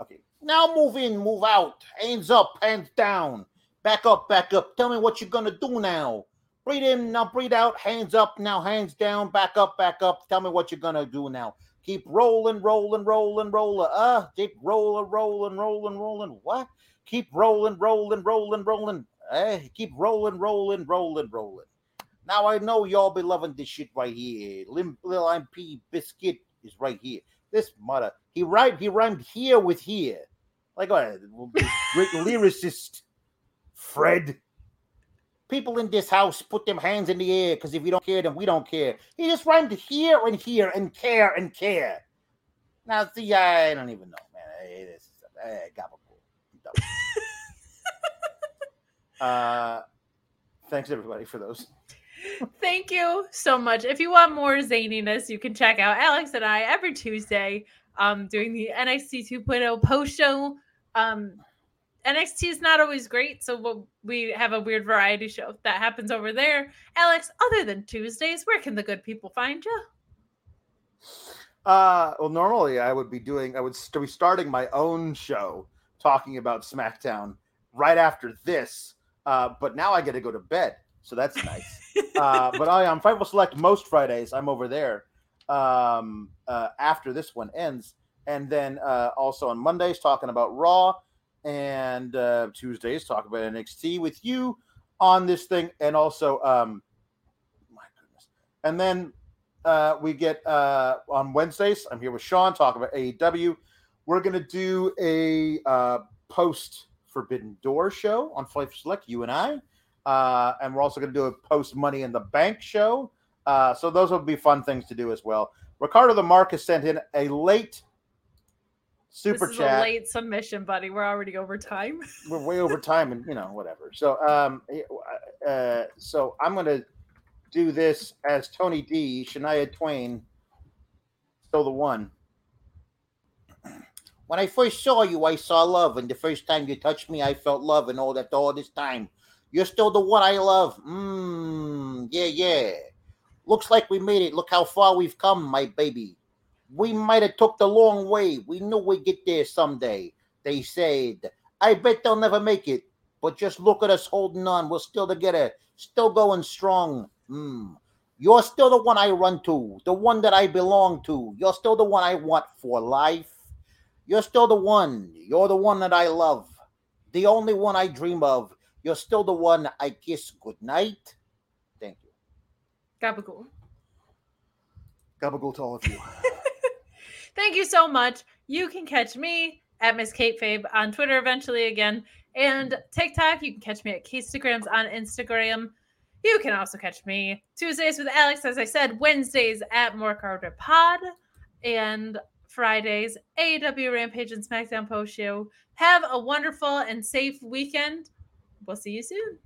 Okay. Now move in, move out. Hands up, hands down. Back up, back up. Tell me what you're going to do now. Breathe in, now breathe out. Hands up, now hands down. Back up, back up. Tell me what you're going to do now. Keep rolling, rolling, rolling, rolling. Keep rolling, rolling, rolling, rolling. What? Keep rolling, rolling, rolling, rolling. Hey, keep rolling, rolling, rolling, rolling. Now I know y'all be loving this shit right here. Lil MP Biscuit is right here. This mother. He rhymed here with here. Like, great lyricist, Fred. People in this house, put them hands in the air, because if you don't care, then we don't care. He just rhymed here and here and care and care. Now, see, I don't even know, man. Thanks, everybody, for those. Thank you so much. If you want more zaniness, you can check out Alex and I every Tuesday doing the NXT 2.0 post show. NXT is not always great, so we have a weird variety show that happens over there. Alex, other than Tuesdays, where can the good people find you? Well, normally I would be starting my own show talking about SmackDown right after this, but now I get to go to bed. So that's nice. But I am Fightful Select most Fridays. I'm over there after this one ends. And then also on Mondays, talking about Raw. And Tuesdays, talk about NXT with you on this thing. And also, my goodness. And then we get on Wednesdays, I'm here with Sean, talking about AEW. We're going to do a post-Forbidden Door show on Fightful Select, you and I. And we're also going to do a post Money in the Bank show. So those will be fun things to do as well. Ricardo the Mark has sent in a late super chat. This is a late submission, buddy. We're already over time. We're way over time, and whatever. So, so I'm going to do this as Tony D, Shania Twain, still the one. When I first saw you, I saw love, and the first time you touched me, I felt love, and all that, all this time. You're still the one I love. Yeah, yeah. Looks like we made it. Look how far we've come, my baby. We might have took the long way. We knew we'd get there someday. They said, I bet they'll never make it. But just look at us holding on. We're still together. Still going strong. You're still the one I run to. The one that I belong to. You're still the one I want for life. You're still the one. You're the one that I love. The only one I dream of. You're still the one I kiss goodnight. Thank you. Gabagool. Gabagool to all of you. Thank you so much. You can catch me at Miss Kate Fabe on Twitter eventually again. And TikTok, you can catch me at Katestagrams on Instagram. You can also catch me Tuesdays with Alex, as I said, Wednesdays at More Carter Pod, and Fridays, AEW Rampage and SmackDown Post Show. Have a wonderful and safe weekend. We'll see you soon.